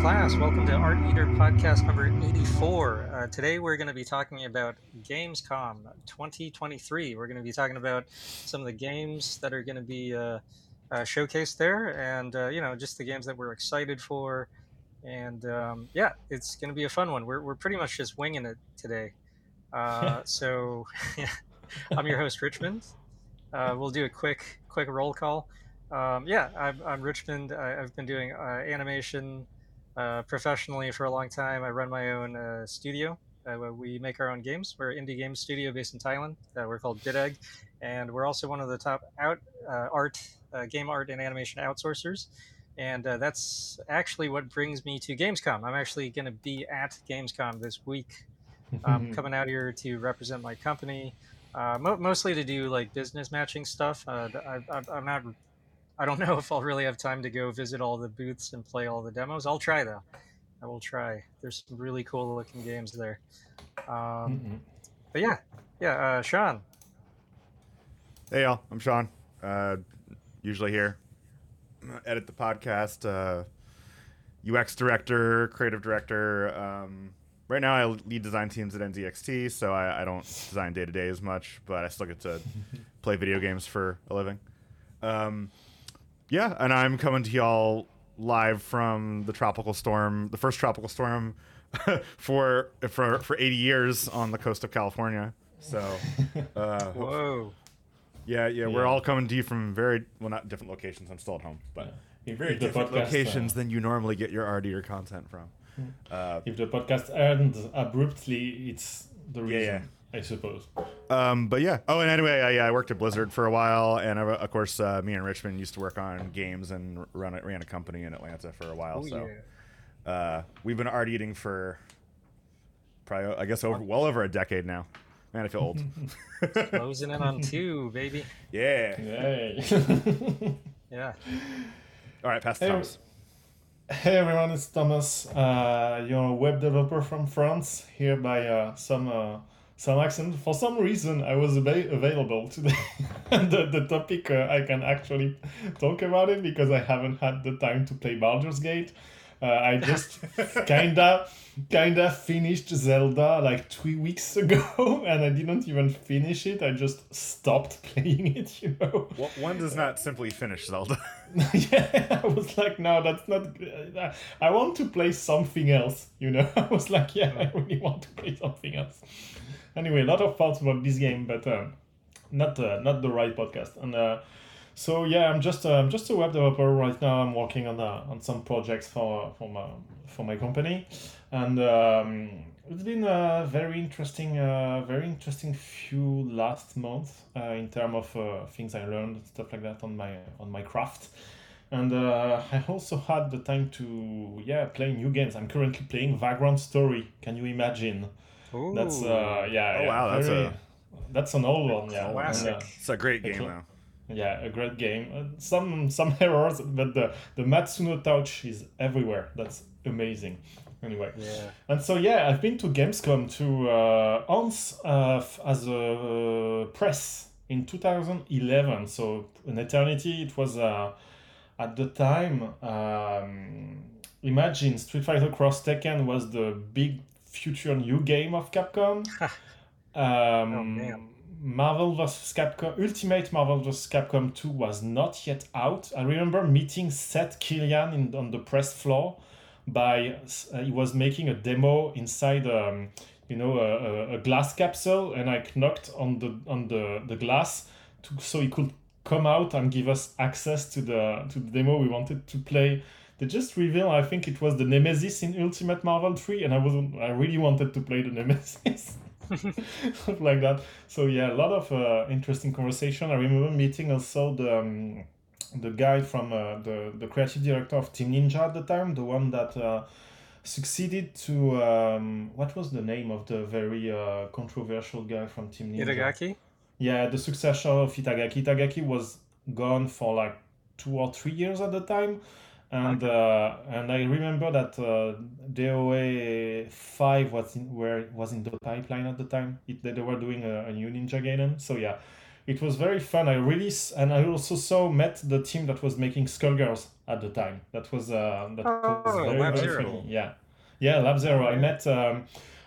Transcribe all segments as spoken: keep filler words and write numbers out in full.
class. Welcome to Art Eater podcast number eighty-four. Uh, today we're going to be talking about Gamescom twenty twenty-three. We're going to be talking about some of the games that are going to be uh, uh, showcased there, and uh, you know, just the games that we're excited for. And um, yeah, it's going to be a fun one. We're we're pretty much just winging it today. Uh, so I'm your host Richmond. Uh, we'll do a quick quick roll call. Um, yeah, I'm, I'm Richmond. I, I've been doing uh, animation uh, professionally for a long time. I run my own uh, studio. Uh, where we make our own games. We're an indie game studio based in Thailand. Uh, we're called Didegg, and we're also one of the top out uh, art, uh, game art and animation outsourcers. And uh, that's actually what brings me to Gamescom. I'm actually going to be at Gamescom this week. I'm coming out here to represent my company, uh, mo- mostly to do like business matching stuff. Uh, I, I, I'm not. I don't know if I'll really have time to go visit all the booths and play all the demos. I'll try though. I will try. There's some really cool looking games there. Um, mm-hmm. But yeah, yeah. Uh, Sean. Hey y'all, I'm Sean. Uh, usually here, edit the podcast. Uh, U X director, creative director. Um, right now, I lead design teams at N Z X T, so I, I don't design day to day as much, but I still get to play video games for a living. Um, Yeah, and I'm coming to y'all live from the tropical storm, the first tropical storm for for for eighty years on the coast of California. So, uh, whoa, yeah, yeah, yeah, we're all coming to you from very well, not different locations. I'm still at home, but yeah. very different podcast, locations uh, than you normally get your R D or content from. Uh, if the podcast ends abruptly, it's the reason. Yeah, yeah. I suppose. Um, but yeah. Oh, and anyway, I, I worked at Blizzard for a while, and I, of course, uh, me and Richmond used to work on games and run ran a company in Atlanta for a while. Oh, so yeah. uh, we've been art eating for, probably, I guess, over well over a decade now. Man, I feel old. Closing in on two, baby. Yeah. Yay. Yeah. All right, pass to hey, Thomas. Hey everyone, it's Thomas. Uh, you're a web developer from France, here by uh, some. Uh, Some accent. For some reason, I was ab- available today. the, the topic, uh, I can actually talk about it because I haven't had the time to play Baldur's Gate. Uh, I just kinda, kinda finished Zelda like three weeks ago, and I didn't even finish it. I just stopped playing it, you know. Well, one does not simply finish Zelda. Yeah, I was like, no, that's not good. I want to play something else, you know. I was like, yeah, I really want to play something else. Anyway, a lot of thoughts about this game, but um, not uh, not the right podcast. And uh, so yeah, I'm just uh, I'm just a web developer right now. I'm working on uh, on some projects for for my for my company, and um, it's been a very interesting uh, very interesting few last months uh, in terms of uh, things I learned and stuff like that on my on my craft. And uh, I also had the time to yeah play new games. I'm currently playing Vagrant Story. Can you imagine? Ooh. That's uh yeah. Oh yeah, wow, that's very, a that's an old one, yeah. Classic. And, uh, it's a great game though. Yeah, a great game. Uh, some some errors, but the the Matsuno touch is everywhere. That's amazing. Anyway, yeah. And so yeah, I've been to Gamescom to uh, once uh, as a press in two thousand eleven. So an eternity. It was uh, at the time. Um, imagine Street Fighter Cross Tekken was the big. Future new game of Capcom. um, oh, Marvel versus. Capcom Ultimate Marvel versus. Capcom two was not yet out. I remember meeting Seth Killian in, on the press floor. By uh, he was making a demo inside, um, you know, a, a, a glass capsule, and I knocked on the on the, the glass to, so he could come out and give us access to the to the demo we wanted to play. They just revealed, I think it was the Nemesis in Ultimate Marvel three, and I wasn't. I really wanted to play the Nemesis, stuff like that. So yeah, a lot of uh, interesting conversation. I remember meeting also the um, the guy from uh, the the creative director of Team Ninja at the time, the one that uh, succeeded to um, what was the name of the very uh, controversial guy from Team Ninja? Itagaki. Yeah, the successor of Itagaki. Itagaki was gone for like two or three years at the time. And uh, and I remember that uh, D O A five was in where was in the pipeline at the time. It, they were doing a, a new Ninja Gaiden. So yeah, It was very fun. I released, and I also saw met the team that was making Skullgirls at the time. That was uh, that oh, was very, Lab very Zero. Funny. Yeah, yeah, Lab Zero. I met um,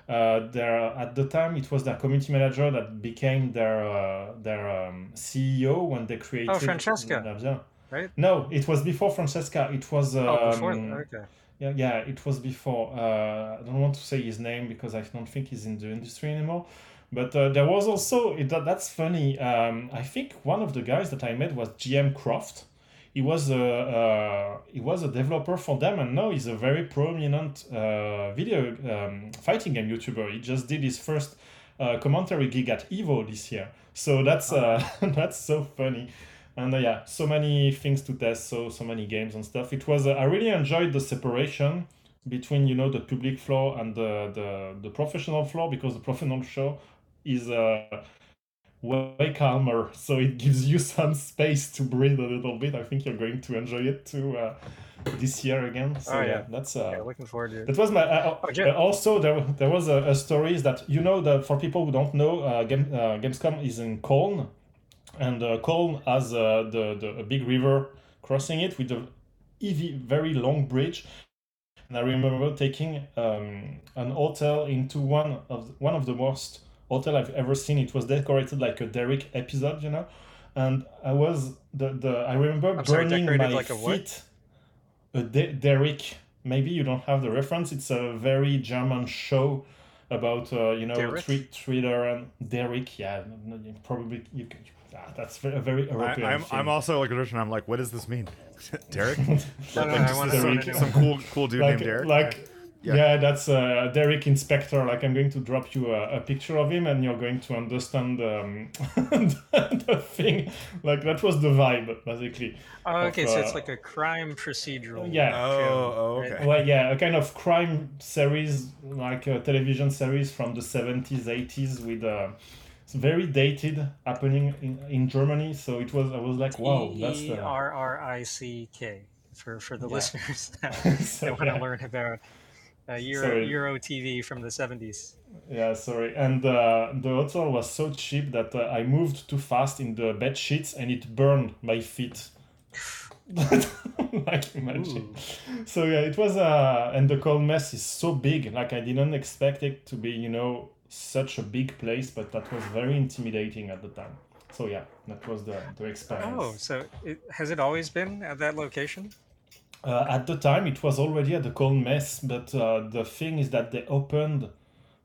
uh, their at the time. It was their community manager that became their uh, their um, C E O when they created. Oh, Francesca. Lab Zero. Right? No, it was before Francesca. It was. Um, oh, before. Okay. Yeah, yeah, it was before. Uh, I don't want to say his name because I don't think he's in the industry anymore. But uh, there was also, it, that, that's funny, um, I think one of the guys that I met was G M Croft. He was a, uh, he was a developer for them, and now he's a very prominent uh, video um, fighting game YouTuber. He just did his first uh, commentary gig at E V O this year. So that's uh, that's so funny. And uh, yeah, so many things to test, so so many games and stuff. It was, uh, I really enjoyed the separation between, you know, the public floor and the, the, the professional floor, because the professional show is uh, way calmer, so it gives you some space to breathe a little bit. I think you're going to enjoy it too uh, this year again. So oh, yeah. yeah, that's uh, yeah, looking forward to it. That was my uh, oh, yeah. Also there there was a, a story that, you know, that for people who don't know, uh, Game, uh, Gamescom is in Köln, and uh, Köln has uh, the the a big river crossing it with a very long bridge. And I remember taking um, an hotel into one of the, one of the worst. Hotel I've ever seen. It was decorated like a Derek episode, you know, and I was the the I remember I'm burning sorry, my like a feet. A De- Derek, maybe you don't have the reference. It's a very German show about uh, you know thr- thriller and Derek. Yeah, probably you. Could, ah, that's a very European. I, I'm thing. I'm also like a German. I'm like, what does this mean, Derek? no, no, like no, I want Derek. Some, some cool cool dude like, named Derek. Like. Yeah. Yeah. yeah, that's uh, Derek Inspector. Like, I'm going to drop you a, a picture of him, and you're going to understand um, the, the thing. Like, that was the vibe, basically. Oh, okay, of, so uh, it's like a crime procedural. Yeah. Oh, oh okay. Right? Well, yeah, a kind of crime series, like a television series from the seventies, eighties, with uh, it's very dated, happening in, in Germany. So it was, I was like, wow, that's the E R R I C K for for the yeah. listeners that so, want to yeah. learn about. Uh, Euro sorry. Euro T V from the seventies. Yeah, sorry. And uh, the hotel was so cheap that uh, I moved too fast in the bed sheets, and it burned my feet. Like, imagine. Ooh. So yeah, it was uh, and the Kölnmesse is so big. Like, I didn't expect it to be, you know, such a big place, but that was very intimidating at the time. So yeah, that was the the experience. Oh, so it, has it always been at that location? Uh, at the time, it was already at the Kölnmesse, but uh, the thing is that they opened,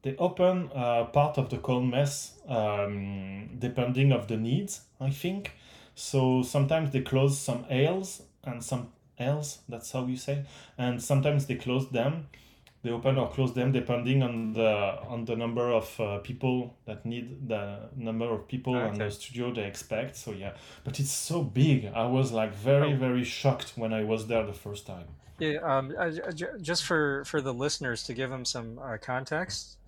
they opened uh, part of the Kölnmesse um, depending of the needs, I think. So sometimes they close some aisles and some aisles. That's how you say. And sometimes they close them, they open or close them depending on the on the number of uh, people that need the number of people okay. and the studio they expect. So yeah, but it's so big. I was like very very shocked when I was there the first time. Yeah, um, I, I, just for, for the listeners to give them some uh, context,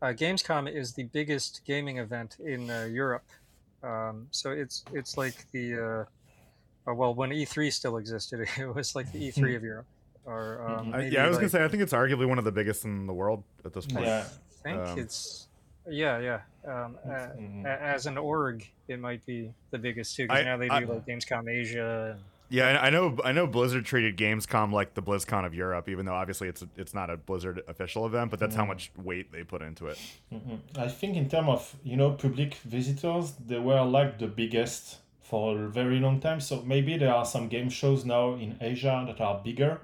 uh, Gamescom is the biggest gaming event in uh, Europe. Um, so it's it's like the uh, uh, well, when E three still existed, it was like the E three of Europe. Or, um, I, yeah, I was like, gonna say I think it's arguably one of the biggest in the world at this point. Yeah, I think um, it's yeah, yeah. Um, uh, mm-hmm. As an org, it might be the biggest too. Because now they do I, like Gamescom Asia. And... Yeah, I know. I know Blizzard treated Gamescom like the BlizzCon of Europe, even though obviously it's it's not a Blizzard official event, but that's mm-hmm. how much weight they put into it. Mm-hmm. I think in terms of you know public visitors, they were like the biggest for a very long time. So maybe there are some game shows now in Asia that are bigger.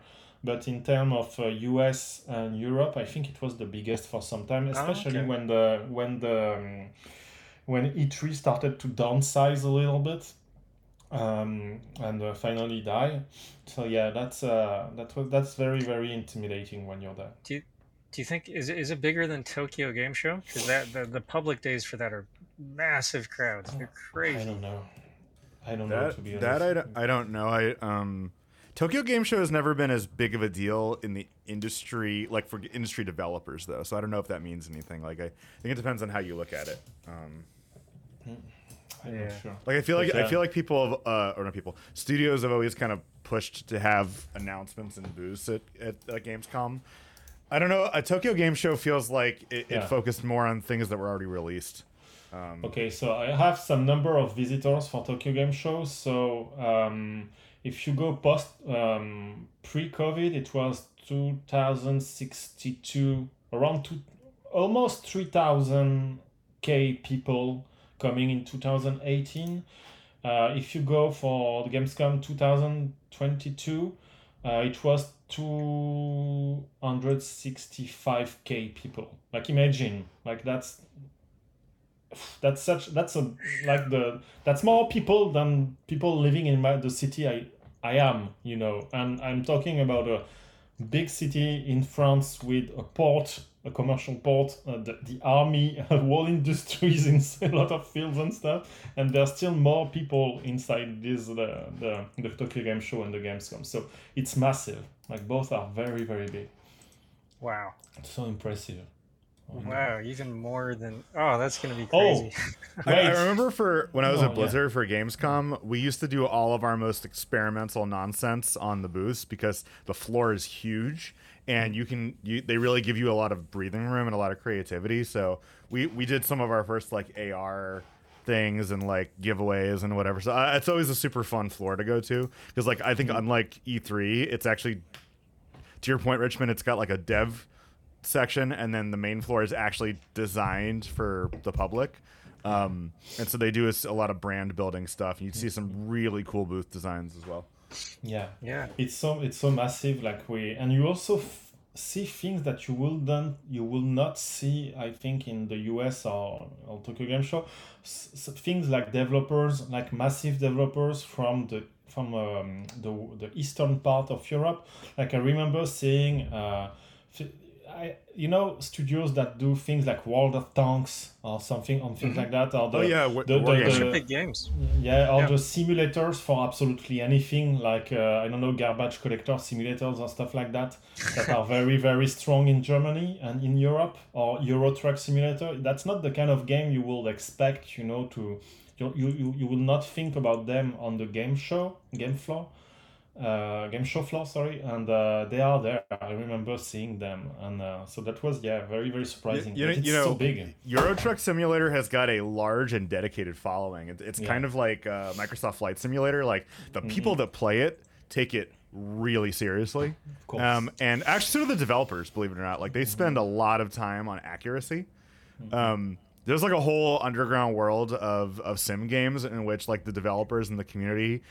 But in terms of uh, U S and Europe, I think it was the biggest for some time, especially oh, okay. when the when the um, when E three started to downsize a little bit, um, and uh, finally die. So yeah, that's uh, that was that's very very intimidating when you're there. Do you, do you think is is it bigger than Tokyo Game Show? Because that the, the public days for that are massive crowds. They're crazy. I don't know. I don't that, know to be honest. That I don't, I don't know. I um. Tokyo Game Show has never been as big of a deal in the industry, like for industry developers, though. So I don't know if that means anything. Like I think it depends on how you look at it. Um, I'm yeah. not sure. Like I feel like yeah. I feel like people, have, uh, or not people, studios have always kind of pushed to have announcements and booths at, at uh, Gamescom. I don't know. A Tokyo Game Show feels like it, yeah. it focused more on things that were already released. Um, okay, so I have some number of visitors for Tokyo Game Show. So um, if you go post um, pre-COVID, it was two thousand sixty-two, around two, almost three thousand K people coming in two thousand eighteen. Uh, if you go for the Gamescom two thousand twenty-two, uh, it was two hundred sixty-five K people. Like imagine, like that's that's such that's a like the that's more people than people living in my, the city I I am, you know, and I'm talking about a big city in France with a port, a commercial port, uh, the, the army, wall industries in a lot of fields and stuff, and there's still more people inside this the, the the Tokyo Game Show and the Gamescom, so it's massive. Like both are very very big. Wow, so impressive. Oh, wow, man. Even more than oh, that's gonna be crazy. Oh, I, I remember for when I was oh, at Blizzard yeah. for Gamescom, we used to do all of our most experimental nonsense on the booths because the floor is huge and you can you they really give you a lot of breathing room and a lot of creativity. So we we did some of our first like A R things and like giveaways and whatever. So uh, it's always a super fun floor to go to because like I think mm-hmm. unlike E three, it's actually to your point, Richmond, it's got like a dev section and then the main floor is actually designed for the public, um and so they do a lot of brand building stuff and you'd see some really cool booth designs as well. Yeah yeah it's so it's so massive, like we and you also f- see things that you will then you will not see I think in the U S or, or Tokyo Game Show. S- things like developers, like massive developers from the from um, the the eastern part of Europe. Like I remember seeing uh f- I, you know, studios that do things like World of Tanks or something on things mm-hmm. like that, or the, oh, yeah. the, the, the, the games, yeah, or yeah. the simulators for absolutely anything, like uh, I don't know, garbage collector simulators or stuff like that, that are very very strong in Germany and in Europe, or Euro Truck Simulator. That's not the kind of game you will expect, you know, to you you you will not think about them on the game show game floor. uh game show floor sorry and uh they are there. I remember seeing them, and uh so that was yeah very very surprising. You, you know, it's you know so big. Euro Truck Simulator has got a large and dedicated following. It, it's yeah. kind of like uh Microsoft Flight Simulator. Like the people mm-hmm. that play it take it really seriously, of course. Um and actually sort of the developers, believe it or not, like they spend mm-hmm. a lot of time on accuracy. mm-hmm. um There's like a whole underground world of of sim games in which like the developers and the community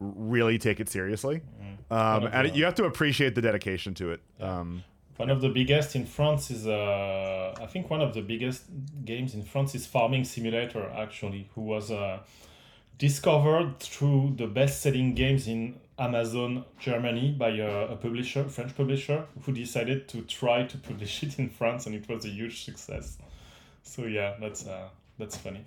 really take it seriously. Mm. Um, of, and uh, you have to appreciate the dedication to it. Yeah. Um, one of the biggest in France is, uh, I think one of the biggest games in France is Farming Simulator, actually, who was uh, discovered through the best-selling games in Amazon Germany by a, a publisher, French publisher, who decided to try to publish it in France, and it was a huge success. So yeah, that's uh, that's funny.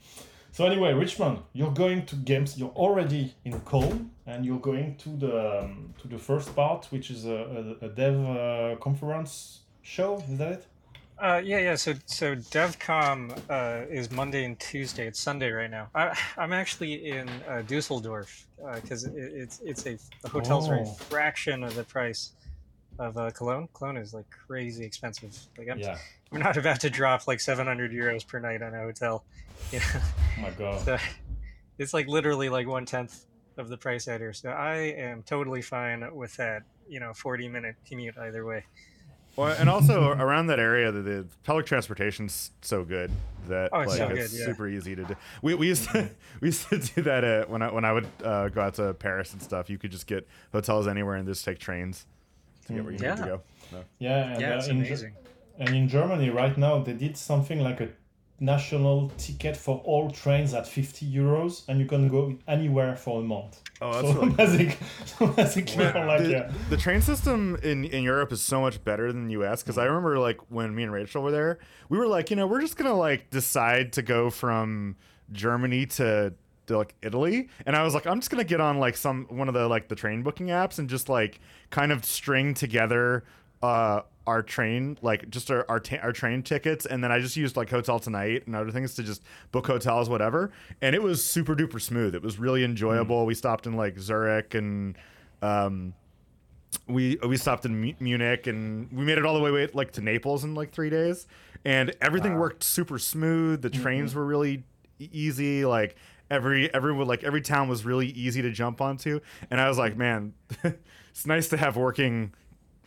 So anyway, Richmond, you're going to games. You're already in Cologne, and you're going to the um, to the first part, which is a, a, a dev uh, conference show. Is that it? Uh, yeah, yeah. So so DevCom uh, is Monday and Tuesday. It's Sunday right now. I, I'm actually in uh, Dusseldorf because uh, it, it's it's a the hotels oh. are a fraction of the price of uh, Cologne. Cologne is like crazy expensive. Like I'm, yeah. we're not about to drop like seven hundred euros per night on a hotel. Yeah. Oh my god. So it's like literally like one tenth of the price out here. So I am totally fine with that, you know, forty minute commute either way. Well, and also around that area, the, the public transportation's so good that oh, it's, like, so it's good, yeah. super easy to do. We we used to we used to do that uh, when I when I would uh, go out to Paris and stuff. You could just get hotels anywhere and just take trains to get where you yeah. need to go. No. Yeah, and, yeah, uh, it's amazing. In, and in Germany right now, they did something like a national ticket for all trains at fifty euros, and you can go anywhere for a month. Oh, that's so really basic, so basically yeah. like, the, yeah. the train system in, in Europe is so much better than the U S because I remember like when me and Rachel were there, we were like, you know, we're just gonna like decide to go from Germany to, to like Italy, and I was like, I'm just gonna get on like some one of the like the train booking apps and just like kind of string together uh our train like just our our, ta- our train tickets, and then I just used like Hotel Tonight and other things to just book hotels, whatever, and it was super duper smooth. It was really enjoyable. Mm. We stopped in like Zurich, and um we we stopped in M- Munich, and we made it all the way like to Naples in like three days, and everything wow. worked super smooth. The trains mm-hmm. were really easy. Like every everyone, like every town was really easy to jump onto, and I was like, man, it's nice to have working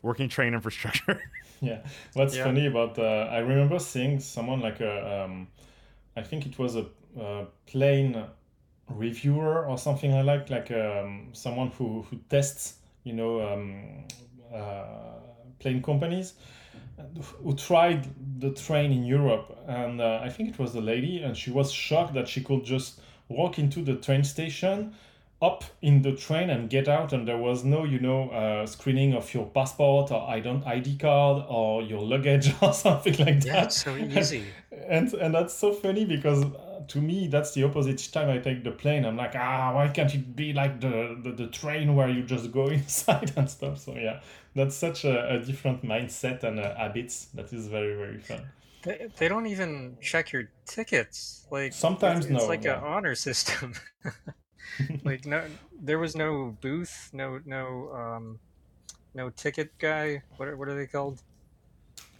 working train infrastructure. Yeah, what's yeah. funny about uh, I remember seeing someone like a, um, I think it was a, a plane reviewer or something I like, like um, someone who who tests, you know, um, uh, plane companies, who tried the train in Europe, and uh, I think it was a lady, and she was shocked that she could just walk into the train station, up in the train and get out, and there was no, you know, uh, screening of your passport or I D card or your luggage or something like that. Yeah, it's so easy. And, and and that's so funny because to me that's the opposite. Each time I take the plane, I'm like, ah, why can't it be like the, the, the train where you just go inside and stuff? So yeah, that's such a, a different mindset and uh, habits. That is very, very fun. They, they don't even check your tickets. Like sometimes it's, no, it's like no. an honor system. Like no, there was no booth, no no um, no ticket guy. What what are they called?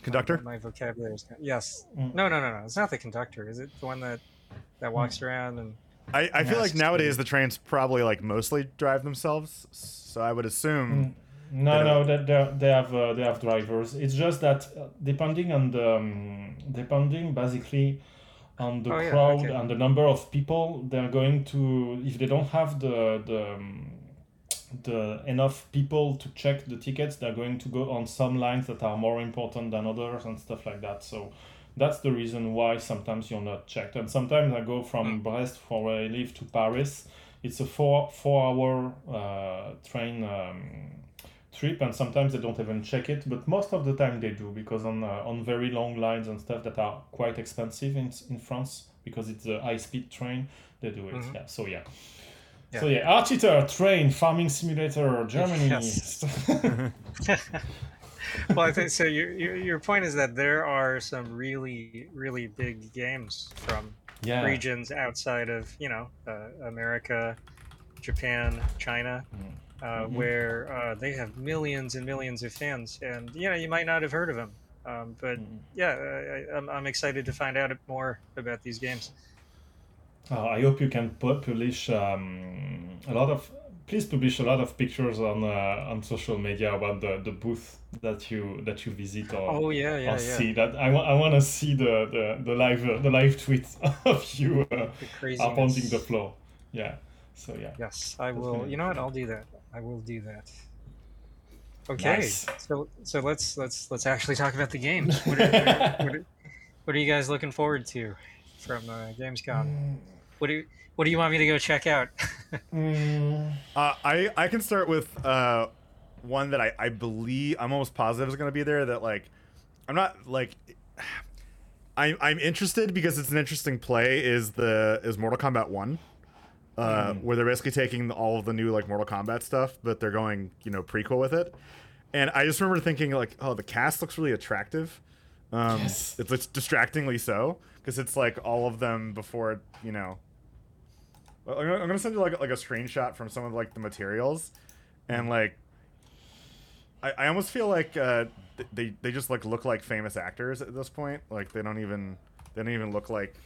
Conductor. My, my vocabulary is yes. Mm. No no no no. It's not the conductor. Is it the one that, that walks mm. around and? I, I feel like nowadays the trains probably like mostly drive themselves. So I would assume. Mm. No no that they they have uh, they have drivers. It's just that depending on the um, depending basically. on the oh, crowd yeah, okay. and the number of people they're going to, if they don't have the the the enough people to check the tickets, they're going to go on some lines that are more important than others and stuff like that. So that's the reason why sometimes you're not checked. And sometimes I go from Brest, for where I live, to Paris. It's a four four hour uh, train um, trip, and sometimes they don't even check it, but most of the time they do, because on uh, on very long lines and stuff that are quite expensive in in France, because it's a high-speed train, they do it. Mm-hmm. Yeah. So yeah. yeah. So yeah, Architer, train, Farming Simulator, Germany. Yes. Well, I think so. Your, your your point is that there are some really really big games from yeah. regions outside of, you know, uh, America, Japan, China. Mm. Uh, mm-hmm. Where uh, they have millions and millions of fans, and you know you might not have heard of them, um, but mm-hmm. yeah, I, I'm, I'm excited to find out more about these games. Uh, I hope you can publish um, a lot of. Please publish a lot of pictures on uh, on social media about the, the booth that you that you visit or, oh, yeah, yeah, or yeah. see. That I want I want to see the the the live uh, the live tweets of you uh, pounding the floor. Yeah. So yeah. Yes, I That's will. Gonna... You know what? I'll do that. I will do that. Okay, nice. so so let's let's let's actually talk about the games. What are, what are, what are, what are you guys looking forward to from uh, Gamescom? Mm. What do you, what do you want me to go check out? mm. uh, I I can start with uh, one that I, I believe I'm almost positive is going to be there. That like I'm not like I'm I'm interested because it's an interesting play. Is the is Mortal Kombat one. Uh, mm. Where they're basically taking all of the new like Mortal Kombat stuff, but they're going, you know, prequel with it. And I just remember thinking like, oh, the cast looks really attractive. Um, yes. It looks distractingly so because it's like all of them before, you know. I'm gonna send you like like a screenshot from some of like the materials, and like, I, I almost feel like uh, they they just like look like famous actors at this point. Like they don't even they don't even look like.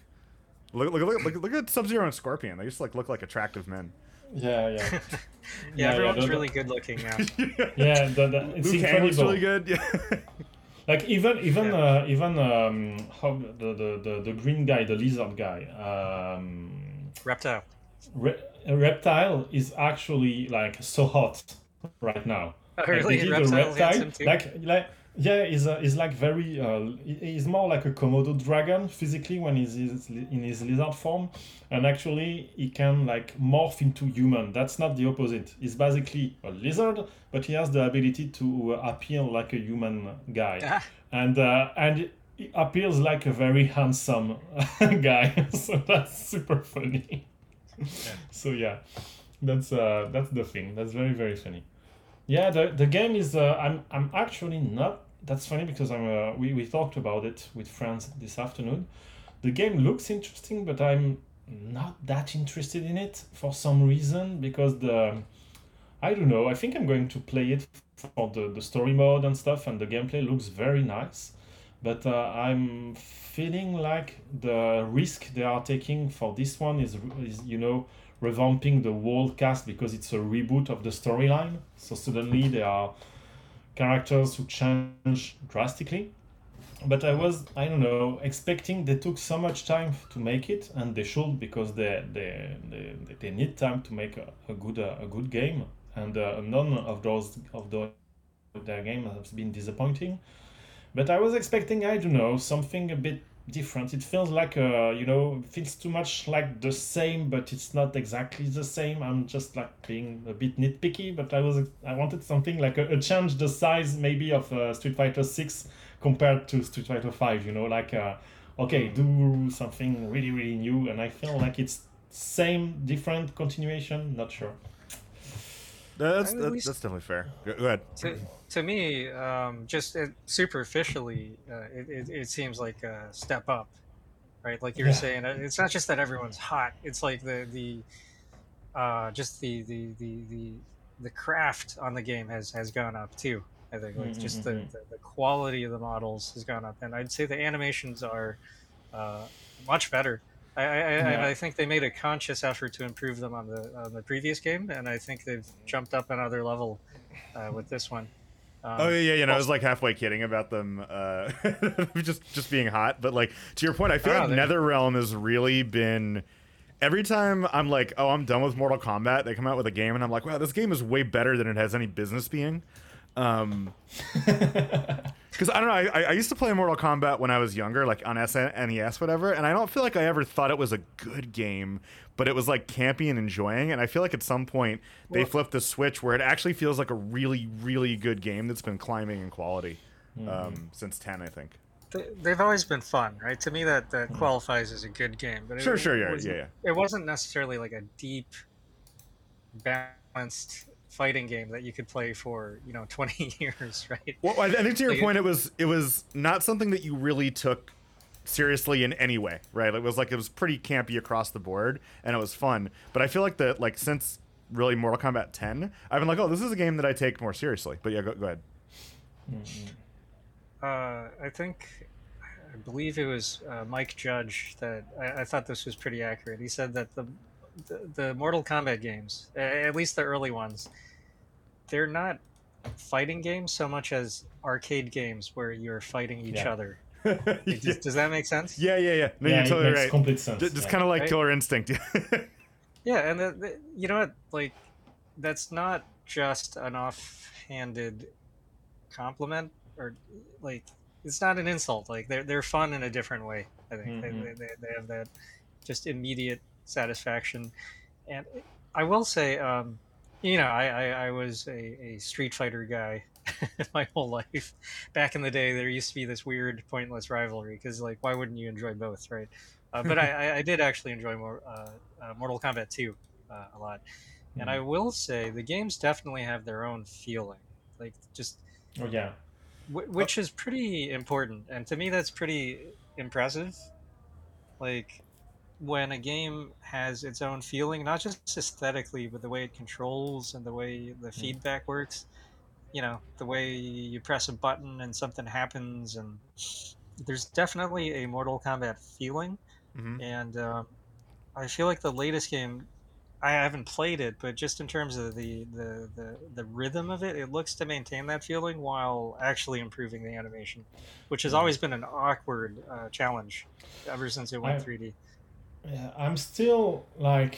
Look, look, look, look, look at Sub-Zero and Scorpion. They just like look like attractive men. Yeah, yeah. yeah, yeah, everyone's the, really good looking now. yeah, yeah the, the, it's Luke incredible. Luke really good. Yeah. Like even even yeah. uh, even um how the, the, the, the green guy, the lizard guy. Um, reptile. Re- reptile is actually like so hot right now. Oh, really? Like, reptile, reptile like like. Yeah, he's, uh, he's like very, uh, he's more like a Komodo dragon physically when he's in his lizard form. And actually he can like morph into human. That's not the opposite. He's basically a lizard, but he has the ability to uh, appear like a human guy. Ah. And uh, and he appears like a very handsome guy. So that's super funny. Yeah. So yeah, that's uh, that's the thing. That's very, very funny. Yeah, the, the game is, uh, I'm I'm actually not, that's funny because I'm uh, we, we talked about it with friends this afternoon. The game looks interesting, but I'm not that interested in it for some reason because the, I don't know, I think I'm going to play it for the, the story mode and stuff, and the gameplay looks very nice. But uh, I'm feeling like the risk they are taking for this one is, is you know, revamping the whole cast, because it's a reboot of the storyline. So suddenly there are characters who change drastically. But I was, I don't know, expecting they took so much time to make it, and they should, because they they they, they need time to make a, a good a, a good game, and uh, none of those of the their game has been disappointing. But I was expecting, I don't know, something a bit different. It feels like uh you know, feels too much like the same, but it's not exactly the same. I'm just like being a bit nitpicky, but I was I wanted something like a, a change the size maybe of uh, Street Fighter six compared to Street Fighter five, you know, like uh, okay, do something really really new, and I feel like it's same, different continuation. Not sure. That's that, that's definitely fair. Go ahead. To, to me, um, just uh, superficially, uh, it, it it seems like a step up, right? Like you were yeah. saying, it's not just that everyone's hot. It's like the the uh, just the, the the the the craft on the game has, has gone up too. I think like mm-hmm. just the, the, the quality of the models has gone up, and I'd say the animations are uh, much better. I I, yeah. I I think they made a conscious effort to improve them on the on the previous game, and I think they've jumped up another level uh, with this one. Um, oh yeah, yeah, you know, also, I was like halfway kidding about them uh, just just being hot, but like to your point, I feel oh, like NetherRealm has really been. Every time I'm like, oh, I'm done with Mortal Kombat, they come out with a game, and I'm like, wow, this game is way better than it has any business being. Um, because I don't know, I, I used to play Mortal Kombat when I was younger, like on S N E S, whatever, and I don't feel like I ever thought it was a good game, but it was like campy and enjoying, and I feel like at some point they well, flipped the switch where it actually feels like a really, really good game that's been climbing in quality mm-hmm. um, since ten, I think. They, they've always been fun, right? To me, that, that qualifies as a good game. But it, sure, sure, yeah, it yeah, yeah. It wasn't necessarily like a deep, balanced fighting game that you could play for, you know, twenty years, right? Well, I think to your like point, it, it was it was not something that you really took seriously in any way, right? It was like it was pretty campy across the board, and it was fun. But I feel like that, like since really Mortal Kombat ten, I've been like, oh, this is a game that I take more seriously. But yeah, go, go ahead. Uh, I think, I believe it was uh, Mike Judge that I, I thought this was pretty accurate. He said that the The, the Mortal Kombat games, at least the early ones, they're not fighting games so much as arcade games where you're fighting each yeah. other. Does, yeah. does that make sense? Yeah, yeah, yeah. No, yeah, you're totally right. Complete sense. Just, just yeah. kind of like right? Killer Instinct. yeah, and the, the, you know what? Like, that's not just an offhanded compliment, or like, it's not an insult. Like, they're they're fun in a different way. I think mm-hmm. they, they they have that just immediate satisfaction. And I will say, um, you know, I, I, I was a, a Street Fighter guy my whole life. Back in the day, there used to be this weird, pointless rivalry because, like, why wouldn't you enjoy both, right? Uh, but I, I did actually enjoy more, uh, uh, Mortal Kombat two uh, a lot. Mm-hmm. And I will say the games definitely have their own feeling. Like, just... Oh, yeah. W- which oh. is pretty important. And to me, that's pretty impressive. Like... when a game has its own feeling, not just aesthetically, but the way it controls and the way the feedback works, you know, the way you press a button and something happens, and there's definitely a Mortal Kombat feeling. Mm-hmm. And uh, I feel like the latest game, I haven't played it, but just in terms of the, the, the, the rhythm of it, it looks to maintain that feeling while actually improving the animation, which has always been an awkward uh, challenge ever since it went I... three D. Yeah, I'm still like,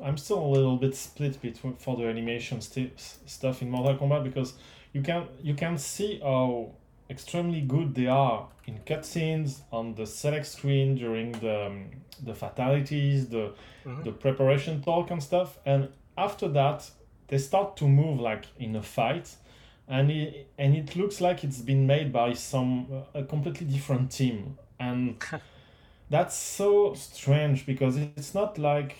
I'm still a little bit split between for the animation st- stuff in Mortal Kombat, because you can you can see how extremely good they are in cutscenes, on the select screen during the um, the fatalities, the mm-hmm. the preparation talk and stuff, and after that they start to move like in a fight, and it and it looks like it's been made by some a completely different team and. That's so strange, because it's not like,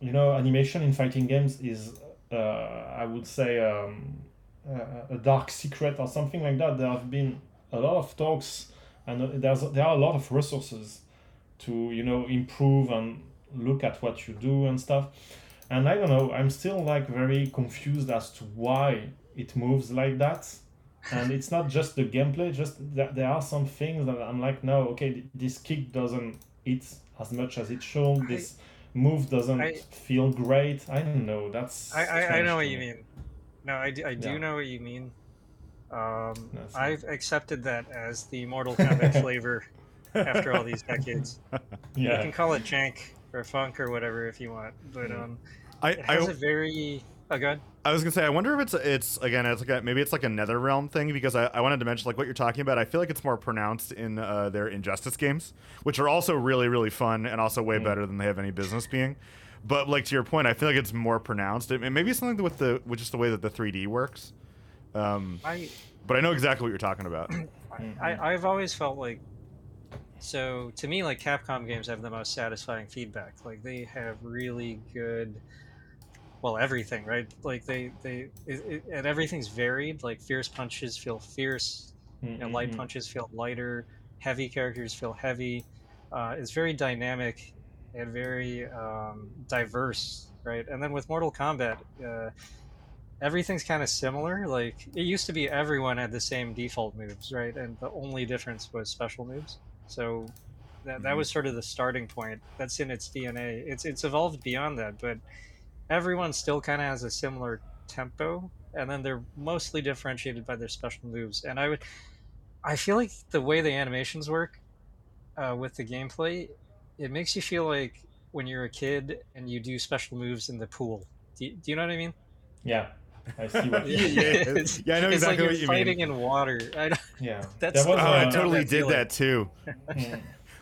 you know, animation in fighting games is, uh, I would say, um, a, a dark secret or something like that. There have been a lot of talks, and there's there are a lot of resources to, you know, improve and look at what you do and stuff. And I don't know, I'm still like very confused as to why it moves like that. And it's not just the gameplay, just th- there are some things that I'm like, no, okay, this kick doesn't hit as much as it should. I, this move doesn't I, feel great. I don't know. That's I, I, I know what you mean. No, I do, I do yeah. know what you mean. Um, no, I've accepted that as the Mortal Kombat flavor after all these decades. Yeah. You can call it jank or funk or whatever if you want, but um, I, it has I, a very... Oh, go ahead. I was gonna say, I wonder if it's it's again, it's like a, maybe it's like a Netherrealm thing, because I, I wanted to mention like what you're talking about. I feel like it's more pronounced in uh, their Injustice games, which are also really really fun and also way mm. better than they have any business being. But like to your point, I feel like it's more pronounced. It, it maybe it's something with the with just the way that the three D works. Um, I, but I know exactly what you're talking about. I, I I've always felt like, so to me, like Capcom games have the most satisfying feedback. Like they have really good. Well, everything, right? Like they, they, it, it, and everything's varied. Like fierce punches feel fierce, mm-hmm. you know, light punches feel lighter, heavy characters feel heavy. Uh, it's very dynamic and very um, diverse, right? And then with Mortal Kombat, uh, everything's kind of similar. Like it used to be, everyone had the same default moves, right? And the only difference was special moves. So that mm-hmm. that was sort of the starting point. That's in its D N A. It's it's evolved beyond that, but. Everyone still kind of has a similar tempo, and then they're mostly differentiated by their special moves. And I would, I feel like the way the animations work uh, with the gameplay, it makes you feel like when you're a kid and you do special moves in the pool. Do you, do you know what I mean? Yeah, I see what you mean. yeah, it's, yeah, I know exactly it's like you're what you fighting mean. In water. I don't, yeah, that's that was, uh, I totally that did feeling. That too.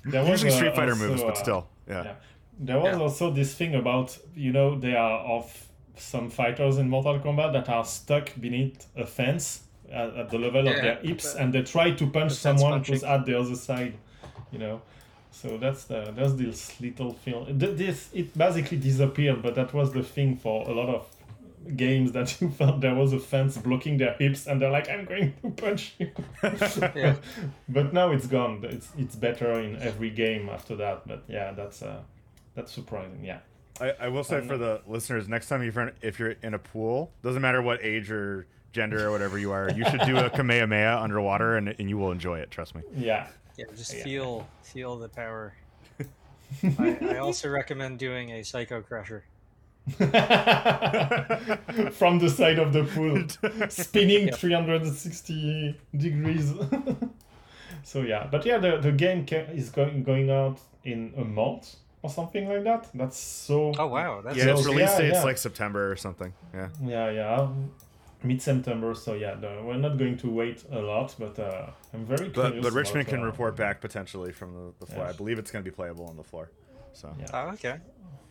That was, usually Street uh, Fighter also, moves, but uh, still, yeah. yeah. There was yeah. also this thing about, you know, there are of some fighters in Mortal Kombat that are stuck beneath a fence at, at the level yeah, of their hips, and they try to punch someone who's at the other side, you know. So that's the that's this little film. This it basically disappeared, but that was the thing for a lot of games that you felt there was a fence blocking their hips, and they're like, I'm going to punch you. yeah. But now it's gone. It's it's better in every game after that. But yeah, that's a. Uh, That's surprising, yeah. I, I will say um, for the listeners, next time you're in, if you're in a pool, doesn't matter what age or gender or whatever you are, you should do a Kamehameha underwater, and, and you will enjoy it, trust me. Yeah. Yeah, just yeah. feel feel the power. I, I also recommend doing a Psycho Crusher. From the side of the pool, spinning yep. three hundred sixty degrees. So yeah, but yeah, the, the game ca- is going, going out in a month. Or something like that. That's so. Oh wow! That's yeah, so, its release yeah, date's yeah. like September or something. Yeah. Yeah, yeah, mid-September. So yeah, the, we're not going to wait a lot, but uh, I'm very. But, but Richmond can uh, report back potentially from the, the floor. Yeah. I believe it's going to be playable on the floor. So. Yeah. Oh okay.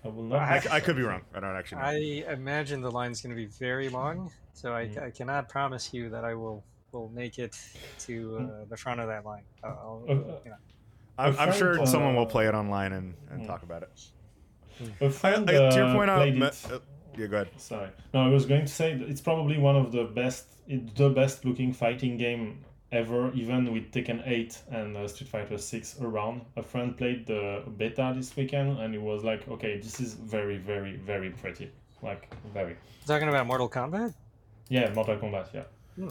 I will not. I, I could be wrong. I don't actually. Know. I imagine the line's going to be very long, so I, mm. I cannot promise you that I will will make it to uh, the front of that line. Uh, I'll, uh, you know. I'm, I'm sure uh, someone will play it online and, and yeah. talk about it. Friend, uh, I, I, to your point, uh, me, uh, yeah, go ahead. Sorry, no, I was going to say it's probably one of the best, the best looking fighting game ever, even with Tekken eight and uh, Street Fighter six around. A friend played the beta this weekend, and it was like, okay, this is very, very, very pretty, like very. Talking about Mortal Kombat? Yeah, Mortal Kombat. Yeah. Hmm.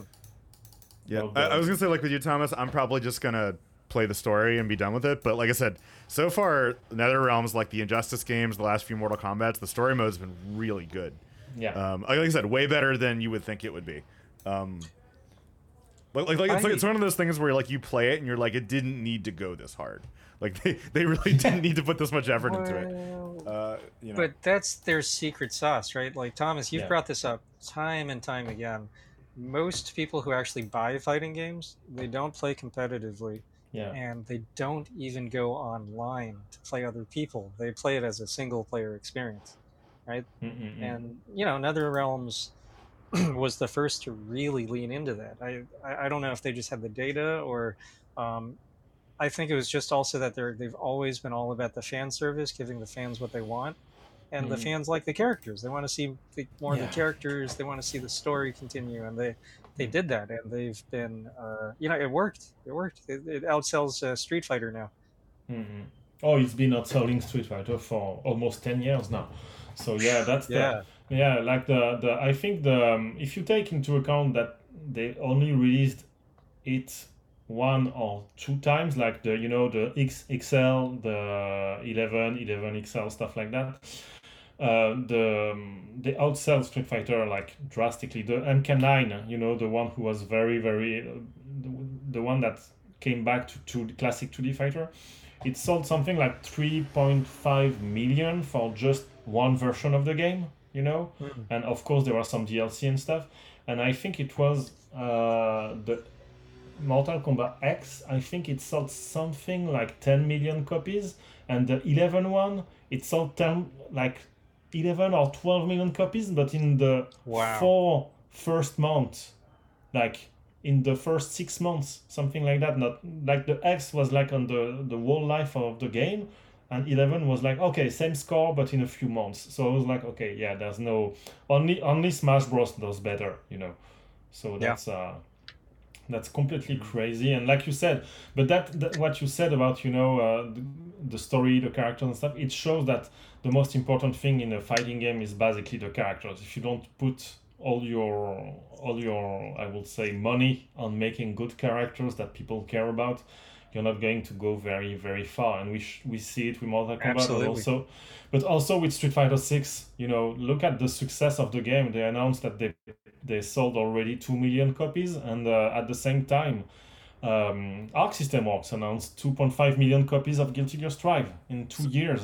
Yeah, well, the, I, I was gonna say like with you, Thomas, I'm probably just gonna. Play the story and be done with it, but like I said, so far Netherrealm's like the Injustice games, the last few Mortal Kombats, the story mode's been really good. Yeah, um, like I said, way better than you would think it would be. Um, like, like, like, it's, like it's one of those things where like you play it and you're like, it didn't need to go this hard. Like they, they really didn't need to put this much effort well, into it. Uh, you know. But that's their secret sauce, right? Like Thomas, you've yeah. brought this up time and time again. Most people who actually buy fighting games, they don't play competitively. Yeah. And they don't even go online to play other people. They play it as a single-player experience, right? Mm-mm-mm. And, you know, Netherrealm's was the first to really lean into that. I, I don't know if they just had the data or... Um, I think it was just also that they're, they've always been all about the fan service, giving the fans what they want. And mm. the fans like the characters. They want to see the, more yeah. of the characters. They want to see the story continue. And they... They did that, and they've been, uh, you know, it worked. It worked. It, it outsells uh, Street Fighter now. Mm-hmm. Oh, it's been outselling Street Fighter for almost ten years now. So yeah, that's yeah, the, yeah. Like the the I think the um, if you take into account that they only released it one or two times, like the, you know, the X X L, the eleven, eleven X L, stuff like that. Uh, the um, they outsell Street Fighter like drastically. The M K nine, you know, the one who was very, very, uh, the, the one that came back to, to the classic two D fighter, it sold something like three point five million for just one version of the game, you know. Mm-hmm. And of course there was some D L C and stuff. And I think it was uh, the Mortal Kombat X, I think it sold something like ten million copies, and the eleven one, it sold ten, like eleven or twelve million copies, but in the wow. four first months, like in the first six months, something like that. Not like the X was like on the, the whole life of the game, and eleven was like, okay, same score, but in a few months. So I was like, okay, yeah, there's no, only only Smash Bros does better, you know. So that's... Yeah. Uh, That's completely crazy, and like you said, but that, that what you said about, you know, uh, the, the story, the characters and stuff, it shows that the most important thing in a fighting game is basically the characters. If you don't put all your all your I would say money on making good characters that people care about, you're not going to go very, very far. And we sh- we see it with Mortal Kombat, Absolutely. but also, but also with Street Fighter six. You know, look at the success of the game. They announced that they they sold already two million copies, and uh, at the same time, um, Arc System Works announced two point five million copies of Guilty Gear Strive in two years.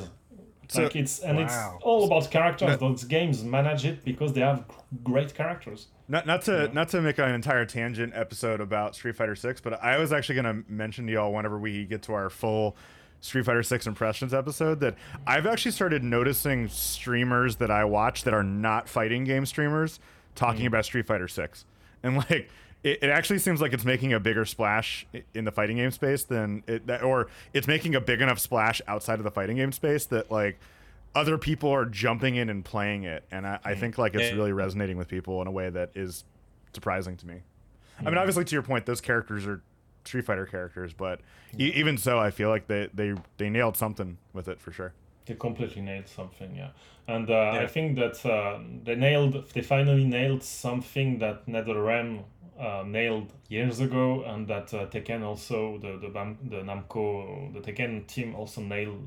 So, like it's and wow. it's all about characters. That, Those games manage it because they have great characters. Not not to you know? not to make an entire tangent episode about Street Fighter six, but I was actually going to mention to y'all whenever we get to our full Street Fighter six impressions episode that I've actually started noticing streamers that I watch that are not fighting game streamers talking mm-hmm. about Street Fighter six, and like. It actually seems like it's making a bigger splash in the fighting game space than it, that, or it's making a big enough splash outside of the fighting game space that like other people are jumping in and playing it. And I, I think like it's really resonating with people in a way that is surprising to me. Yeah. I mean, obviously to your point, those characters are Street Fighter characters, but yeah. e- even so, I feel like they, they, they nailed something with it for sure. They completely nailed something, yeah. And uh, yeah. I think that uh, they nailed, they finally nailed something that NetherRealm Uh, nailed years ago, and that uh, Tekken also, the the, Bam, the Namco, the Tekken team also nailed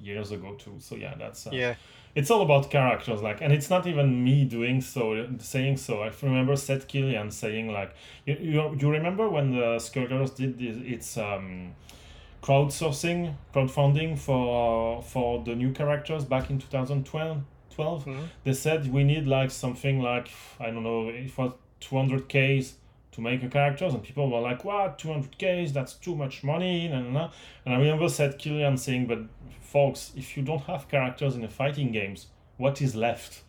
years ago too. So yeah, that's uh, yeah. It's all about characters, like, and it's not even me doing so, saying so. I remember Seth Killian saying like, you you, you remember when the Skullgirls did this, its um, crowdsourcing, crowdfunding for for the new characters back in two thousand twelve. Mm-hmm. They said we need like something like I don't know, it was two hundred K's. To make a character, and people were like, what, two hundred K's, that's too much money, nah, nah, nah. And I remember Seth Killian saying, but folks, if you don't have characters in the fighting games, what is left?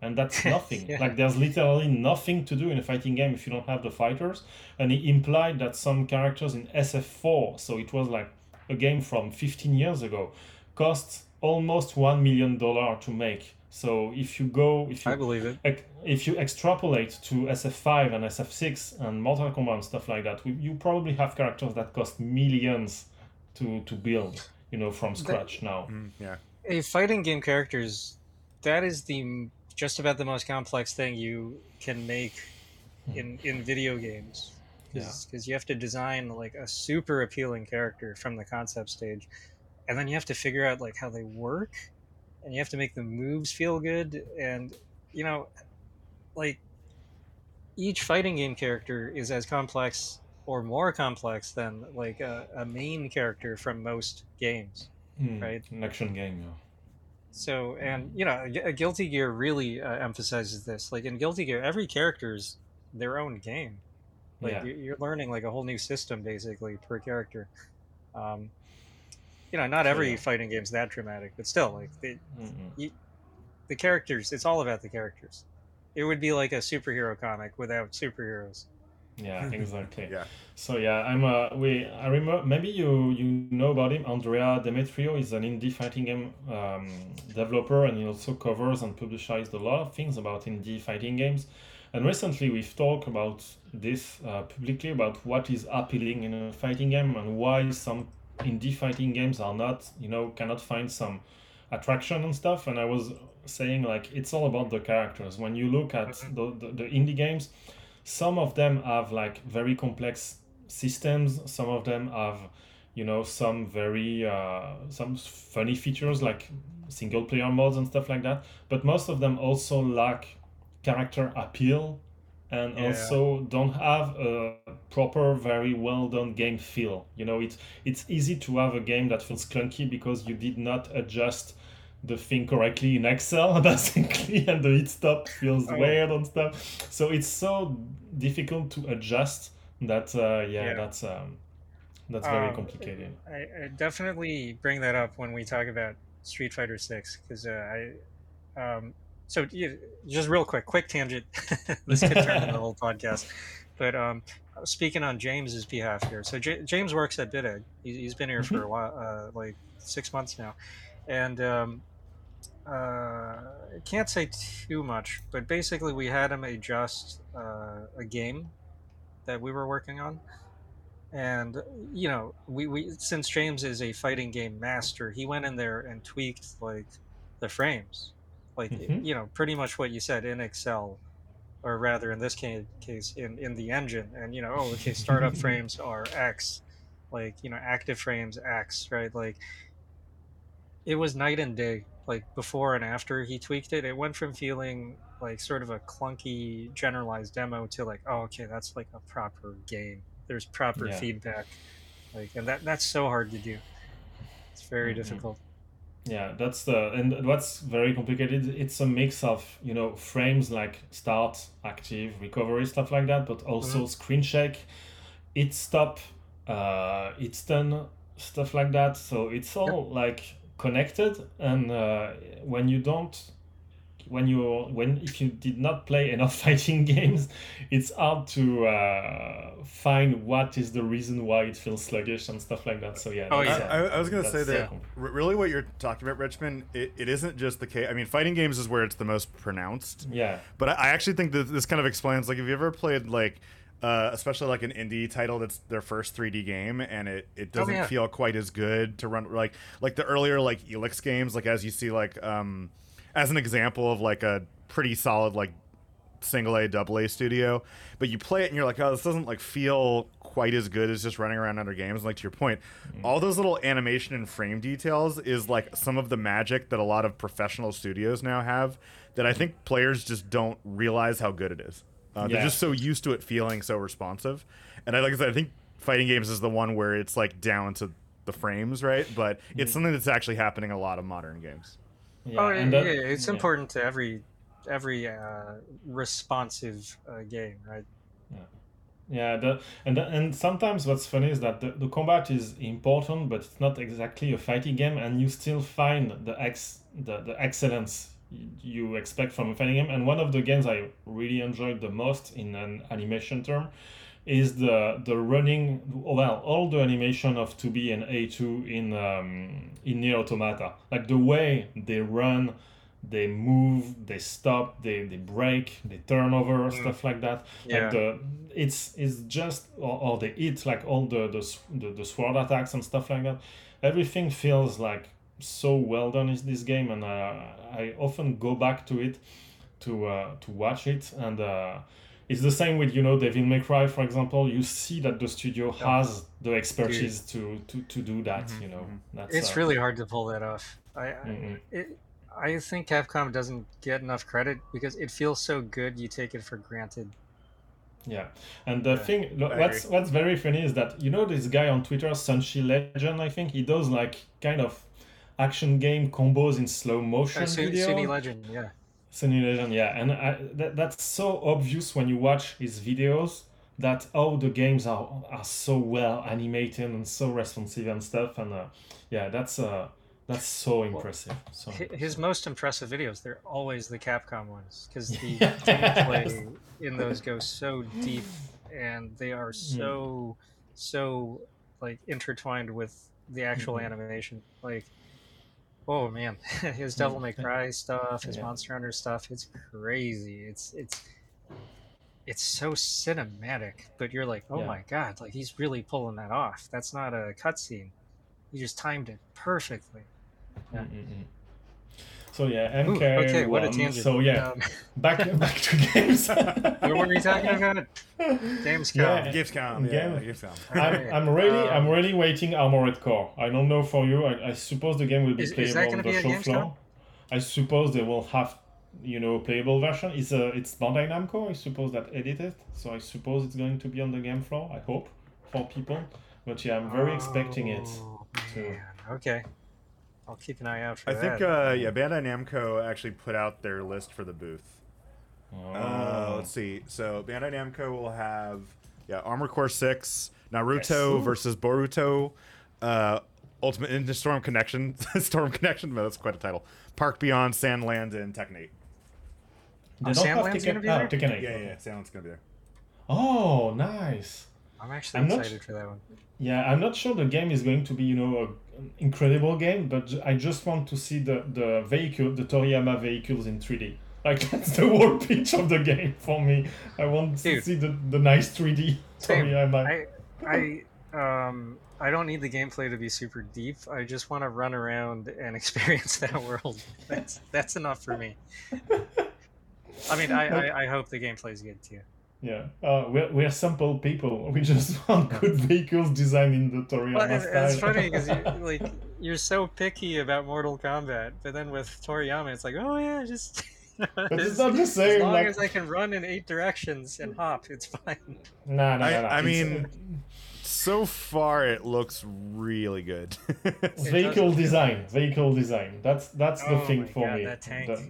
And that's nothing. yeah. Like, there's literally nothing to do in a fighting game if you don't have the fighters. And he implied that some characters in S F four, so it was like a game from fifteen years ago, cost almost one million dollars to make. So if you go, if you I believe it. Ec- if you extrapolate to S F five and S F six and Mortal Kombat and stuff like that, we, you probably have characters that cost millions to, to build, you know, from scratch that, now. Yeah, a fighting game characters, that is the just about the most complex thing you can make in in video games, because yeah. you have to design like a super appealing character from the concept stage, and then you have to figure out like how they work. And you have to make the moves feel good. And, you know, like, each fighting game character is as complex or more complex than, like, a, a main character from most games, mm, right? An action game, yeah. So, and, you know, Guilty Gear really uh, emphasizes this. Like, in Guilty Gear, every character is their own game. Like, yeah. you're learning, like, a whole new system, basically, per character. Um You know, not every yeah. fighting game's that dramatic, but still, like the you, the characters, it's all about the characters. It would be like a superhero comic without superheroes. Yeah, exactly. yeah. So yeah, I'm. Uh, we. I remember. Maybe you you know about him. Andrea Demetrio is an indie fighting game um, developer, and he also covers and publishes a lot of things about indie fighting games. And recently, we've talked about this uh, publicly about what is appealing in a fighting game and why some. Indie fighting games are not, you know, cannot find some attraction and stuff. And I was saying, like, it's all about the characters. When you look at the, the, the indie games, Some of them have like very complex systems. Some of them have, you know, some very uh, some funny features like single player modes and stuff like that. But most of them also lack character appeal and yeah. also don't have a proper, very well done game feel. You know, it's it's easy to have a game that feels clunky because you did not adjust the thing correctly in Excel, basically, and the hit stop feels oh. weird and stuff. So it's so difficult to adjust that. Uh, yeah, yeah, that's um, that's very um, complicated. I, I definitely bring that up when we talk about Street Fighter six, because uh, I um, so yeah, just real quick, quick tangent. This could turn into the whole podcast, but um, speaking on James's behalf here. So J- James works at Didegg. He's, he's been here mm-hmm. for a while, uh, like six months now, and. Um, Uh, I can't say too much, but basically we had him adjust uh, a game that we were working on, and you know, we, we since James is a fighting game master, he went in there and tweaked like the frames, like mm-hmm. you know, pretty much what you said in Excel, or rather in this case, case in in the engine, and you know, oh okay, startup frames are X, like you know, active frames X, right? Like it was night and day. Like before and after he tweaked it, it went from feeling like sort of a clunky generalized demo to like, oh, okay, that's like a proper game. There's proper yeah. feedback, like, and that that's so hard to do. It's very mm-hmm. difficult. Yeah, that's the and what's very complicated. It's a mix of you know frames like start, active, recovery, stuff like that, but also mm-hmm. screen check, hit stop, uh, hit stun, stuff like that. So it's all yeah. like. connected, and uh, when you don't when you when if you did not play enough fighting games, it's hard to uh, find what is the reason why it feels sluggish and stuff like that. So yeah, oh, yeah. I, I was gonna say that yeah. really what you're talking about, Richmond, it, it isn't just the case. I mean, fighting games is where it's the most pronounced, yeah but I, I actually think that this kind of explains, like, if you ever played like Uh, especially like an indie title that's their first three D game, and it, it doesn't oh, yeah. feel quite as good to run like like the earlier like Elix games, like as you see like um as an example of like a pretty solid like single A, double A studio, but you play it and you're like, oh, this doesn't like feel quite as good as just running around other games. And like to your point, mm-hmm. all those little animation and frame details is like some of the magic that a lot of professional studios now have that I think players just don't realize how good it is. Uh, yeah. They're just so used to it feeling so responsive, and I like I said, I think fighting games is the one where it's like down to the frames, right? But it's mm-hmm. something that's actually happening in a lot of modern games. Yeah. Oh, and that, yeah, it's yeah. important to every every uh, responsive uh, game, right? Yeah, yeah, the, and the, and sometimes what's funny is that the, the combat is important, but it's not exactly a fighting game, and you still find the ex the, the excellence you expect from a fighting game. And one of the games I really enjoyed the most in an animation term is the the running well all the animation of two B and A two in um in Nier Automata, like the way they run, they move, they stop, they they break, they turn over, stuff like that. Yeah. Like the it's it's just or, or they hit, like all the, the the the sword attacks and stuff like that. Everything feels like so well done is this game, and uh, I often go back to it to uh, to watch it. And uh, it's the same with you know Devil May Cry, for example. You see that the studio has the expertise to, to, to do that. Mm-hmm. You know, that's, it's uh, really hard to pull that off. I mm-hmm. I, it, I think Capcom doesn't get enough credit because it feels so good. You take it for granted. Yeah, and the yeah, thing what's what's very funny is that you know this guy on Twitter, Sunshine Legend. I think he does like kind of action game combos in slow motion. Sunny Legend yeah Sunny Legend yeah and I, that, that's so obvious when you watch his videos that all oh, the games are are so well animated and so responsive and stuff, and uh, yeah that's uh that's so impressive. So his impressive. most impressive videos, they're always the Capcom ones, because the gameplay in those goes so deep, and they are so mm. so like intertwined with the actual mm-hmm. animation. Like oh man, his Devil May Cry stuff, his yeah. Monster Hunter stuff, it's crazy. It's it's it's so cinematic, but you're like, oh yeah. my god, like he's really pulling that off. That's not a cutscene. He just timed it perfectly. Yeah. So yeah, M K. Ooh, okay, what a tangent. So yeah, um, back back to games. What were we talking about? Gamescom. Yeah, Gamescom. Yeah, Gamescom. I'm, I'm really, um, I'm really waiting Armored Core. I don't know for you. I, I suppose the game will be is, playable is that on the be show Gamescom? Floor. I suppose they will have, you know, playable version. It's a, it's Bandai Namco. I suppose that edited. So I suppose it's going to be on the game floor. I hope for people. But yeah, I'm very oh, expecting it. Too. Okay. I'll keep an eye out for I that. I think, uh, yeah, Bandai Namco actually put out their list for the booth. Oh. Uh, let's see. So Bandai Namco will have, yeah, Armored Core six, Naruto yes. versus Boruto, uh, Ultimate Ninja Storm Connection, Storm Connection, no, that's quite a title. Park Beyond, Sandland, and Tekken eight. Uh, Sandland's going to be there? Uh, Tekken eight. Yeah, yeah, Sandland's going to be there. Oh, nice. I'm actually I'm excited not, for that one. Yeah, I'm not sure the game is going to be, you know, an incredible game, but I just want to see the, the vehicle, the Toriyama vehicles in three D. Like, that's the whole pitch of the game for me. I want Dude, to see the, the nice three D Toriyama. I, I, um, I don't need the gameplay to be super deep. I just want to run around and experience that world. That's that's enough for me. I mean, I, I, I hope the gameplay is good, too. Yeah, uh, we're, we're simple people. We just want good vehicles designed in the Toriyama well, it's, style. It's funny because you, like, you're so picky about Mortal Kombat, but then with Toriyama, it's like, oh yeah, just you know, but it's not the same. As long like... as I can run in eight directions and hop, it's fine. No, no, no. I, I mean, so far it looks really good. Vehicle design, vehicle design. That's that's oh, the thing for God, me. That tank, the,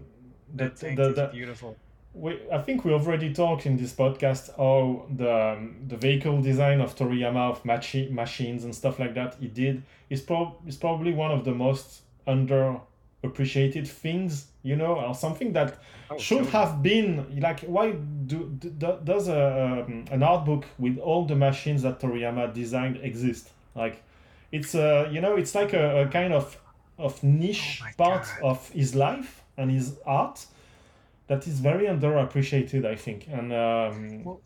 that the, tank the, is the, beautiful. We, I think we already talked in this podcast how the um, the vehicle design of Toriyama, of machi- machines and stuff like that he did is, prob- is probably one of the most underappreciated things, you know, or something that oh, should totally. have been, like, why do, do does a um, an art book with all the machines that Toriyama designed exist? Like, it's a, you know, it's like a, a kind of, of niche oh part God. of his life and his art. That is very underappreciated, I think. And um, well,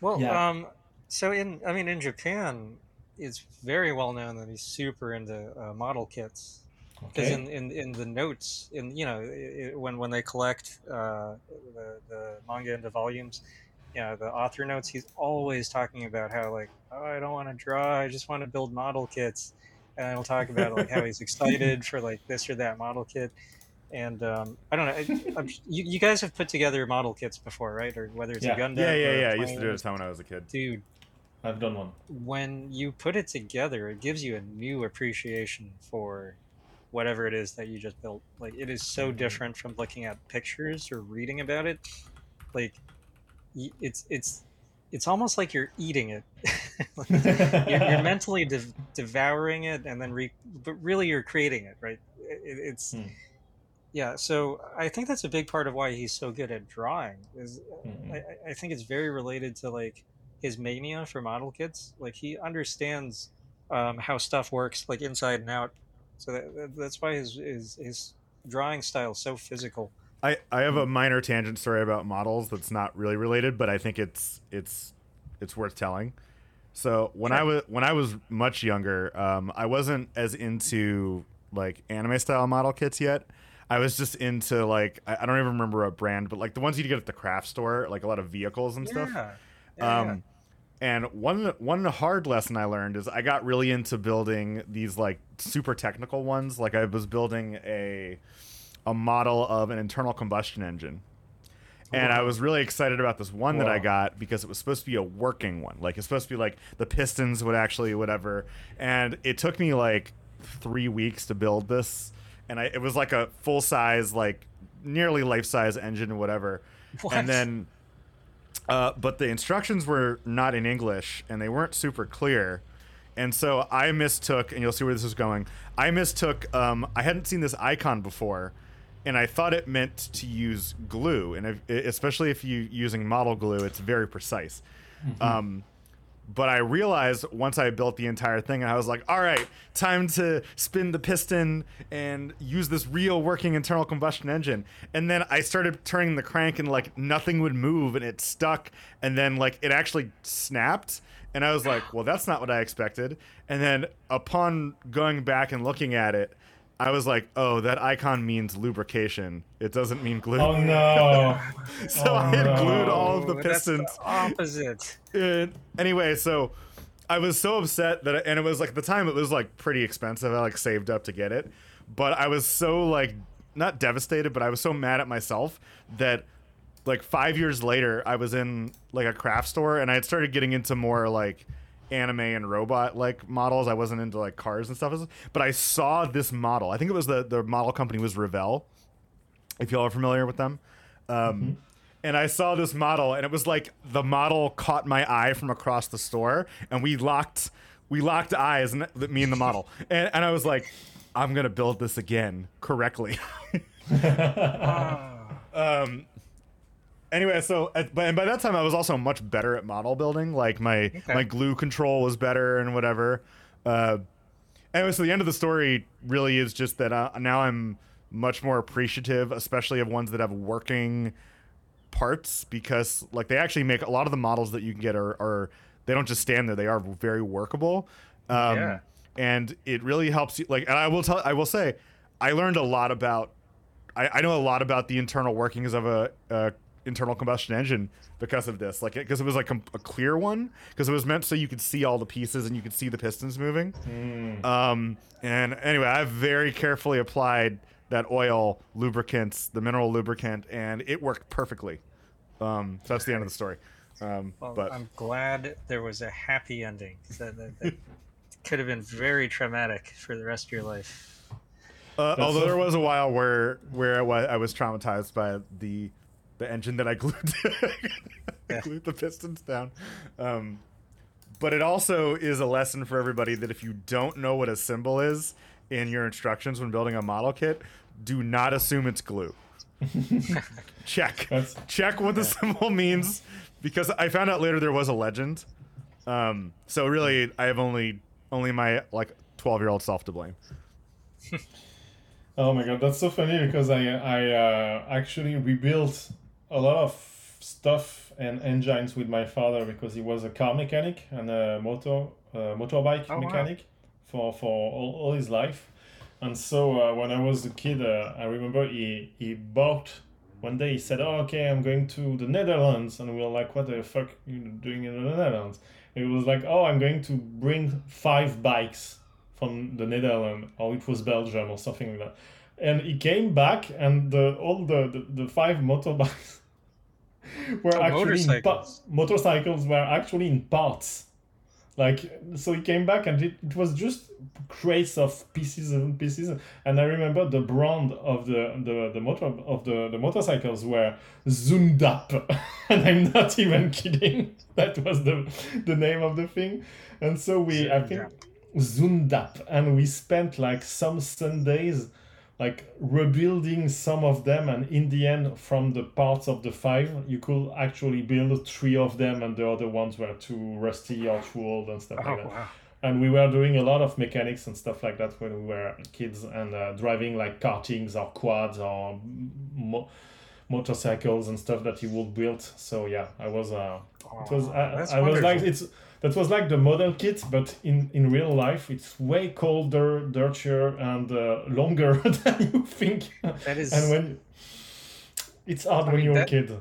well yeah. um, so in I mean in Japan, it's very well known that he's super into uh, model kits, because okay. in, in, in the notes, in you know it, when when they collect uh, the, the manga into volumes, you know, the author notes, he's always talking about how like oh, I don't want to draw, I just want to build model kits, and he'll talk about like how he's excited for like this or that model kit. And um, I don't know. I, I'm, you, you guys have put together model kits before, right? Or whether it's yeah. a Gundam. Yeah, yeah, or yeah. I used to do this time when I was a kid. Dude, I've done one. When you put it together, it gives you a new appreciation for whatever it is that you just built. Like, it is so different from looking at pictures or reading about it. Like, it's it's it's almost like you're eating it. Like, you're, you're mentally de- devouring it, and then re- but really you're creating it, right? It, it's. Hmm. Yeah, so I think that's a big part of why he's so good at drawing. Is mm-hmm. I, I think it's very related to like his mania for model kits. Like, he understands um, how stuff works, like inside and out. So that, that's why his his his drawing style is so physical. I, I have a minor tangent story about models that's not really related, but I think it's it's it's worth telling. So when yeah. I was when I was much younger, um, I wasn't as into like anime style model kits yet. I was just into, like, I don't even remember a brand, but, like, the ones you get at the craft store, like, a lot of vehicles and yeah. stuff. Yeah. Um, and one one hard lesson I learned is I got really into building these, like, super technical ones. Like, I was building a a model of an internal combustion engine. And I was really excited about this one Whoa. that I got because it was supposed to be a working one. Like, it's supposed to be, like, the pistons would actually whatever. And it took me, like, three weeks to build this. And I, it was like a full size, like nearly life size engine or whatever. What? And then, uh, but the instructions were not in English and they weren't super clear. And so I mistook, and you'll see where this is going. I mistook, um, I hadn't seen this icon before and I thought it meant to use glue. And if, especially if you're using model glue, it's very precise. Mm-hmm. Um, But I realized once I built the entire thing, and I was like, all right, time to spin the piston and use this real working internal combustion engine. And then I started turning the crank and, like, nothing would move and it stuck. And then, like, it actually snapped. And I was like, well, that's not what I expected. And then upon going back and looking at it, I was like, oh, that icon means lubrication. It doesn't mean glue. Oh, no. so oh, I had no. glued all of the pistons. That's the opposite. And anyway, so I was so upset that, I, and it was like, at the time, it was like pretty expensive. I like saved up to get it. But I was so like, not devastated, but I was so mad at myself that like five years later, I was in like a craft store and I had started getting into more like anime and robot like models. I wasn't into like cars and stuff, but I saw this model. I think it was the the model company was Revell, if y'all are familiar with them. Um, mm-hmm. And I saw this model, and it was like the model caught my eye from across the store, and we locked we locked eyes, and me and the model, and, and I was like, I'm gonna build this again correctly. um. Anyway, so at, but and by that time I was also much better at model building. Like my okay. my glue control was better and whatever. Uh, anyway, so the end of the story really is just that uh, now I'm much more appreciative, especially of ones that have working parts, because like they actually make a lot of the models that you can get are, are they don't just stand there; they are very workable. Um, yeah. And it really helps you. Like, and I will tell, I will say, I learned a lot about. I, I know a lot about the internal workings of a. a internal combustion engine because of this, like because it, it was like a, a clear one, because it was meant so you could see all the pieces and you could see the pistons moving. mm. Um and anyway, I've very carefully applied that oil, lubricants, the mineral lubricant, and it worked perfectly. Um so that's the end of the story. Um well, but I'm glad there was a happy ending. That, that, that could have been very traumatic for the rest of your life. Uh, although so- there was a while where where I was, I was traumatized by the the engine that I glued, to, I glued the pistons down. Um, but it also is a lesson for everybody that if you don't know what a symbol is in your instructions when building a model kit, do not assume it's glue. Check. That's, Check what yeah. the symbol means, because I found out later there was a legend. Um, so really, I have only only my like twelve-year-old self to blame. Oh my God, that's so funny, because I, I uh, actually rebuilt a lot of stuff and engines with my father, because he was a car mechanic and a motor uh, motorbike oh, mechanic wow. for, for all, all his life. And so uh, when I was a kid, uh, I remember he, he bought, one day he said, oh, okay, I'm going to the Netherlands. And we were like, what the fuck are you doing in the Netherlands? And he was like, oh, I'm going to bring five bikes from the Netherlands, or it was Belgium or something like that. And he came back, and the, all the, the, the five motorbikes were oh, actually motorcycles. In pa- motorcycles were actually in parts. Like, so he came back, and it, it was just crates of pieces and pieces. And I remember the brand of the the, the motor of the, the motorcycles were Zundap, and I'm not even kidding. That was the the name of the thing. And so we, I think. Zundap, and we spent like some Sundays like rebuilding some of them, and in the end, from the parts of the five, you could actually build three of them, and the other ones were too rusty or too old and stuff oh, like that wow. And we were doing a lot of mechanics and stuff like that when we were kids, and uh, driving like kartings or quads or mo- motorcycles and stuff that you would build. So yeah, I was uh, oh, it was I, I was like it's that was like the model kit, but in, in real life, it's way colder, dirtier, and uh, longer than you think. That is, and when it's hard I when mean, you're that, a kid.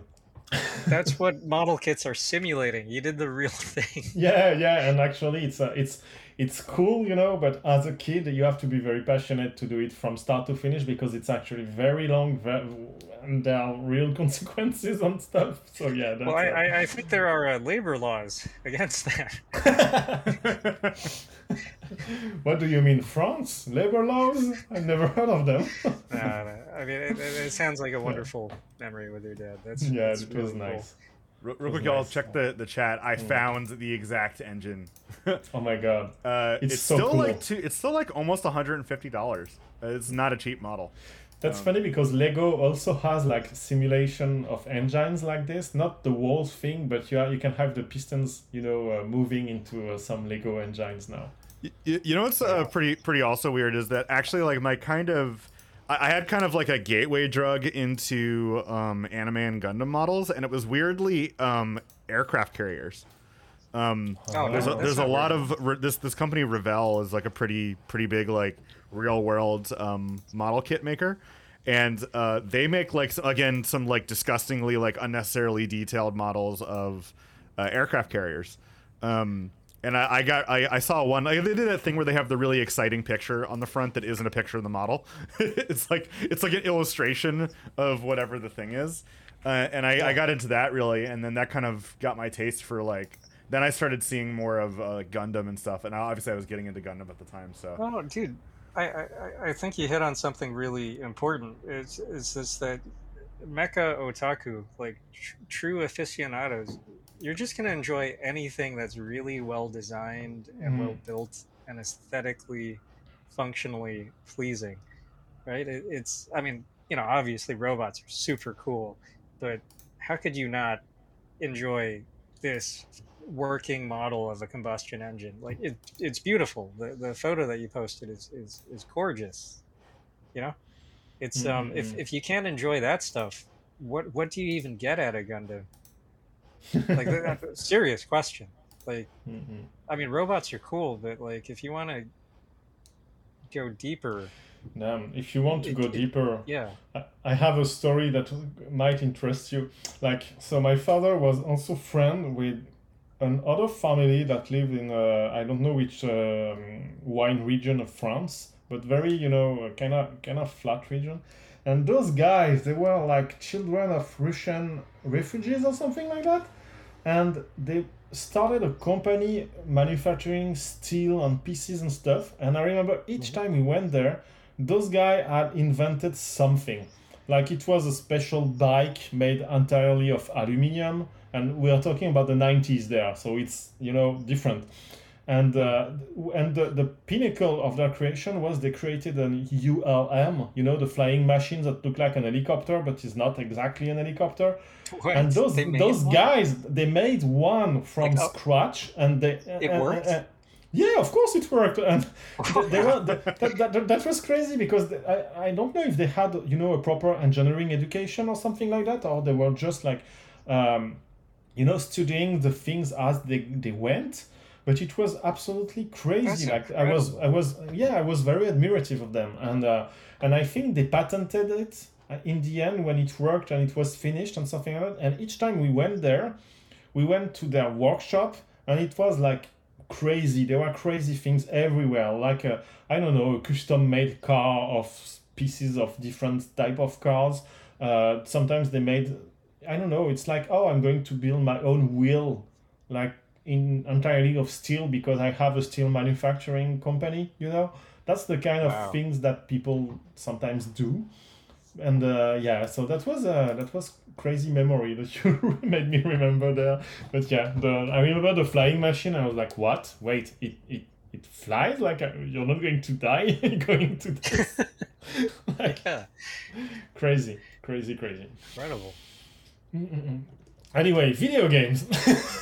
That's what model kits are simulating. You did the real thing. Yeah, yeah, and actually, it's uh, it's it's cool, you know. But as a kid, you have to be very passionate to do it from start to finish, because it's actually very long, very, and there are real consequences and stuff. So yeah. That's well, I, I, I think there are uh, labor laws against that. What do you mean, France? Labor laws? I've never heard of them. no, no, I mean it, it sounds like a wonderful memory with your dad. That's yeah, that's it really was nice. Cool. Real, real quick, nice. Y'all check the, the chat. I mm. found the exact engine. Oh my God! Uh, it's, it's so still cool. like two, it's still like almost one hundred fifty dollars. It's not a cheap model. That's um, funny, because Lego also has like simulation of engines like this, not the whole thing, but you are, you can have the pistons, you know, uh, moving into uh, some Lego engines now. You, you know what's uh, pretty pretty also weird is that actually like my kind of I, I had kind of like a gateway drug into um, anime and Gundam models, and it was weirdly um, aircraft carriers. Um, oh, there's no, a, there's a lot weird. of re- this this company Revell is like a pretty pretty big like real world um, model kit maker. And uh, they make, like, again, some, like, disgustingly, like, unnecessarily detailed models of uh, aircraft carriers. Um, and I, I got, I, I saw one. I, they did that thing where they have the really exciting picture on the front that isn't a picture of the model. It's like, it's like an illustration of whatever the thing is. Uh, and I, yeah. I got into that really, and then that kind of got my taste for, like. Then I started seeing more of uh, Gundam and stuff, and obviously I was getting into Gundam at the time. So. Oh, dude. I, I, I think you hit on something really important. It's, it's this that mecha otaku, like tr- true aficionados, you're just going to enjoy anything that's really well designed and mm-hmm. well built and aesthetically, functionally pleasing, right? It, it's, I mean, you know, obviously robots are super cool, but how could you not enjoy this working model of a combustion engine? Like it, it's beautiful. The the photo that you posted is is, is gorgeous. You know, it's um mm-hmm. if, if you can't enjoy that stuff, what what do you even get out of Gundam? Like that's a serious question. Like, mm-hmm. I mean, robots are cool, but like if you want to go deeper. Damn, if you want to go deeper, yeah. I have a story that might interest you. Like, so my father was also friend with another family that lived in uh, I don't know which um, wine region of France, but very, you know, kind of kind of flat region. And those guys, they were like children of Russian refugees or something like that, and they started a company manufacturing steel and pieces and stuff. And I remember each time we went there, those guys had invented something. Like it was a special bike made entirely of aluminium, and we are talking about the nineties there, so it's, you know, different. And uh, and the, the pinnacle of their creation was they created an U L M, you know, the flying machine that looked like an helicopter but is not exactly an helicopter. What? And those those one? guys, they made one from like, scratch, and they it and, worked. And, and, yeah, of course it worked, and they were that, that, that, that was crazy because they, I, I don't know if they had, you know, a proper engineering education or something like that, or they were just like, um, you know, studying the things as they, they went. But it was absolutely crazy. That's like incredible. I was, I was, yeah, I was very admirative of them, and uh, and I think they patented it in the end when it worked and it was finished and something like that. And each time we went there, we went to their workshop, and it was like. Crazy, there were crazy things everywhere, like a, I don't know, a custom made car of pieces of different type of cars. Uh, sometimes they made, I don't know, it's like, oh, I'm going to build my own wheel, like in entirely of steel because I have a steel manufacturing company, you know. That's the kind of wow. things that people sometimes do. And uh, yeah, so that was uh, that was crazy memory that you made me remember there. But yeah, the, I remember the flying machine. I was like, what? Wait, it it, it flies? Like I, you're not going to die? You're going to die? Like, yeah. Crazy, crazy, crazy. Incredible. Mm-mm-mm. Anyway, video games.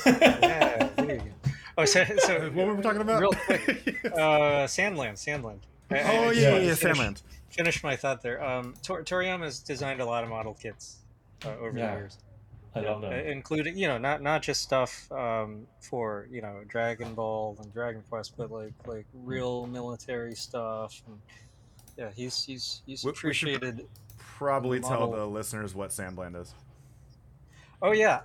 Yeah, video games. Oh, so, so what were we talking about? Real quick, uh, Sandland, Sandland. I, oh I, yeah, yeah, yeah Sandland. Finish my thought there. Um, Tor- Toriyama's designed a lot of model kits uh, over yeah. the years. I love them. Including, you know, not not just stuff um, for, you know, Dragon Ball and Dragon Quest, but like like real military stuff. And yeah, he's he's he's we, appreciated. We should probably model. Tell the listeners what Sandland is. Oh yeah,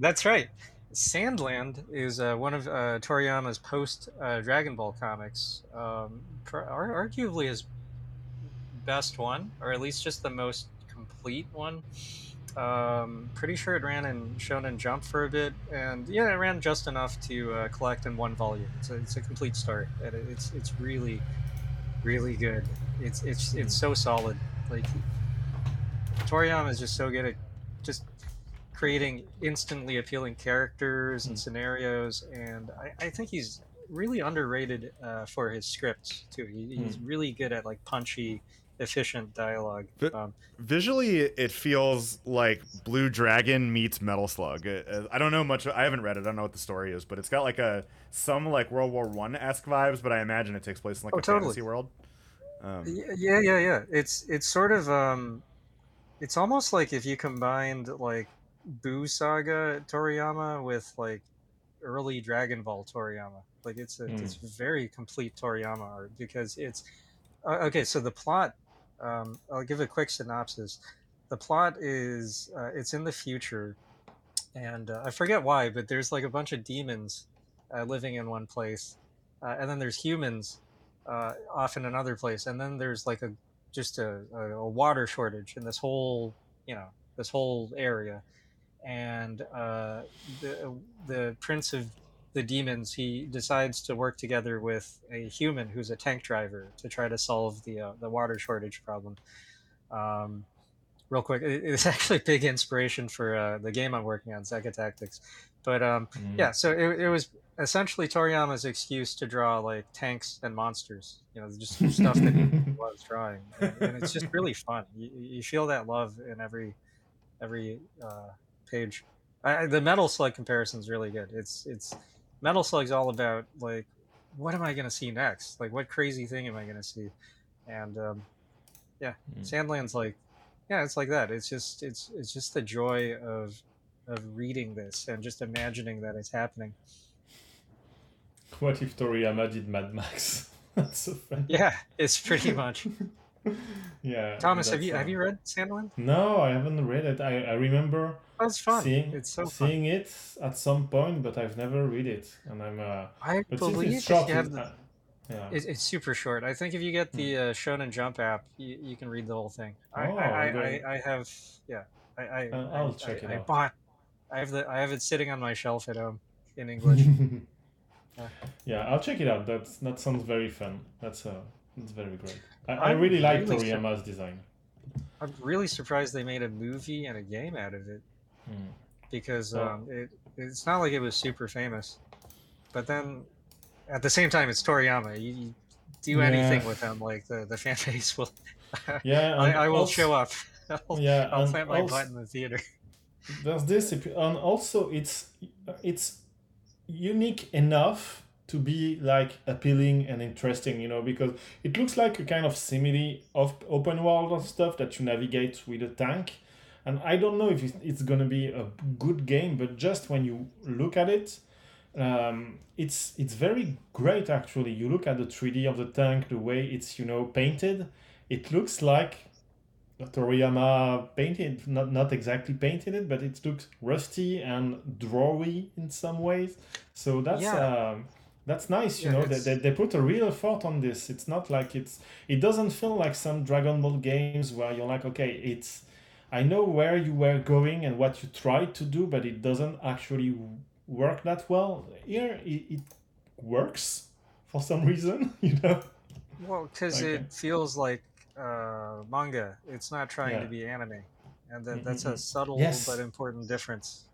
that's right. Sandland is uh, one of uh, Toriyama's post uh, Dragon Ball comics, um, pr- arguably his best one, or at least just the most complete one. Um, pretty sure it ran in Shonen Jump for a bit, and yeah, it ran just enough to uh, collect in one volume. So it's a complete start. It, it's it's really, really good. It's it's it's so solid. Like Toriyama is just so good at just. creating instantly appealing characters and mm. scenarios, and I, I think he's really underrated uh, for his scripts too. He, he's mm. really good at like punchy, efficient dialogue. V- um, visually, it feels like Blue Dragon meets Metal Slug. I don't know much. I haven't read it. I don't know what the story is, but it's got like a some like World War One-esque vibes. But I imagine it takes place in like oh, a totally. fantasy world. Um, yeah, yeah, yeah. It's it's sort of um, it's almost like if you combined like. Buu Saga Toriyama with like early Dragon Ball Toriyama, Like it's a, mm. it's very complete Toriyama art because it's uh, okay. So the plot, um, I'll give a quick synopsis. The plot is uh, it's in the future, and uh, I forget why, but there's like a bunch of demons uh, living in one place, uh, and then there's humans uh, off in another place, and then there's like a just a, a water shortage in this whole you know this whole area, and uh, the the prince of the demons, he decides to work together with a human who's a tank driver to try to solve the uh, the water shortage problem. Um, real quick, it, it's actually a big inspiration for uh, the game I'm working on, Zeka Tactics. But um, mm. yeah, so it, it was essentially Toriyama's excuse to draw like tanks and monsters, you know, just stuff that he loves drawing, and, and it's just really fun. You, you feel that love in every every uh, page. I, the Metal Slug comparison is really good. It's it's Metal Slug's all about, like, what am I going to see next? Like, what crazy thing am I going to see? And, um, yeah, mm. Sandland's like, yeah, it's like that. It's just it's it's just the joy of of reading this and just imagining that it's happening. What if Toriyama did Mad Max? That's so funny. Yeah, it's pretty much. Yeah. Thomas, have you fun. have you read Sandland? No, I haven't read it. I, I remember that's fun. seeing it's so fun. seeing it at some point, but I've never read it, and I'm. Uh, I believe it's, short, you have the, uh, yeah. it, it's super short. I think if you get the uh, Shonen Jump app, you, you can read the whole thing. Oh, I, I, I, I, I have yeah. I, I uh, I'll I, check I, it. I, out. I bought. I have the. I have it sitting on my shelf at home in English. yeah. yeah, I'll check it out. That's that sounds very fun. That's uh, that's very great. I, I really like really Toriyama's sur- design. I'm really surprised they made a movie and a game out of it, mm. because oh. um, it, it's not like it was super famous. But then, at the same time, it's Toriyama. You, you do yeah. anything with him, like the, the fan base will. Yeah, I, I will also, show up. I'll, yeah, I'll plant my also, butt in the theater. There's this, and also it's it's unique enough to be like appealing and interesting, you know, because it looks like a kind of simile of open world and stuff that you navigate with a tank. And I don't know if it's, it's going to be a good game, but just when you look at it, um, it's it's very great, actually. You look at the three D of the tank, the way it's, you know, painted. It looks like Toriyama painted, not, not exactly painted it, but it looks rusty and drawy in some ways. So that's... Yeah. Um, That's nice, you yeah, know, they, they they put a real effort on this. It's not like it's... It doesn't feel like some Dragon Ball games where you're like, okay, it's... I know where you were going and what you tried to do, but it doesn't actually work that well. Here, it, it works for some reason, you know? Well, because okay. it feels like uh, manga. It's not trying yeah. to be anime. And that, that's a subtle yes. but important difference.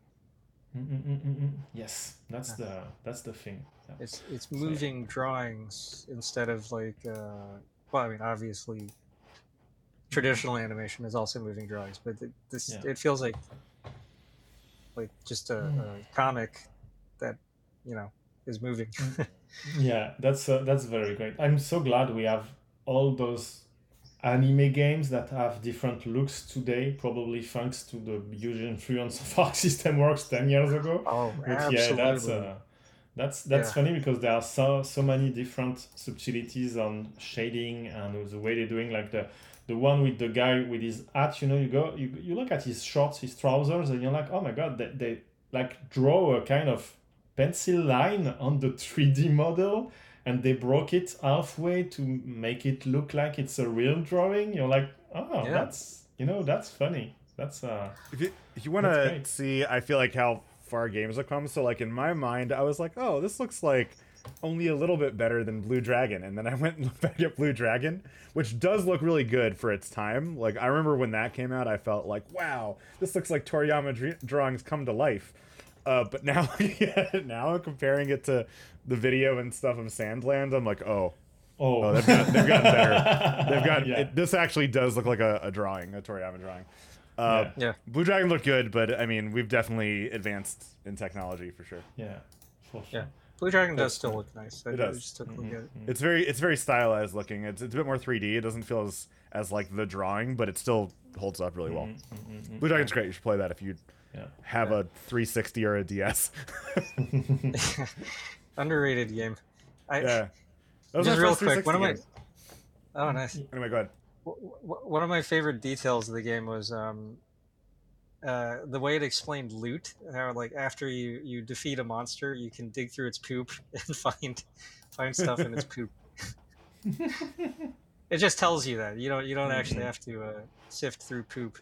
Mm-mm-mm-mm. Yes, that's yeah. the that's the thing. Yeah. It's it's moving so, yeah. drawings instead of like uh, well, I mean, obviously, traditional animation is also moving drawings, but it, this yeah. it feels like like just a, mm. a comic that you know is moving. yeah, that's uh, that's very great. I'm so glad we have all those anime games that have different looks today, probably thanks to the huge influence of Arc System Works ten years ago. Oh, but absolutely. Yeah, that's uh, that's that's yeah. funny because there are so so many different subtleties on shading and the way they're doing, like the the one with the guy with his hat. You know, you go you, you look at his shorts, his trousers, and you're like, oh my god, they, they like draw a kind of pencil line on the three D model. And they broke it halfway to make it look like it's a real drawing. You're like, oh, yeah. that's, you know, that's funny. That's uh. If you, if you want to see, I feel like how far games have come. So like in my mind, I was like, oh, this looks like only a little bit better than Blue Dragon. And then I went and looked back at Blue Dragon, which does look really good for its time. Like I remember when that came out, I felt like, wow, this looks like Toriyama dra- drawings come to life. Uh, but now, yeah, now comparing it to the video and stuff of Sandland, I'm like, oh, oh, oh they've, got, they've gotten better. They've gotten yeah. it, this actually does look like a, a drawing, a Toriyama drawing. Uh, yeah. yeah, Blue Dragon looked good, but I mean, we've definitely advanced in technology for sure. Yeah, for sure. Yeah, Blue Dragon does still look nice. I it does. Just took mm-hmm. a look at it. It's very, it's very stylized looking. It's, it's a bit more three D. It doesn't feel as, as like the drawing, but it still holds up really well. Mm-hmm. Mm-hmm. Blue Dragon's great. You should play that if you. Yeah. Have yeah. a three sixty or a D S. Underrated game. I, yeah. Those just real quick, one of my... Oh, nice. Anyway, go ahead. One of my favorite details of the game was um, uh, the way it explained loot. How, like, after you, you defeat a monster, you can dig through its poop and find find stuff in its poop. It just tells you that you don't you don't actually have to uh, sift through poop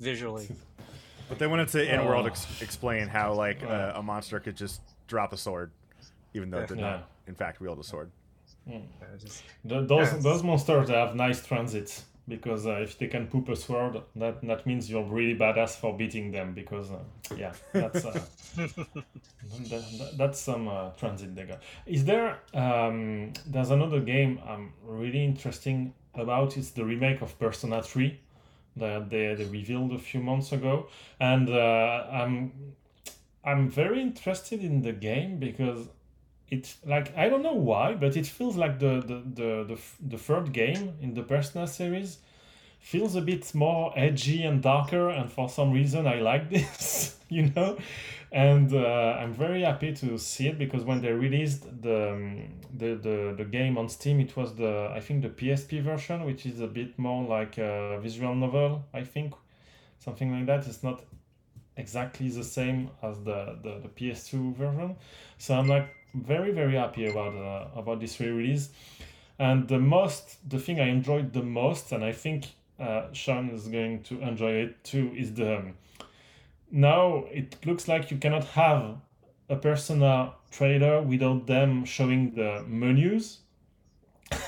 visually. But they wanted to in world ex- explain how like uh, a monster could just drop a sword, even though it did not in fact wield a sword. Mm. Just, those yeah. those monsters have nice transits, because uh, if they can poop a sword, that that means you're really badass for beating them, because uh, yeah that's uh, that, that's some uh, transit they got. Is there um there's another game I'm really interesting about. It's the remake of Persona three that they, they revealed a few months ago, and uh, I'm I'm very interested in the game because it's like, I don't know why, but it feels like the the, the, the, the third game in the Persona series feels a bit more edgy and darker, and for some reason I like this, you know? And uh, I'm very happy to see it, because when they released the, um, the the the game on Steam, it was the, I think, the P S P version, which is a bit more like a visual novel, I think, something like that. It's not exactly the same as the, the, the P S two version. So I'm like, very very happy about uh, about this re-release, and the most the thing I enjoyed the most, and I think uh, Sean is going to enjoy it too, is the um, now it looks like you cannot have a Persona trailer without them showing the menus.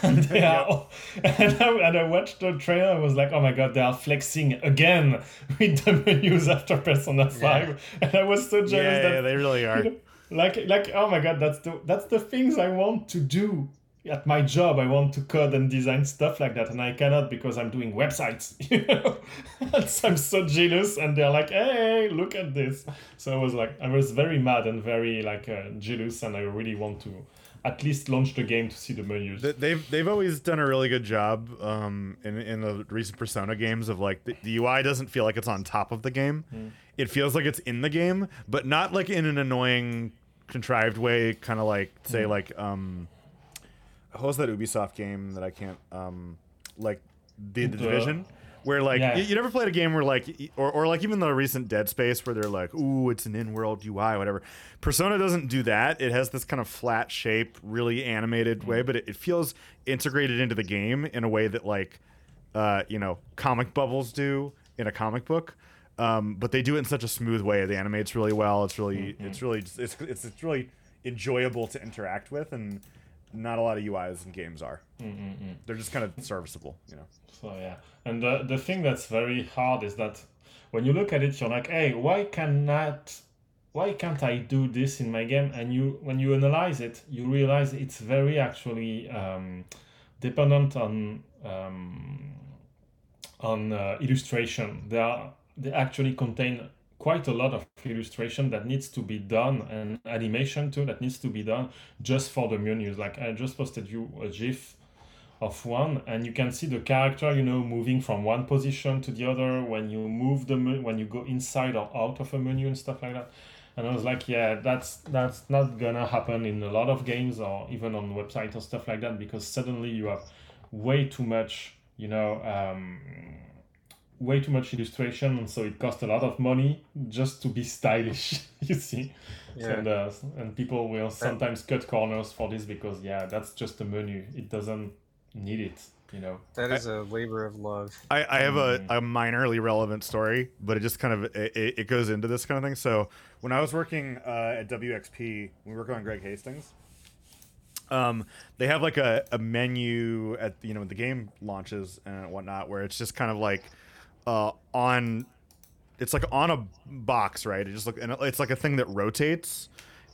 And they are, and I, and I watched the trailer and was like, oh my god, they are flexing again with the menus after Persona five, yeah. And I was so jealous. Yeah, that, yeah they really are. You know, Like, like, oh my god, that's the that's the things I want to do at my job. I want to code and design stuff like that, and I cannot because I'm doing websites, you know? I'm so jealous, and they're like, hey, look at this. So I was like, I was very mad and very, like, uh, jealous, and I really want to at least launch the game to see the menus. They've they've always done a really good job um, in, in the recent Persona games of, like, the, the U I doesn't feel like it's on top of the game. Mm. It feels like it's in the game, but not, like, in an annoying, contrived way, kind of like, say, mm. like, um, what was that Ubisoft game that I can't, um, like, The, the Division? Where, like, yeah. you, you never played a game where, like, or, or, like, even the recent Dead Space where they're like, ooh, it's an in-world U I, whatever. Persona doesn't do that. It has this kind of flat shape, really animated mm. way, but it, it feels integrated into the game in a way that, like, uh, you know, comic bubbles do in a comic book. Um, but they do it in such a smooth way. The animates really well. It's really, mm-hmm. it's really, it's, it's it's really enjoyable to interact with, and not a lot of U Is in games are. Mm-hmm. They're just kind of serviceable, you know. So yeah, and the the thing that's very hard is that when you look at it, you're like, hey, why cannot, why can't I do this in my game? And you, when you analyze it, you realize it's very actually um, dependent on um, on uh, illustration. There are They actually contain quite a lot of illustration that needs to be done, and animation too that needs to be done just for the menus. Like, I just posted you a GIF of one, and you can see the character, you know, moving from one position to the other when you move the when you go inside or out of a menu and stuff like that. And I was like, yeah, that's that's not gonna happen in a lot of games or even on websites or stuff like that, because suddenly you have way too much, you know. Um, way too much illustration, and so it costs a lot of money just to be stylish, you see. Yeah. And uh, and people will sometimes cut corners for this because yeah, that's just a menu. It doesn't need it, you know. That is I, a labor of love. I, I have a, a minorly relevant story, but it just kind of it, it goes into this kind of thing. So when I was working uh, at W X P, we were going Greg Hastings. Um, they have like a, a menu at you know the game launches and whatnot where it's just kind of like. Uh, on, it's like on a box, right? It just look, and it's like a thing that rotates,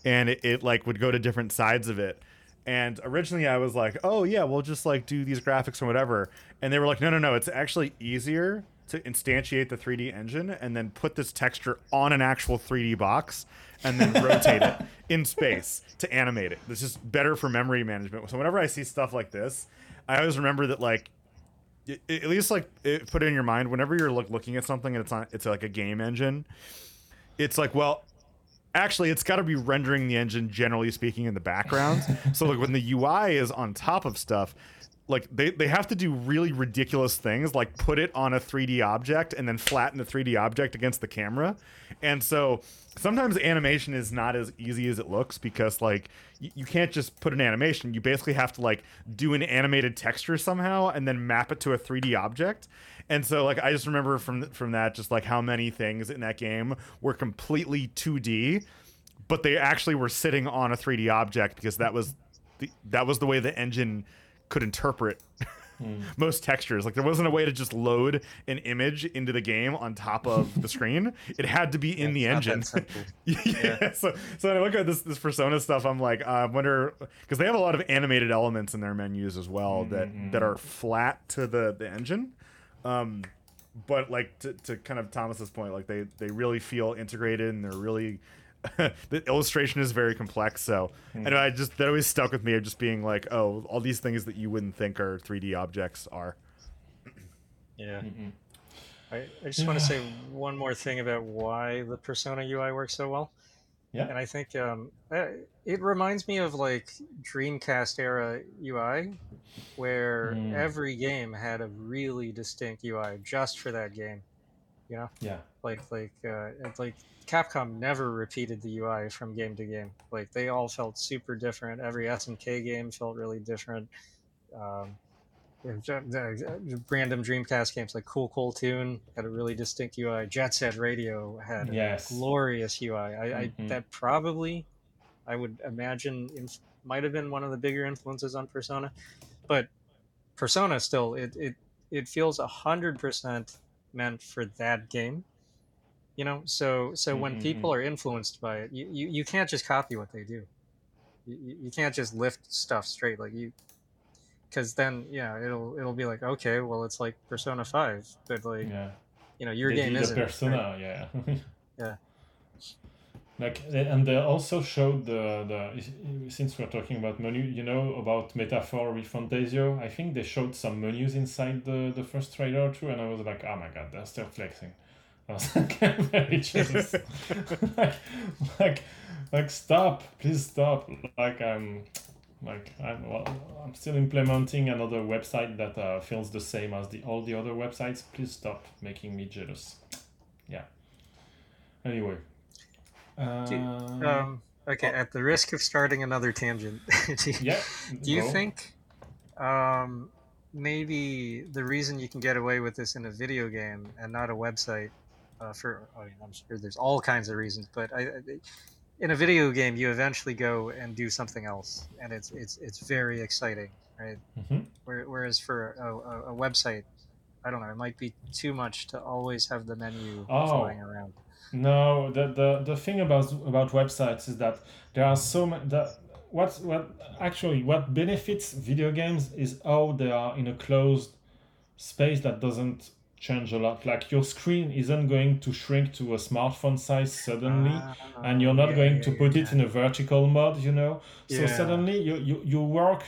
and it, it like would go to different sides of it. And originally, I was like, oh yeah, we'll just like do these graphics and whatever. And they were like, no, no, no, it's actually easier to instantiate the three D engine and then put this texture on an actual three D box and then rotate it in space to animate it. It's just better for memory management. So whenever I see stuff like this, I always remember that like. At least, like, it put it in your mind whenever you're look, looking at something and it's on, it's like a game engine. It's like, well, Actually, it's got to be rendering the engine, generally speaking, in the background. So like when the U I is on top of stuff, like they, they have to do really ridiculous things, like put it on a three D object and then flatten the three D object against the camera. And so sometimes animation is not as easy as it looks, because like you, you can't just put an animation. You basically have to like do an animated texture somehow and then map it to a three D object. And so like I just remember from from that just like how many things in that game were completely two D, but they actually were sitting on a three D object, because that was the, that was the way the engine could interpret mm. most textures. Like there wasn't a way to just load an image into the game on top of the screen. It had to be in yeah, the engine. yeah. yeah. So so when I look at this this Persona stuff, I'm like, I uh, wonder, because they have a lot of animated elements in their menus as well mm-hmm. that that are flat to the the engine. Um, but like to, to kind of Thomas's point, like they they really feel integrated, and they're really the illustration is very complex, so mm. and I just that always stuck with me of just being like, oh, all these things that you wouldn't think are three D objects are. Yeah, mm-mm. I, I just yeah. want to say one more thing about why the Persona U I works so well. Yeah, and I think um, it reminds me of like Dreamcast era U I, where mm. every game had a really distinct U I just for that game. You know? Yeah. Like like uh, like. Capcom never repeated the U I from game to game. Like they all felt super different. Every S N K game felt really different. Um, random Dreamcast games like Cool Cool Tune had a really distinct U I. Jet Set Radio had a yes. glorious U I. I, mm-hmm. I that probably, I would imagine, inf- might have been one of the bigger influences on Persona. But Persona still, it it it feels one hundred percent meant for that game. You know, so so when mm-hmm. people are influenced by it, you, you, you can't just copy what they do. You, you can't just lift stuff straight like you, because then yeah, it'll it'll be like, okay, well it's like Persona five, but like yeah. you know your they game isn't Persona, right? yeah, yeah. Like and they also showed the the since we're talking about menu, you know about Metaphor with Fantasio. I think they showed some menus inside the the first trailer too, and I was like, oh my god, they're still flexing. I was like, very jealous. like, like, like, stop! Please stop! Like, I'm, like, I'm, well, I'm still implementing another website that uh, feels the same as the all the other websites. Please stop making me jealous. Yeah. Anyway. Uh, do, um. Okay. Oh. At the risk of starting another tangent. do, yeah. Do you go. think? Um. Maybe the reason you can get away with this in a video game and not a website. Uh, for I mean, I'm sure there's all kinds of reasons, but I, I, in a video game, you eventually go and do something else, and it's it's it's very exciting, right? Mm-hmm. Whereas for a, a, a website, I don't know, it might be too much to always have the menu oh. flying around. No, the, the the thing about about websites is that there are so many. The, what what actually what benefits video games is how they are in a closed space that doesn't change a lot. Like your screen isn't going to shrink to a smartphone size suddenly, uh, and you're not yeah, going yeah, to put yeah. it in a vertical mode, you know. Yeah. So suddenly you you, you work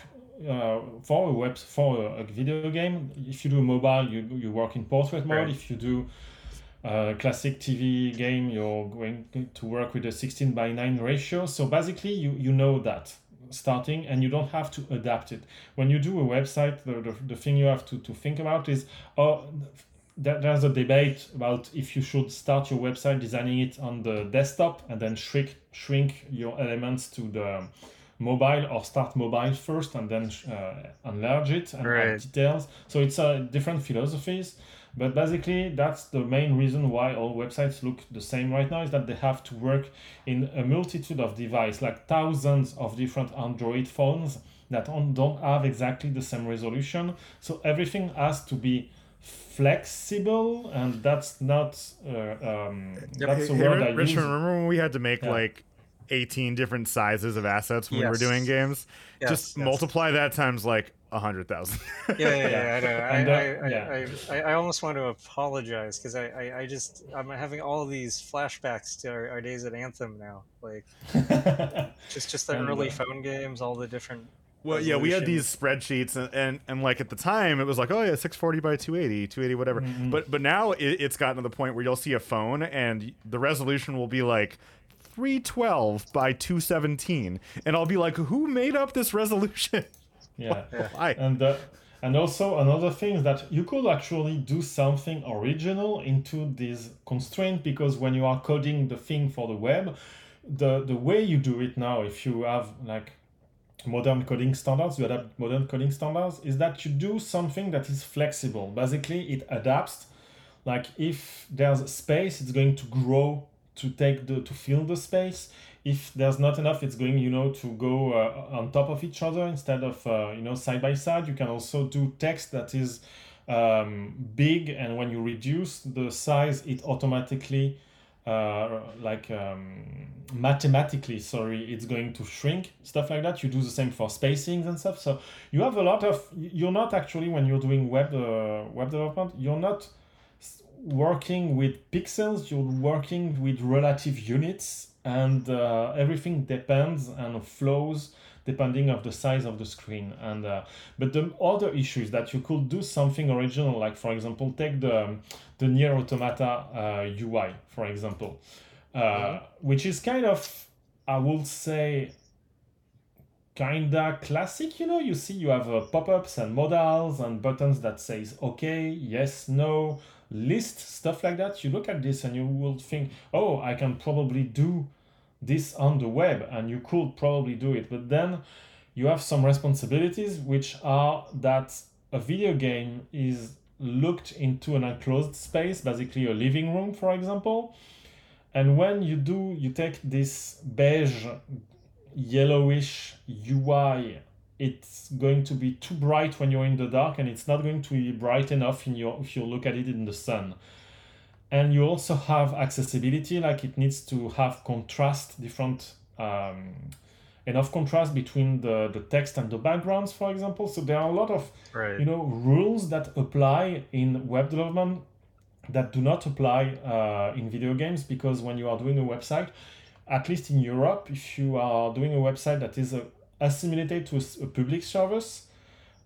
uh, for a web for a, a video game. If you do mobile, you you work in portrait mode. Right. If you do uh, classic T V game, you're going to work with a sixteen by nine ratio. So basically, you you know that starting, and you don't have to adapt it. When you do a website, the the, the thing you have to to think about is oh. There's a debate about if you should start your website designing it on the desktop and then shrink shrink your elements to the mobile, or start mobile first and then uh, enlarge it and right. add details. So it's uh, different philosophies, but basically that's the main reason why all websites look the same right now, is that they have to work in a multitude of devices, like thousands of different Android phones that don't have exactly the same resolution. So everything has to be flexible, and that's not uh, um yep. that's a hey, word hey, I Rich, use. Remember when we had to make yeah. like eighteen different sizes of assets when yes. we were doing games? Yes. Just yes. multiply that times like a hundred thousand. yeah, yeah, yeah, I know. I, that, I, yeah. I, I, I almost want to apologize because I, I, I just I'm having all these flashbacks to our, our days at Anthem now, like just just the early yeah. phone games, all the different. Well, resolution. Yeah, we had these spreadsheets, and, and, and like at the time, it was like, oh yeah, six forty by two eighty, two eighty, whatever. Mm-hmm. But but now it, it's gotten to the point where you'll see a phone, and the resolution will be like three twelve by two seventeen, and I'll be like, who made up this resolution? Yeah. Why? And uh, and also another thing is that you could actually do something original into this constraint, because when you are coding the thing for the web, the the way you do it now, if you have like modern coding standards, you adapt modern coding standards, is that you do something that is flexible. Basically, it adapts. Like if there's space, it's going to grow to take the to fill the space. If there's not enough, it's going, you know, to go uh, on top of each other instead of uh, you know, side by side. You can also do text that is um, big, and when you reduce the size, it automatically uh, like um, mathematically, sorry, it's going to shrink. Stuff like that. You do the same for spacings and stuff. So you have a lot of. You're not actually, when you're doing web uh, web development, you're not working with pixels, you're working with relative units, and uh, everything depends and flows depending of the size of the screen. And uh, but the other issue is that you could do something original, like for example, take the the Nier Automata uh, U I, for example, uh, yeah. which is kind of, I would say, kinda classic, you know. You see, you have uh, pop-ups and modals and buttons that says okay, yes, no, list, stuff like that. You look at this and you will think, oh, I can probably do this on the web, and you could probably do it. But then you have some responsibilities, which are that a video game is looked into an enclosed space, basically a living room, for example. And when you do, you take this beige, yellowish U I, it's going to be too bright when you're in the dark, and it's not going to be bright enough in your, if you look at it in the sun. And you also have accessibility, like it needs to have contrast, different um, enough contrast between the, the text and the backgrounds, for example. So there are a lot of right. you know, rules that apply in web development that do not apply uh, in video games, because when you are doing a website, at least in Europe, if you are doing a website that is a assimilated to a public service,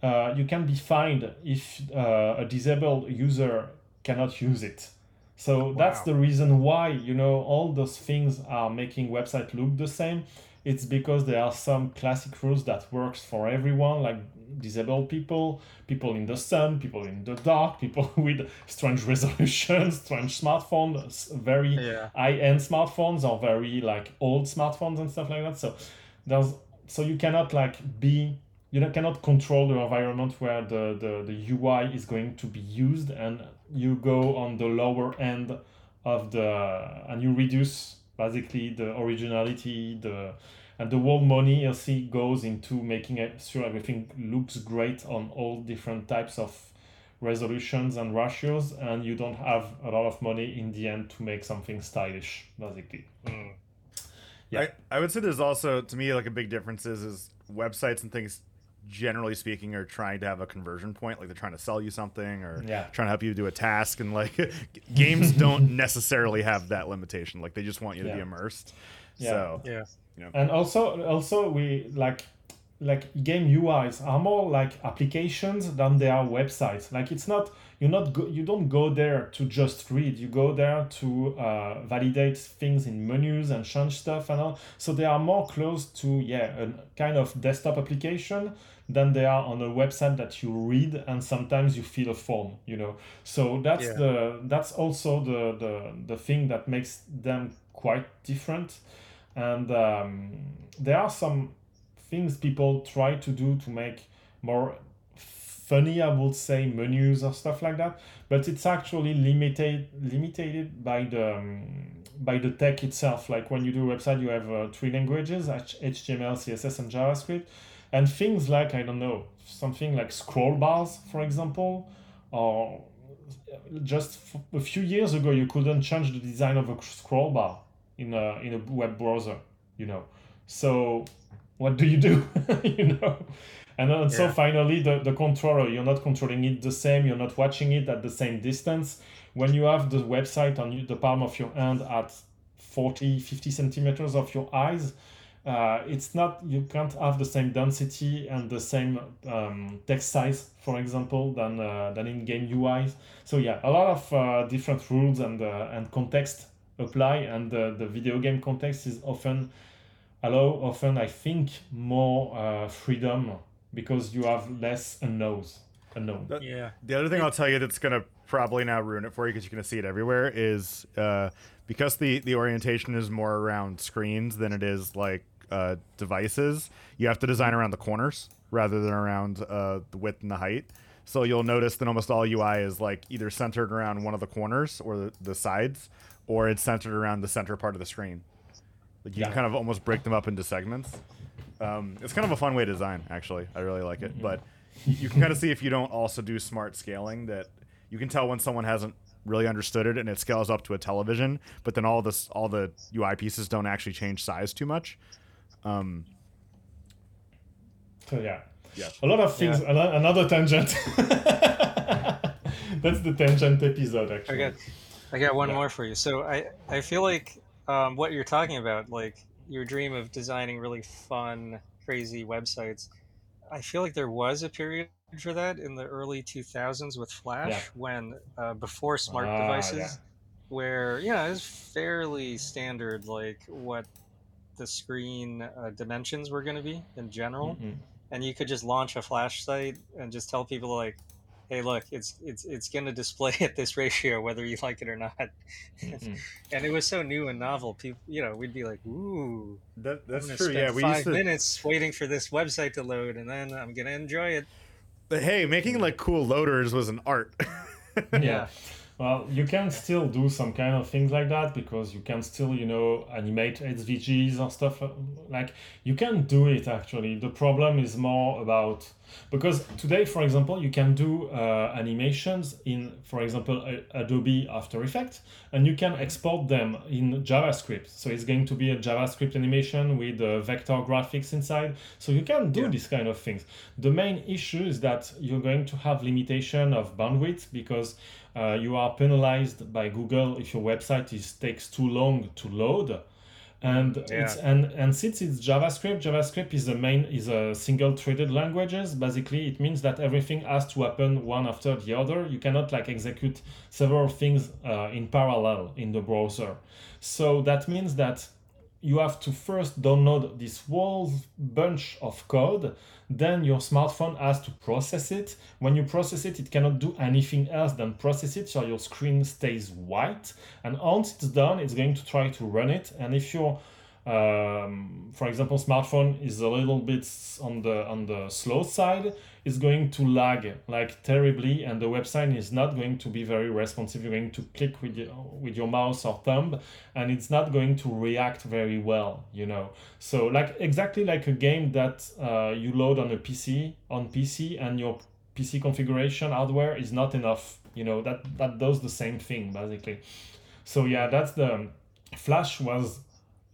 uh, you can be fined if uh, a disabled user cannot use it. So wow. that's the reason why, you know, all those things are making website look the same. It's because there are some classic rules that works for everyone, like disabled people, people in the sun, people in the dark, people with strange resolutions, strange smartphones, very yeah. high-end smartphones, or very like old smartphones and stuff like that. So there's So you cannot like be, you know, cannot control the environment where the, the, the U I is going to be used, and you go on the lower end of the, and you reduce basically the originality, the, and the whole money you see goes into making it sure everything looks great on all different types of resolutions and ratios, and you don't have a lot of money in the end to make something stylish, basically. Mm. Yeah. I, I would say there's also, to me, like a big difference is, is websites and things, generally speaking, are trying to have a conversion point. Like they're trying to sell you something, or yeah. trying to help you do a task. And like games don't necessarily have that limitation. Like they just want you yeah. to be immersed. Yeah. So, yeah. You know. And also, also we like, like game U Is are more like applications than they are websites. Like it's not, you're not, go, you don't go there to just read. You go there to uh, validate things in menus and change stuff and all. So they are more close to, yeah, a kind of desktop application than they are on a website that you read and sometimes you fill a form, you know. So that's yeah. the, that's also the, the, the thing that makes them quite different. And um, there are some things people try to do to make more funny, I would say, menus or stuff like that, but it's actually limited limited by the um, by the tech itself. Like when you do a website, you have uh, three languages, H T M L, C S S, and JavaScript, and things like, I don't know, something like scroll bars, for example, or just f- a few years ago, you couldn't change the design of a scroll bar in a in a web browser, you know. So what do you do, you know? And then, yeah. so finally, the, the controller, you're not controlling it the same, you're not watching it at the same distance. When you have the website on you, the palm of your hand at forty, fifty centimeters of your eyes, uh, it's not, you can't have the same density and the same um, text size, for example, than uh, than in game U Is. So yeah, a lot of uh, different rules and uh, and context apply, and the, the video game context is often allow often I think more uh, freedom because you have less unknowns. unknown. That, yeah. The other thing I'll tell you that's gonna probably now ruin it for you because you're gonna see it everywhere is uh, because the the orientation is more around screens than it is like uh, devices. You have to design around the corners rather than around uh, the width and the height. So you'll notice that almost all U I is like either centered around one of the corners or the, the sides, or it's centered around the center part of the screen. Like you yeah. can kind of almost break them up into segments. Um, it's kind of a fun way to design, actually. I really like it. Yeah. But you can kind of see if you don't also do smart scaling that you can tell when someone hasn't really understood it and it scales up to a television, but then all this, all the U I pieces don't actually change size too much. Um, so yeah. Yeah. A lot of things. Yeah. Another tangent. That's the tangent episode, actually. I got, I got one yeah. more for you. So I, I feel like um, what you're talking about, like your dream of designing really fun, crazy websites. I feel like there was a period for that in the early two thousands with Flash, yeah. when uh, before smart ah, devices, yeah. where you know it was fairly standard, like what the screen uh, dimensions were going to be in general. Mm-hmm. And you could just launch a Flash site and just tell people like, "Hey, look, it's it's it's going to display at this ratio, whether you like it or not." Mm-hmm. And it was so new and novel. People, you know, we'd be like, "Ooh, that, that's I'm true." Spend yeah, we five used to... minutes waiting for this website to load, and then I'm going to enjoy it. But hey, making like cool loaders was an art. Yeah, well, you can still do some kind of things like that because you can still, you know, animate S V Gs or stuff like you can do it actually. The problem is more about because today, for example, you can do uh, animations in, for example, a- Adobe After Effects, and you can export them in JavaScript. So it's going to be a JavaScript animation with uh, vector graphics inside. So you can do yeah. these kind of things. The main issue is that you're going to have limitation of bandwidth because uh, you are penalized by Google if your website is takes too long to load. And yeah. it's and, and since it's JavaScript, JavaScript is the main is a single-threaded languages. Basically, it means that everything has to happen one after the other. You cannot like execute several things uh, in parallel in the browser. So that means that you have to first download this whole bunch of code. Then your smartphone has to process it. When you process it, it cannot do anything else than process it, so your screen stays white. And once it's done, it's going to try to run it. And if your, um, for example, smartphone is a little bit on the on the slow side, it's going to lag like terribly, and the website is not going to be very responsive. You're going to click with your, with your mouse or thumb, and it's not going to react very well, you know. So like exactly like a game that uh, you load on a P C, on P C, and your P C configuration hardware is not enough, you know. That that does the same thing basically. So yeah, that's the Flash was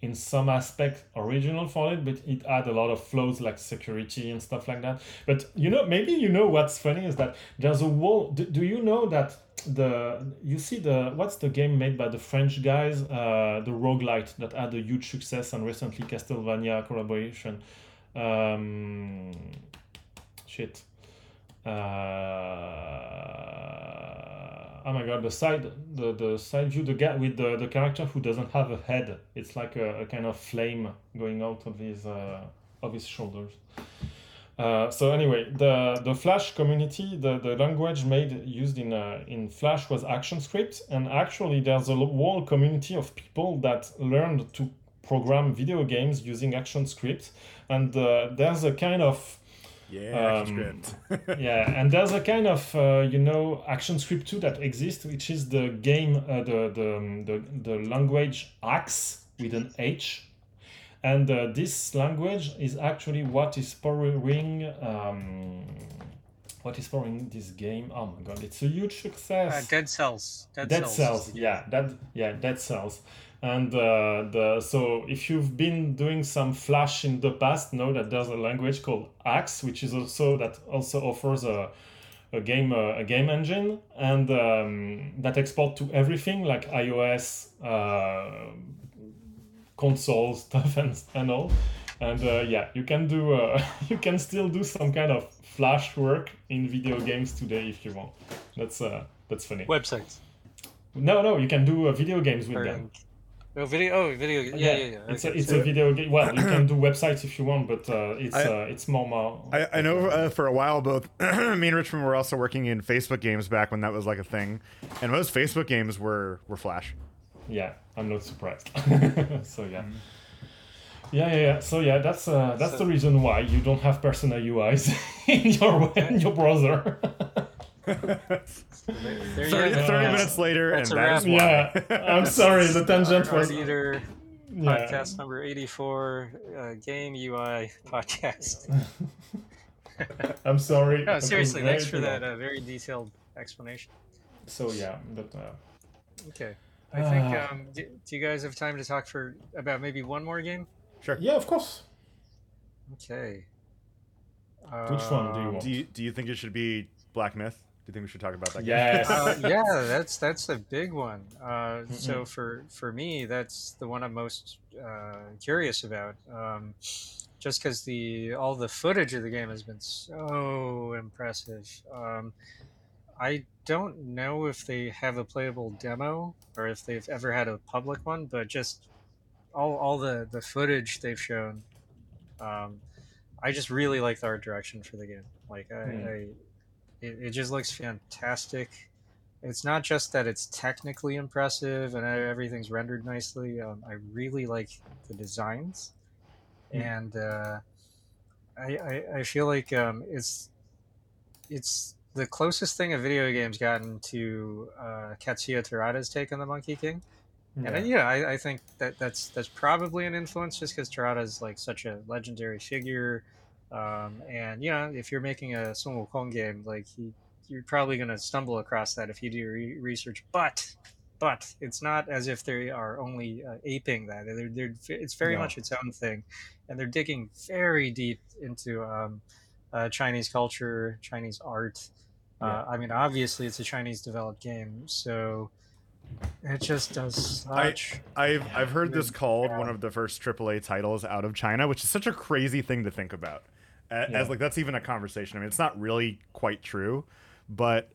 in some aspect original for it, but it had a lot of flaws like security and stuff like that. But you know, maybe you know what's funny is that there's a wall. Do, do you know that the you see the what's the game made by the French guys, uh, the roguelite that had a huge success and recently Castlevania collaboration? Um, shit. Uh, oh my god, the side the, the side view, the guy with the, the character who doesn't have a head. It's like a, a kind of flame going out of his uh, of his shoulders. Uh, so anyway, the, the Flash community, the, the language made used in uh, in Flash was ActionScript, and actually there's a whole community of people that learned to program video games using ActionScript, and uh, there's a kind of Yeah, um, yeah, and there's a kind of uh, you know ActionScript two that exists, which is the game uh, the, the the the language Axe with an H, and uh, this language is actually what is powering um, what is powering this game. Oh my god, it's a huge success. Uh, Dead Cells. Dead, Dead Cells. Cells. Yeah, that yeah Dead Cells. And uh, the, so if you've been doing some Flash in the past, know that there's a language called Axe, which is also that also offers a a game uh, a game engine, and um, that export to everything like iOS, uh, console stuff and and all. And uh, yeah, you can do uh, you can still do some kind of Flash work in video games today if you want. That's uh, that's funny. Websites. No, no, you can do uh, video games with them. Oh, video! Oh, video! Yeah, yeah, yeah. yeah. It's okay. a, it's a video game. Well, you can do websites if you want, but uh, it's I, uh, it's more more. I, I know uh, for a while, both me and Richmond were also working in Facebook games back when that was like a thing, and most Facebook games were were Flash. Yeah, I'm not surprised. so yeah. Mm-hmm. Yeah, yeah, yeah. So yeah, that's uh, that's so, the reason why you don't have Persona U Is in your in your browser. thirty, thirty minutes later, that's and that's yeah. I'm sorry, the tangent was. Theater yeah. podcast number eighty-four, uh, game U I podcast. I'm sorry. No, seriously, thanks for that uh, very detailed explanation. So yeah, but uh, okay. I think. Uh, um, do, do you guys have time to talk for about maybe one more game? Sure. Yeah, of course. Okay. Uh, Which one do you want? Do you, do you think it should be Black Myth? Do you think we should talk about that? Yes. uh, yeah, that's that's a big one. Uh, mm-hmm. So for, for me, that's the one I'm most uh, curious about. Um, just because the all the footage of the game has been so impressive. Um, I don't know if they have a playable demo or if they've ever had a public one, but just all all the, the footage they've shown. Um, I just really like the art direction for the game. Like I. Mm. I It, it just looks fantastic. It's not just that it's technically impressive and everything's rendered nicely. Um, I really like the designs, yeah. and uh, I, I I feel like um, it's it's the closest thing a video game's gotten to uh, Katsuya Terada's take on the Monkey King. Yeah. And I, yeah, I, I think that that's that's probably an influence just because Terada's like such a legendary figure. Um, and you know, if you're making a Sun Wukong game, like he, you're probably going to stumble across that if you do re- research. But, but it's not as if they are only uh, aping that. They're, they're, it's very no. much its own thing, and they're digging very deep into um, uh, Chinese culture, Chinese art. Yeah. Uh, I mean, obviously, it's a Chinese-developed game, so. It just does such. I, I've I've heard this called yeah. one of the first triple A titles out of China, which is such a crazy thing to think about. As yeah. like that's even a conversation. I mean, it's not really quite true, but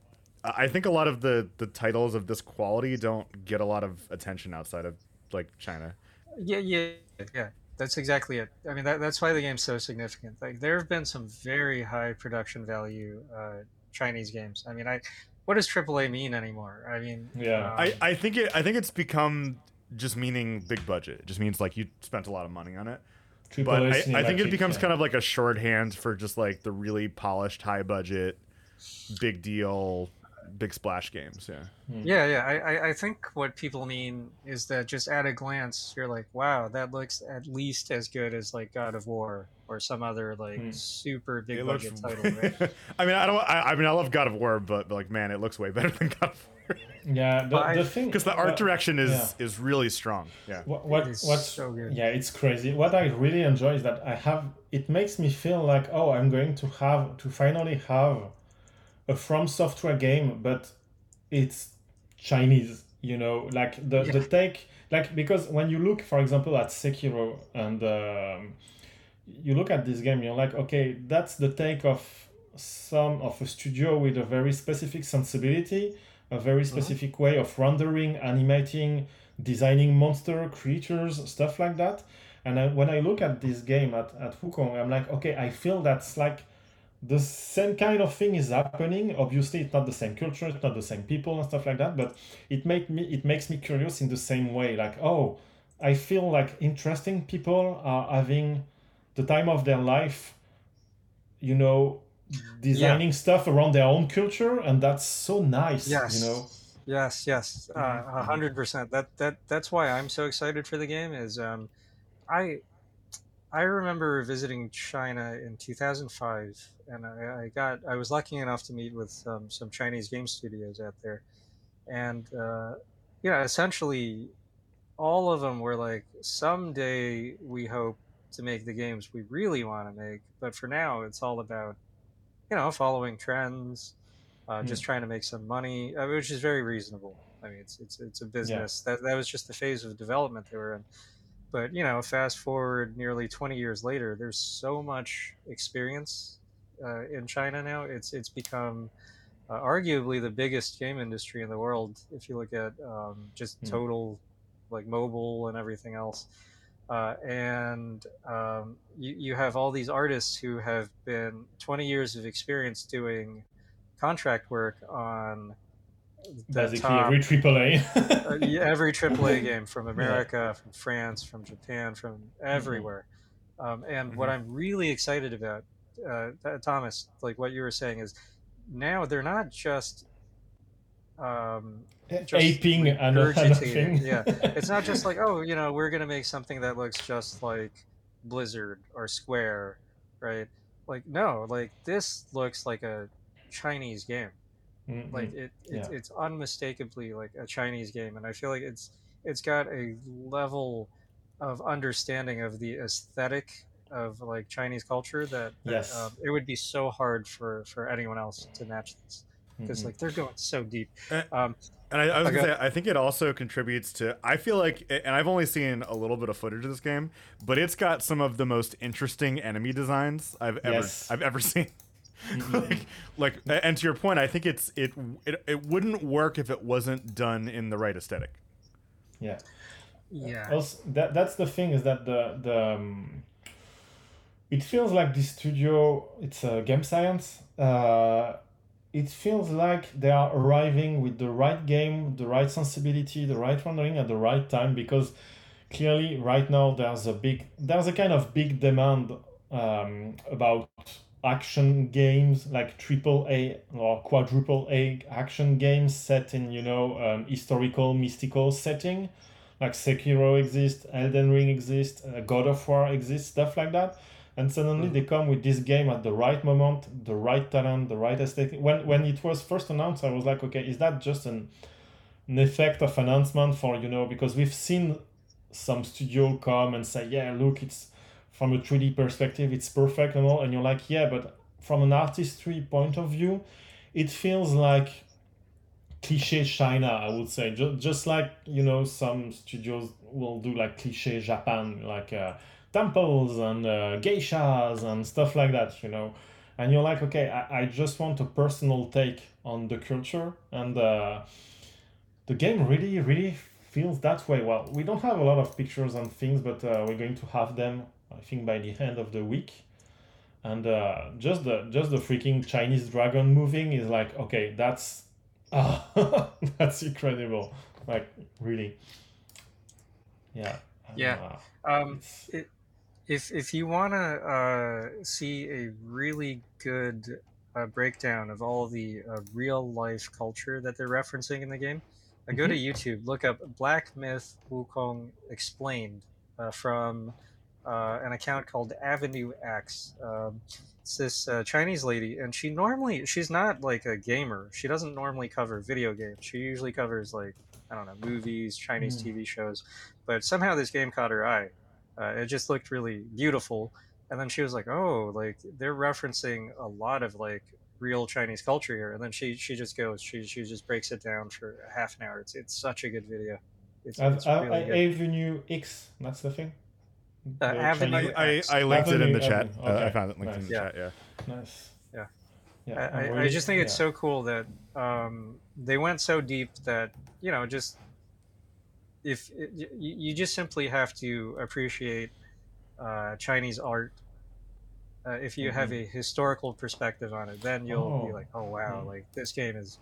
I think a lot of the, the titles of this quality don't get a lot of attention outside of like China. Yeah, yeah, yeah. That's exactly it. I mean, that that's why the game's so significant. Like there have been some very high production value uh, Chinese games. I mean, I. What does triple A mean anymore? I mean, yeah, um, I, I think it I think it's become just meaning big budget. It just means like you spent a lot of money on it. But I, I think it becomes kind of like a shorthand for just like the really polished, high budget, big deal, big splash games. Yeah. Yeah, yeah. I, I think what people mean is that just at a glance, you're like, wow, that looks at least as good as like God of War or some other like mm. super big budget title. Right? I mean, I don't. I, I mean, I love God of War, but like, man, it looks way better than God of War. Yeah, the, the thing because the art well, direction is yeah. is really strong. Yeah, what, what what's so good? Yeah, it's crazy. What I really enjoy is that I have. It makes me feel like, oh, I'm going to have to finally have a From Software game, but it's Chinese, you know, like the, yeah. the take, like, because when you look, for example, at Sekiro and um, you look at this game, you're like, okay, that's the take of some of a studio with a very specific sensibility, a very specific mm-hmm. way of rendering, animating, designing monster creatures, stuff like that. And I, when I look at this game at, at Wukong, I'm like, okay, I feel that's like, the same kind of thing is happening. Obviously, it's not the same culture, it's not the same people and stuff like that, but it make me it makes me curious in the same way. Like, oh, I feel like interesting people are having the time of their life, you know, designing yeah. stuff around their own culture, and that's so nice, yes. you know? Yes, yes, a hundred percent. That that that's why I'm so excited for the game is um, I... I remember visiting China in two thousand five, and I, I got—I was lucky enough to meet with um, some Chinese game studios out there, and uh, yeah, essentially, all of them were like, "Someday we hope to make the games we really want to make, but for now, it's all about, you know, following trends, uh, hmm. just trying to make some money, which is very reasonable. I mean, it's it's it's a business. Yeah. That that was just the phase of development they were in." But, you know, fast forward nearly twenty years later, there's so much experience uh, in China now. It's it's become uh, arguably the biggest game industry in the world. If you look at um, just total like mobile and everything else. Uh, and um, you, you have all these artists who have been twenty years of experience doing contract work on the basically top, every triple A. uh, every triple A game from America, yeah. from France, from Japan, from everywhere. Mm-hmm. Um, and mm-hmm. what I'm really excited about, uh, Thomas, like what you were saying, is now they're not just... Um, just aping another thing. Yeah, it's not just like, oh, you know, we're gonna make something that looks just like Blizzard or Square, right? Like, no, like this looks like a Chinese game. Mm-hmm. Like it, it yeah. it's unmistakably like a Chinese game, and I feel like it's it's got a level of understanding of the aesthetic of like Chinese culture that, that yes. um, it would be so hard for for anyone else to match this. Because like they're going so deep, um, and I, I was okay. gonna say I think it also contributes to. I feel like, and I've only seen a little bit of footage of this game, but it's got some of the most interesting enemy designs I've ever yes. I've ever seen. Mm-hmm. like, like, and to your point, I think it's it, it it wouldn't work if it wasn't done in the right aesthetic. Yeah, yeah. Also, that that's the thing is that the the um, it feels like this studio. It's a uh, Game Science. Uh, It feels like they are arriving with the right game, the right sensibility, the right rendering at the right time, because clearly right now there's a big, there's a kind of big demand um, about action games, like triple A or quadruple A action games set in, you know, um, historical, mystical setting, like Sekiro exists, Elden Ring exists, uh, God of War exists, stuff like that. And suddenly they come with this game at the right moment, the right talent, the right aesthetic. When when it was first announced, I was like, okay, is that just an, an effect of announcement for, you know, because we've seen some studio come and say, yeah, look, it's from a three D perspective, it's perfect and all. And you're like, yeah, but from an artistry point of view, it feels like cliche China, I would say. Just, just like, you know, some studios will do like cliche Japan, like... Uh, temples and uh, geishas and stuff like that, you know, and you're like, okay, I, I just want a personal take on the culture, and uh, the game really, really feels that way. Well, we don't have a lot of pictures and things, but uh, we're going to have them, I think, by the end of the week, and uh, just the just the freaking Chinese dragon moving is like, okay, that's uh, that's incredible, like really, yeah, yeah. Uh, um, it. If if you want to uh, see a really good uh, breakdown of all the uh, real-life culture that they're referencing in the game, uh, go mm-hmm. to YouTube, look up Black Myth Wukong Explained uh, from uh, an account called Avenue X. Um, it's this uh, Chinese lady, and she normally, she's not like a gamer. She doesn't normally cover video games. She usually covers like, I don't know, movies, Chinese mm. T V shows, but somehow this game caught her eye. Uh, it just looked really beautiful. And then she was like, oh, like they're referencing a lot of like real Chinese culture here. And then she, she just goes, she she just breaks it down for half an hour. It's it's such a good video. It's, I've, it's I've, really I, good. Avenue X, that's the thing. Uh, the Avenue I, I, I linked Avenue, it in the chat. Okay. Uh, I found it linked nice. in the yeah. chat, yeah. Nice. Yeah. yeah. I, really, I just think yeah. it's so cool that um, they went so deep that, you know, just... If it, you just simply have to appreciate uh, Chinese art, uh, if you mm-hmm. have a historical perspective on it, then you'll oh. be like, "Oh wow! Mm-hmm. Like this game is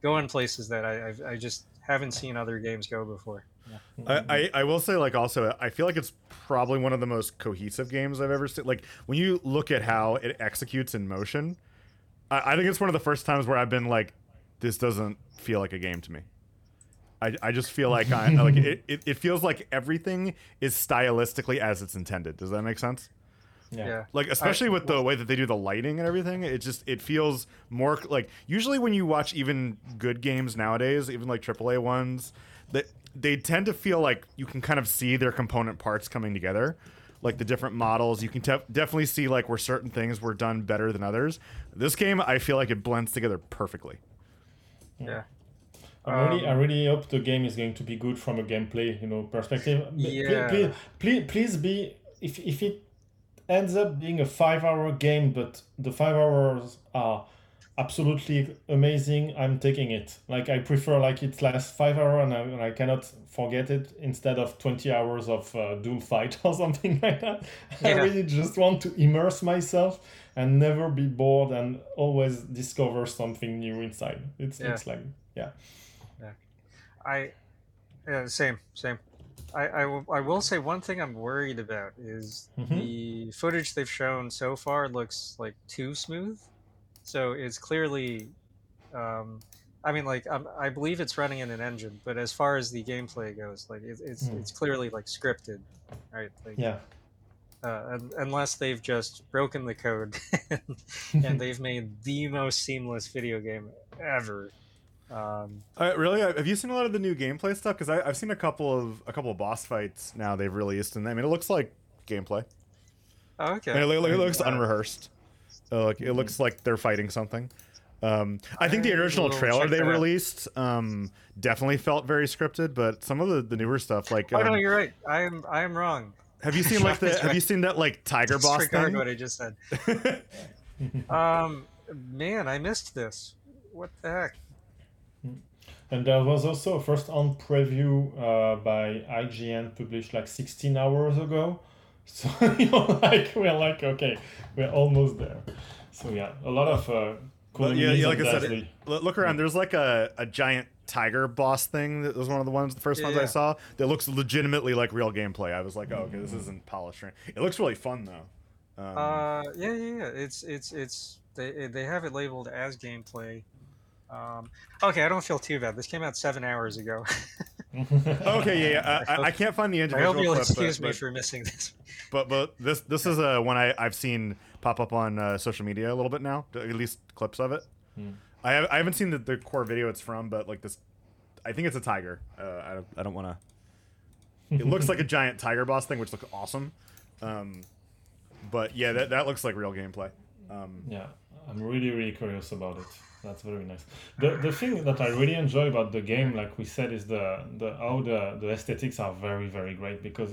going places that I I've, I just haven't seen other games go before." Yeah. Mm-hmm. I, I, I will say, like, also I feel like it's probably one of the most cohesive games I've ever seen. Like when you look at how it executes in motion, I, I think it's one of the first times where I've been like, "This doesn't feel like a game to me." I, I just feel like I like it, it. It feels like everything is stylistically as it's intended. Does that make sense? Yeah. yeah. Like especially I, with the way that they do the lighting and everything, it just it feels more like. Usually when you watch even good games nowadays, even like triple A ones, that they, they tend to feel like you can kind of see their component parts coming together, like the different models. You can te- definitely see like where certain things were done better than others. This game, I feel like it blends together perfectly. Yeah. I really, I really hope the game is going to be good from a gameplay, you know, perspective. Yeah. Please, please, please be. If if it ends up being a five-hour game, but the five hours are absolutely amazing, I'm taking it. Like, I prefer, like, it lasts five hours and I, and I cannot forget it instead of twenty hours of uh, dual fight or something like that. Yeah. I really just want to immerse myself and never be bored and always discover something new inside. It's, yeah. it's like, yeah. yeah. I, yeah, same, same. I, I, w- I will say one thing I'm worried about is mm-hmm. the footage they've shown so far looks, like, too smooth. So it's clearly, um, I mean, like, I'm, I believe it's running in an engine, but as far as the gameplay goes, like, it, it's mm. it's clearly, like, scripted, right? Like, yeah. Uh, and, unless they've just broken the code and, and they've made the most seamless video game ever. Um, uh, really? Have you seen a lot of the new gameplay stuff? Because I've seen a couple of a couple of boss fights now they've released, and I mean, it looks like gameplay. Oh, okay. And it, it, it looks yeah. unrehearsed. Uh, like, it looks like they're fighting something. Um, I think the original trailer they released um, definitely felt very scripted, but some of the, the newer stuff, like um, oh no, you're right. I'm I'm wrong. Have you seen like the right. Have you seen that like tiger just boss thing? What I just said. um, man, I missed this. What the heck? And there was also a first-hand preview uh, by I G N published like sixteen hours ago. So you're like, we're like, okay, we're almost there. So yeah, a lot of uh, cool. Yeah, yeah, like I said, it, look around. There's like a, a giant tiger boss thing. That was one of the ones, the first yeah, ones yeah. I saw. That looks legitimately like real gameplay. I was like, oh, okay, this isn't polished. It looks really fun though. Um, uh, yeah, yeah, yeah. It's it's it's they they have it labeled as gameplay. Um, okay, I don't feel too bad. This came out seven hours ago. okay, yeah, yeah. I, I, I can't find the individual. I hope you'll clip, excuse but, me but, for missing this. But but this this is uh, one I, I've seen pop up on uh, social media a little bit now, at least clips of it. Hmm. I have, I haven't seen the, the core video it's from, but like this, I think it's a tiger. Uh, I I don't want to. It looks like a giant tiger boss thing, which looks awesome. Um, but yeah, that that looks like real gameplay. Um, yeah, I'm really really curious about it. That's very nice. The the thing that I really enjoy about the game, like we said, is the, the how the, the aesthetics are very, very great, because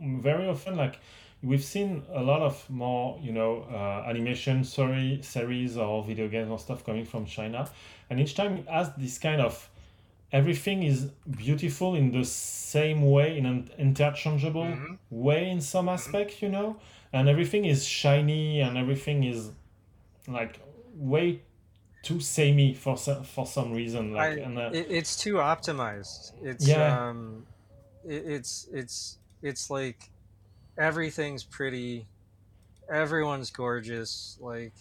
very often, like, we've seen a lot of more, you know, uh, animation sorry, series or video games or stuff coming from China. And each time it has this kind of, everything is beautiful in the same way, in an interchangeable mm-hmm. way in some aspect, you know, and everything is shiny and everything is like way too samey for some, for some reason, like I, and, uh, it, it's too optimized. It's yeah. um, it, it's it's it's like everything's pretty, everyone's gorgeous, like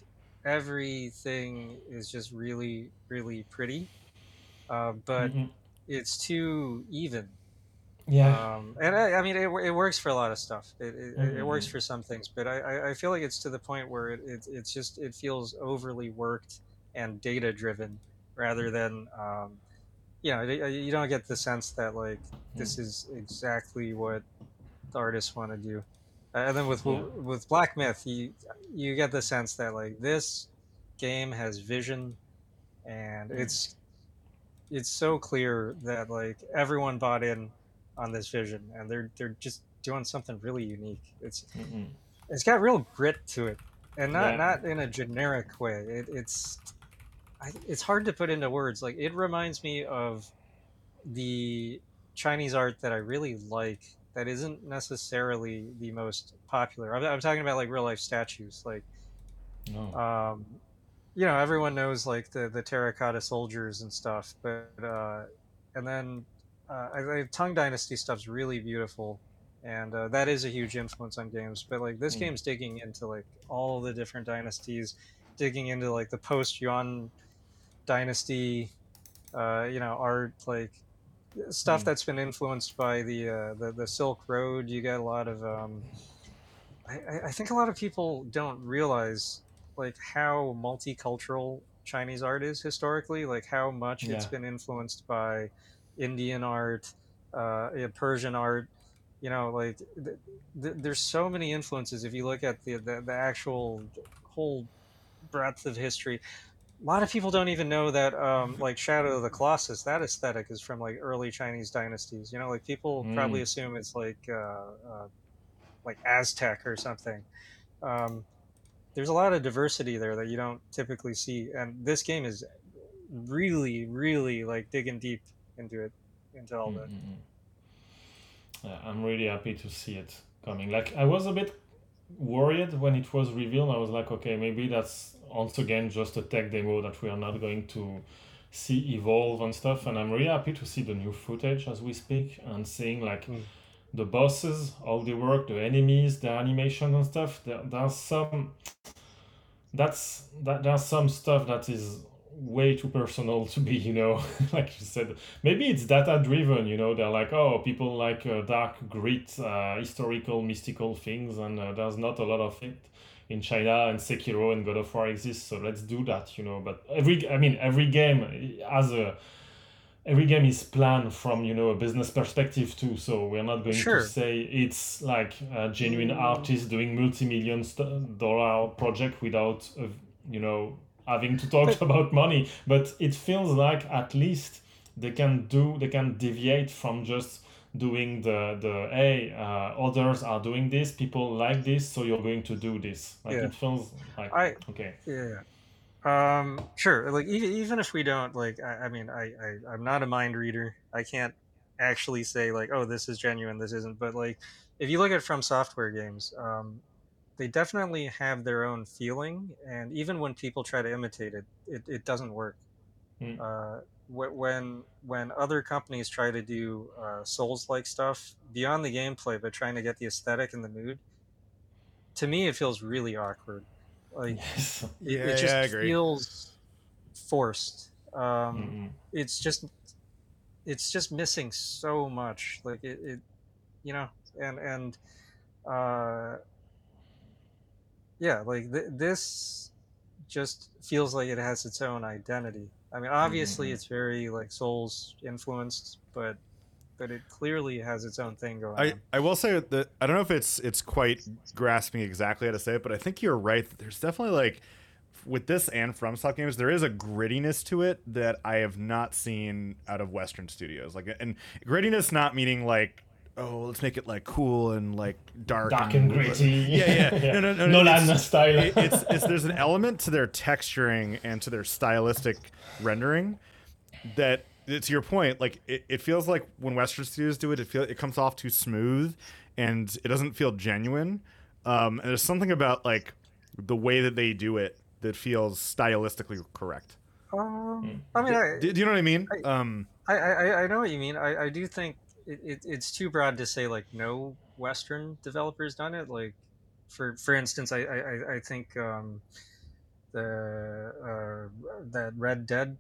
everything is just really really pretty, uh, but mm-hmm. it's too even. Yeah, um, and I, I mean it it works for a lot of stuff. It it, mm-hmm. it works for some things, but I, I feel like it's to the point where it, it it's just it feels overly worked and data driven rather than um you know you don't get the sense that like this is exactly what the artists want to do. Uh, and then with yeah. with Black Myth you you get the sense that like this game has vision, and it's it's so clear that like everyone bought in on this vision and they're they're just doing something really unique. It's mm-hmm. it's got real grit to it, and not yeah. not in a generic way. It, it's I, it's hard to put into words. Like, it reminds me of the Chinese art that I really like that isn't necessarily the most popular. I'm, I'm talking about like real life statues, like oh. um you know everyone knows like the the terracotta soldiers and stuff, but uh and then uh I, I, Tang Dynasty stuff's really beautiful, and uh, that is a huge influence on games, but like this mm. game's digging into like all the different dynasties, digging into like the post Yuan dynasty uh you know art, like stuff mm. that's been influenced by the uh the, the Silk Road. You get a lot of um I, I think a lot of people don't realize like how multicultural Chinese art is historically, like how much yeah. it's been influenced by Indian art, uh Persian art. You know, like th- th- there's so many influences. If you look at the, the the actual whole breadth of history, a lot of people don't even know that. Um, like Shadow of the Colossus, that aesthetic is from like early Chinese dynasties. You know, like people mm. probably assume it's like uh, uh, like Aztec or something, um, there's a lot of diversity there that you don't typically see, and this game is really, really like digging deep into it, into all mm-hmm. that. Yeah, I'm really happy to see it coming. Like, I was a bit worried when it was revealed. I was like, okay, maybe that's once again just a tech demo that we are not going to see evolve and stuff. And I'm really happy to see the new footage as we speak and seeing like mm. the bosses, how they work, the enemies, the animation and stuff. There, there's some that's that there's some stuff that is way too personal to be, you know, like you said. Maybe it's data driven, you know. They're like, oh, people like uh, dark grit, uh, historical, mystical things, and uh, there's not a lot of it in China, and Sekiro and God of War exists, so let's do that, you know. But every, I mean, every game has a, every game is planned from, you know, a business perspective too. So we're not going sure. to say it's like a genuine artist doing multi-million dollar project without, a, you know, having to talk about money. But it feels like at least they can do, they can deviate from just doing the the hey uh, others are doing this, people like this, so you're going to do this. Like yeah. it feels like I, okay. Yeah, yeah. Um, sure. Like even even if we don't like, I, I mean, I, I I'm not a mind reader. I can't actually say like, oh, this is genuine, this isn't. But like, if you look at From Software games, um, they definitely have their own feeling, and even when people try to imitate it, it, it doesn't work. Mm. Uh, when when other companies try to do uh, Souls-like stuff beyond the gameplay, but trying to get the aesthetic and the mood, to me it feels really awkward. Like yes. it, yeah, it just yeah, I agree. feels forced. Um, mm-hmm. It's just it's just missing so much. Like it, it you know, and and uh, yeah, like th- this just feels like it has its own identity. I mean, obviously, mm-hmm. it's very like Souls influenced, but but it clearly has its own thing going I, on. I will say that I don't know if it's it's quite grasping exactly how to say it, but I think you're right. There's definitely like with this and FromSoft games, there is a grittiness to it that I have not seen out of Western studios. Like, and grittiness not meaning like, oh, let's make it like cool and like dark, dark and, and gritty. But, yeah, yeah, yeah. No, no, no. no Nolan style. it, it's, it's there's an element to their texturing and to their stylistic rendering that, to your point, like it, it feels like when Western studios do it, it feels it comes off too smooth and it doesn't feel genuine. Um, and there's something about like the way that they do it that feels stylistically correct. Um, I mean, I, do, do you know what I mean? I, um, I, I, I know what you mean. I, I do think. It, it, it's too broad to say like no Western developers done it. Like for for instance, I I, I think um, the uh, that Red Dead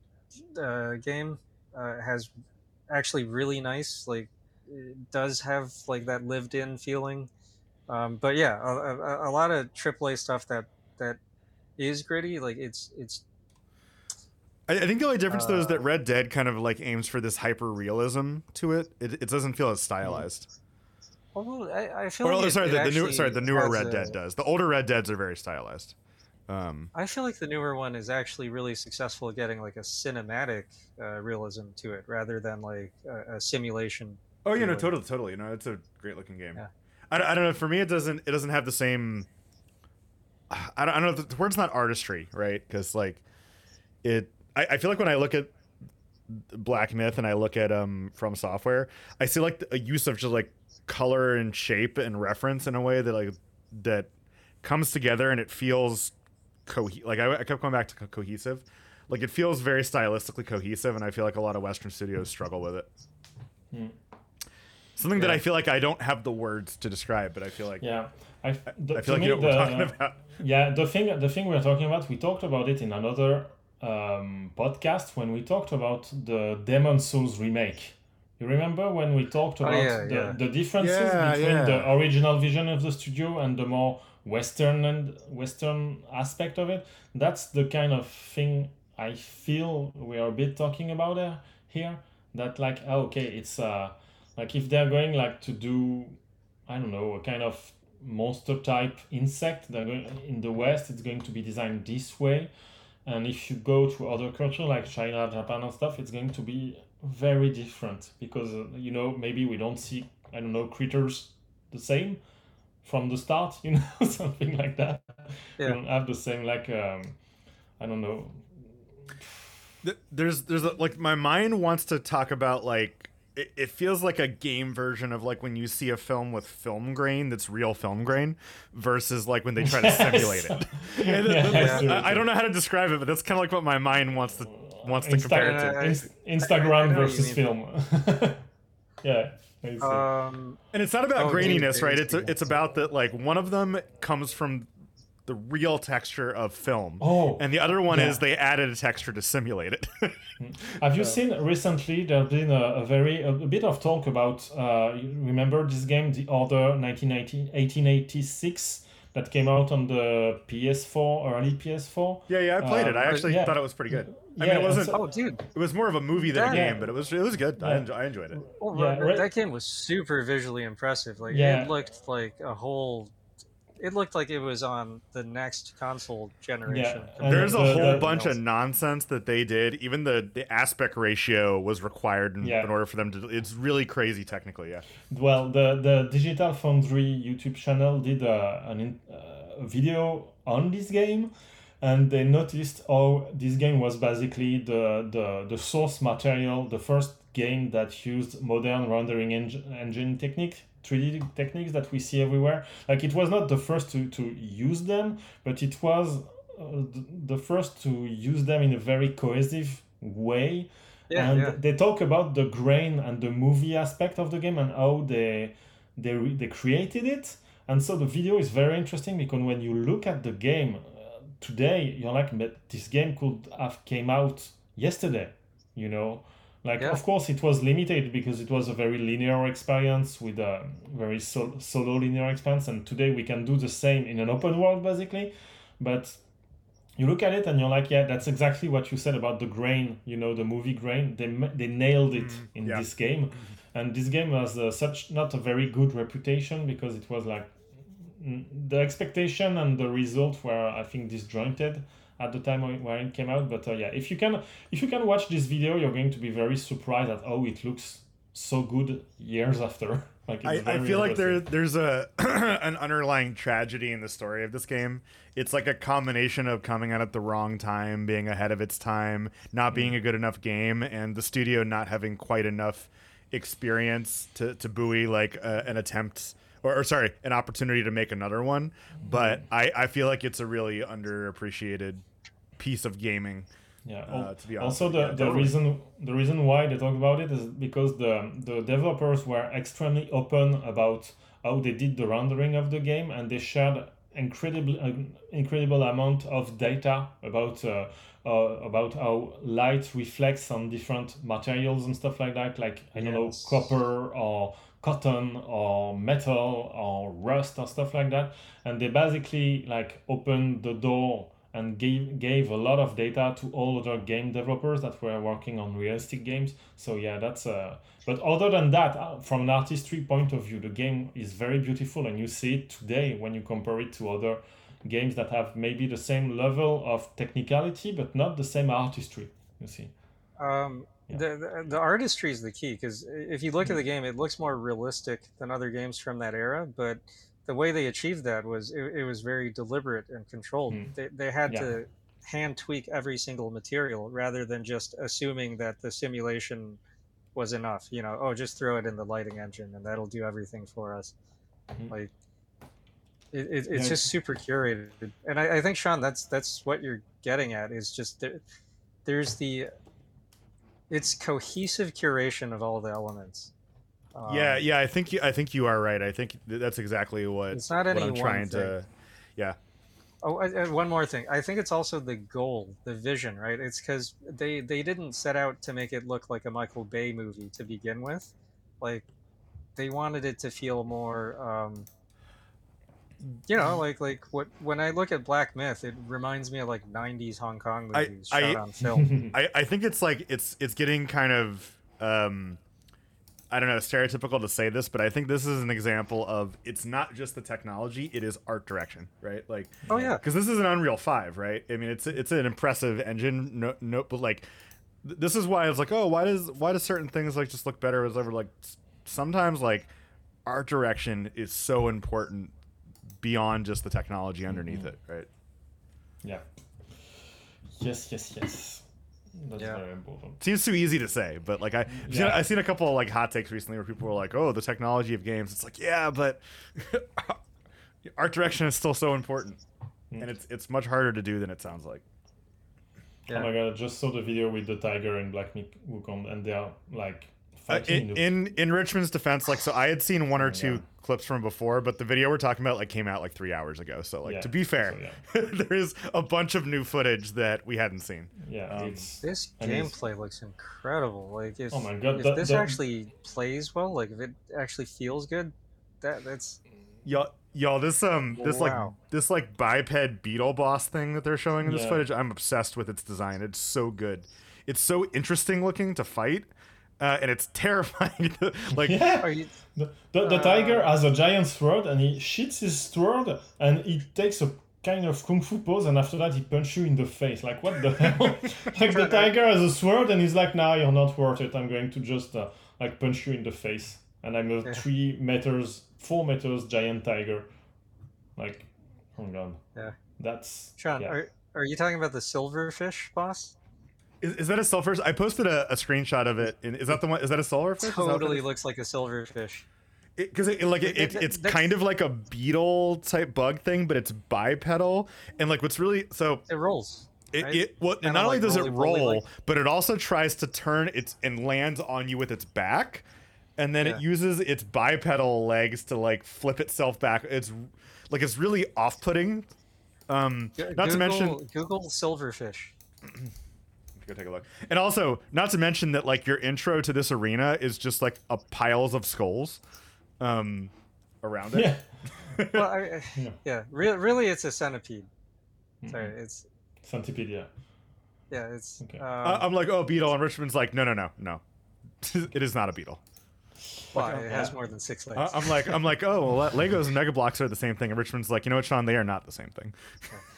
uh, game uh, has actually really nice like it does have like that lived in feeling. Um, but yeah, a, a, a lot of triple A stuff that that is gritty. Like it's it's. I think the only difference, though, is that Red Dead kind of, like, aims for this hyper-realism to it. It, it doesn't feel as stylized. Well, I, I feel or, like... It, sorry, it the new, sorry, the newer Red a, Dead does. The older Red Deads are very stylized. Um, I feel like the newer one is actually really successful at getting, like, a cinematic uh, realism to it rather than, like, a, a simulation. Oh, yeah, no, totally, totally. You know, it's a great-looking game. Yeah. I, I don't know. For me, it doesn't it doesn't have the same... I don't, I don't know. The word's not artistry, right? Because, like, it... I feel like when I look at Black Myth and I look at um, From Software, I see like a use of just like color and shape and reference in a way that like that comes together and it feels co- like I, I kept going back to co- cohesive. Like it feels very stylistically cohesive, and I feel like a lot of Western studios struggle with it. Hmm. Something yeah. that I feel like I don't have the words to describe, but I feel like yeah, I, the, I feel like you know what the, we're talking about. Yeah, the thing the thing we're talking about, we talked about it in another. Um, podcast when we talked about the Demon's Souls remake. You remember when we talked about oh, yeah, the, yeah. the differences yeah, between yeah. the original vision of the studio and the more Western and Western aspect of it? That's the kind of thing I feel we are a bit talking about uh, here. That like oh, okay, it's uh like if they're going like to do I don't know a kind of monster type insect, they're going, in the West it's going to be designed this way. And if you go to other culture like China, Japan and stuff, it's going to be very different because, uh, you know, maybe we don't see, I don't know, creatures the same, from the start, you know, something like that. Yeah. We don't have the same, like, um, I don't know. There's, there's a, like, my mind wants to talk about, like, it, it feels like a game version of, like, when you see a film with film grain that's real film grain versus, like, when they try to simulate it. And yeah, that's, yeah. I, I don't know how to describe it, but that's kind of like what my mind wants to wants Insta- to compare it to. In- Instagram versus film. Yeah. Um, and it's not about oh, graininess, right? It's it's about that, like, one of them comes from the real texture of film, oh, and the other one yeah. is they added a texture to simulate it. Have you seen recently there's been a, a very a, a bit of talk about uh you remember this game The Order eighteen eighty-six that came out on the P S four, early P S four? Yeah, yeah, I played uh, it. I actually yeah. thought it was pretty good. I yeah, mean, it wasn't. So, oh, dude! It was more of a movie than yeah, a game, yeah. but it was it was good. Yeah. I, enjoy, I enjoyed it. Oh, right. yeah. That game was super visually impressive. Like yeah. it looked like a whole. It looked like it was on the next console generation. Yeah. There's a whole bunch of nonsense that they did. Even the, the aspect ratio was required in, yeah. in order for them to. It's really crazy technically. Yeah. Well, the, the Digital Foundry YouTube channel did a, an, a video on this game, and they noticed how this game was basically the, the, the source material, the first game that used modern rendering engine, engine technique, three D techniques that we see everywhere. Like, it was not the first to, to use them, but it was uh, the first to use them in a very cohesive way. Yeah, and yeah. they talk about the grain and the movie aspect of the game and how they they they created it. And so the video is very interesting because when you look at the game today, you're like, but this game could have came out yesterday, you know? Like, yeah. of course, it was limited because it was a very linear experience with a very sol- solo linear experience. And today we can do the same in an open world, basically. But you look at it and you're like, yeah, that's exactly what you said about the grain, you know, the movie grain. They they nailed it in yeah. this game. And this game has uh, such not a very good reputation because it was like, the expectation and the result were, I think, disjointed at the time when it came out. But uh, yeah, if you can, if you can watch this video, you're going to be very surprised at how it looks so good years after. Like, it's I, I feel like there there's a an underlying tragedy in the story of this game. It's like a combination of coming out at the wrong time, being ahead of its time, not being a good enough game, and the studio not having quite enough experience to to buoy like uh, an attempt. Or, or sorry, an opportunity to make another one. But I, I feel like it's a really underappreciated piece of gaming. Yeah. Uh, to be honest. Also, the, yeah, the totally. reason the reason why they talk about it is because the the developers were extremely open about how they did the rendering of the game, and they shared incredible uh, incredible amount of data about uh, uh, about how light reflects on different materials and stuff like that. Like I don't yes. know, copper or cotton or metal or rust or stuff like that, and they basically like opened the door and gave gave a lot of data to all other game developers that were working on realistic games. So yeah, that's uh but other than that, from an artistry point of view, the game is very beautiful, and you see it today when you compare it to other games that have maybe the same level of technicality but not the same artistry, you see. um Yeah. The, the the artistry is the key, because if you look at the game, it looks more realistic than other games from that era. But the way they achieved that was it, it was very deliberate and controlled. Mm. They they had yeah. to hand tweak every single material rather than just assuming that the simulation was enough. You know, oh, just throw it in the lighting engine and that'll do everything for us. Mm. Like it, it it's yeah. just super curated. And I, I think, Sean, that's that's what you're getting at, is just there, there's the. It's cohesive curation of all the elements. Um, yeah, yeah, I think you, I think you are right. I think that's exactly what, it's not any what I'm trying thing. to. Yeah. Oh, and one more thing. I think it's also the goal, the vision, right? It's because they they didn't set out to make it look like a Michael Bay movie to begin with. Like, they wanted it to feel more. Um, You know, like like what when I look at Black Myth, it reminds me of like nineties Hong Kong movies I, shot I, on film. I, I think it's like it's it's getting kind of um, I don't know, stereotypical to say this, but I think this is an example of it's not just the technology, it is art direction, right? Like, oh yeah, because this is an Unreal five, right? I mean, it's it's an impressive engine, no, no, but like this is why I was like, oh, why does why does certain things like just look better as ever? Like sometimes like art direction is so important beyond just the technology underneath mm-hmm. it, right? Yeah. Yes, yes, yes. That's yeah. very important. Seems too easy to say, but like I, yeah. seen, I've seen a couple of like hot takes recently where people were like, "Oh, the technology of games." It's like, yeah, but art direction is still so important, mm. and it's it's much harder to do than it sounds like. Yeah. Oh my god! I just saw the video with the tiger and Black Meek Wukong, and they are like fighting. Uh, in, in in Richmond's defense, like so, I had seen one or two yeah. clips from before, but the video we're talking about like came out like three hours ago. So like yeah. to be fair, so, yeah. there is a bunch of new footage that we hadn't seen. Yeah, um, this gameplay looks incredible. Like if, oh my god, if that, this that... actually plays well, like if it actually feels good, that that's. Y'all, y'all, this um, this wow. like this like biped beetle boss thing that they're showing in this yeah. footage, I'm obsessed with its design. It's so good. It's so interesting looking to fight, uh, and it's terrifying. To, like, yeah. you, the, the, the uh, tiger has a giant sword, and he sheathes his sword, and he takes a kind of kung fu pose, and after that he punches you in the face. Like, what the hell? Like the tiger has a sword, and he's like, "Nah, you're not worth it. I'm going to just uh, like punch you in the face." And I'm a three meters, four meters giant tiger. Like, oh my god. Yeah. That's. Sean, yeah. are are you talking about the silverfish boss? Is is that a silverfish? I posted a, a screenshot of it. Is that the one? Is that a silverfish? Totally looks like a silverfish. Because it, it, like it, it, it's kind of like a beetle type bug thing, but it's bipedal. And like, what's really so? It rolls. It, right? it well, not only like does rolly, it roll, rolly, like... but it also tries to turn its and lands on you with its back. And then yeah. it uses its bipedal legs to like flip itself back. It's like it's really off-putting. Um, Go- not Google, to mention Google silverfish. Go take a look. And also, not to mention that like your intro to this arena is just like a piles of skulls um, around it. Yeah. well, I, I, yeah. yeah. Re- really, it's a centipede. Mm-hmm. Sorry, it's centipede. Yeah. Yeah, it's. Okay. Um, I- I'm like, oh, beetle, and Richmond's like, no, no, no, no. It is not a beetle. Why? Well, it has more than six legs. I'm like, I'm like, oh, well, Legos and Mega Blocks are the same thing. And Richmond's like, you know what, Sean? They are not the same thing.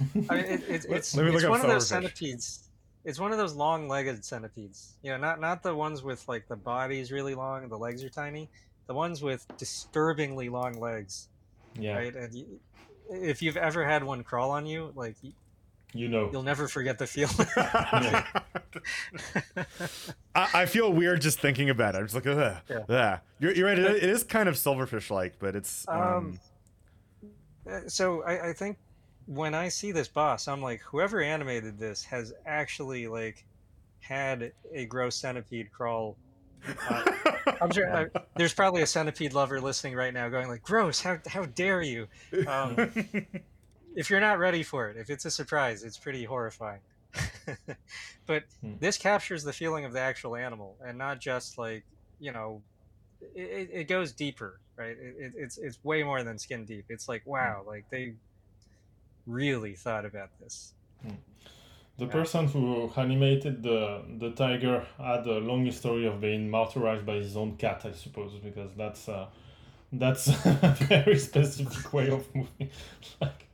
Okay. I mean, it, it, it's, Let me look it's up one of those centipedes. It's one of those long-legged centipedes. You know, not not the ones with like the body's really long and the legs are tiny. The ones with disturbingly long legs. Yeah. Right. And you, if you've ever had one crawl on you, like, you know, you'll never forget the feeling. I, I feel weird just thinking about it. I'm just like, ugh, yeah. ugh. You're, you're right. It, it is kind of silverfish-like, but it's. Um... Um, so I, I think when I see this boss, I'm like, whoever animated this has actually like had a gross centipede crawl. Uh, I'm sure I, there's probably a centipede lover listening right now, going like, "Gross! How how dare you!" Um, If you're not ready for it, if it's a surprise, it's pretty horrifying. But hmm. this captures the feeling of the actual animal, and not just like, you know, it, it goes deeper, right? It, it's it's way more than skin deep. It's like, wow, like they really thought about this. Hmm. The yeah. person who animated the the tiger had a long history of being martyrized by his own cat, I suppose, because that's uh, that's a very specific way of moving. Like,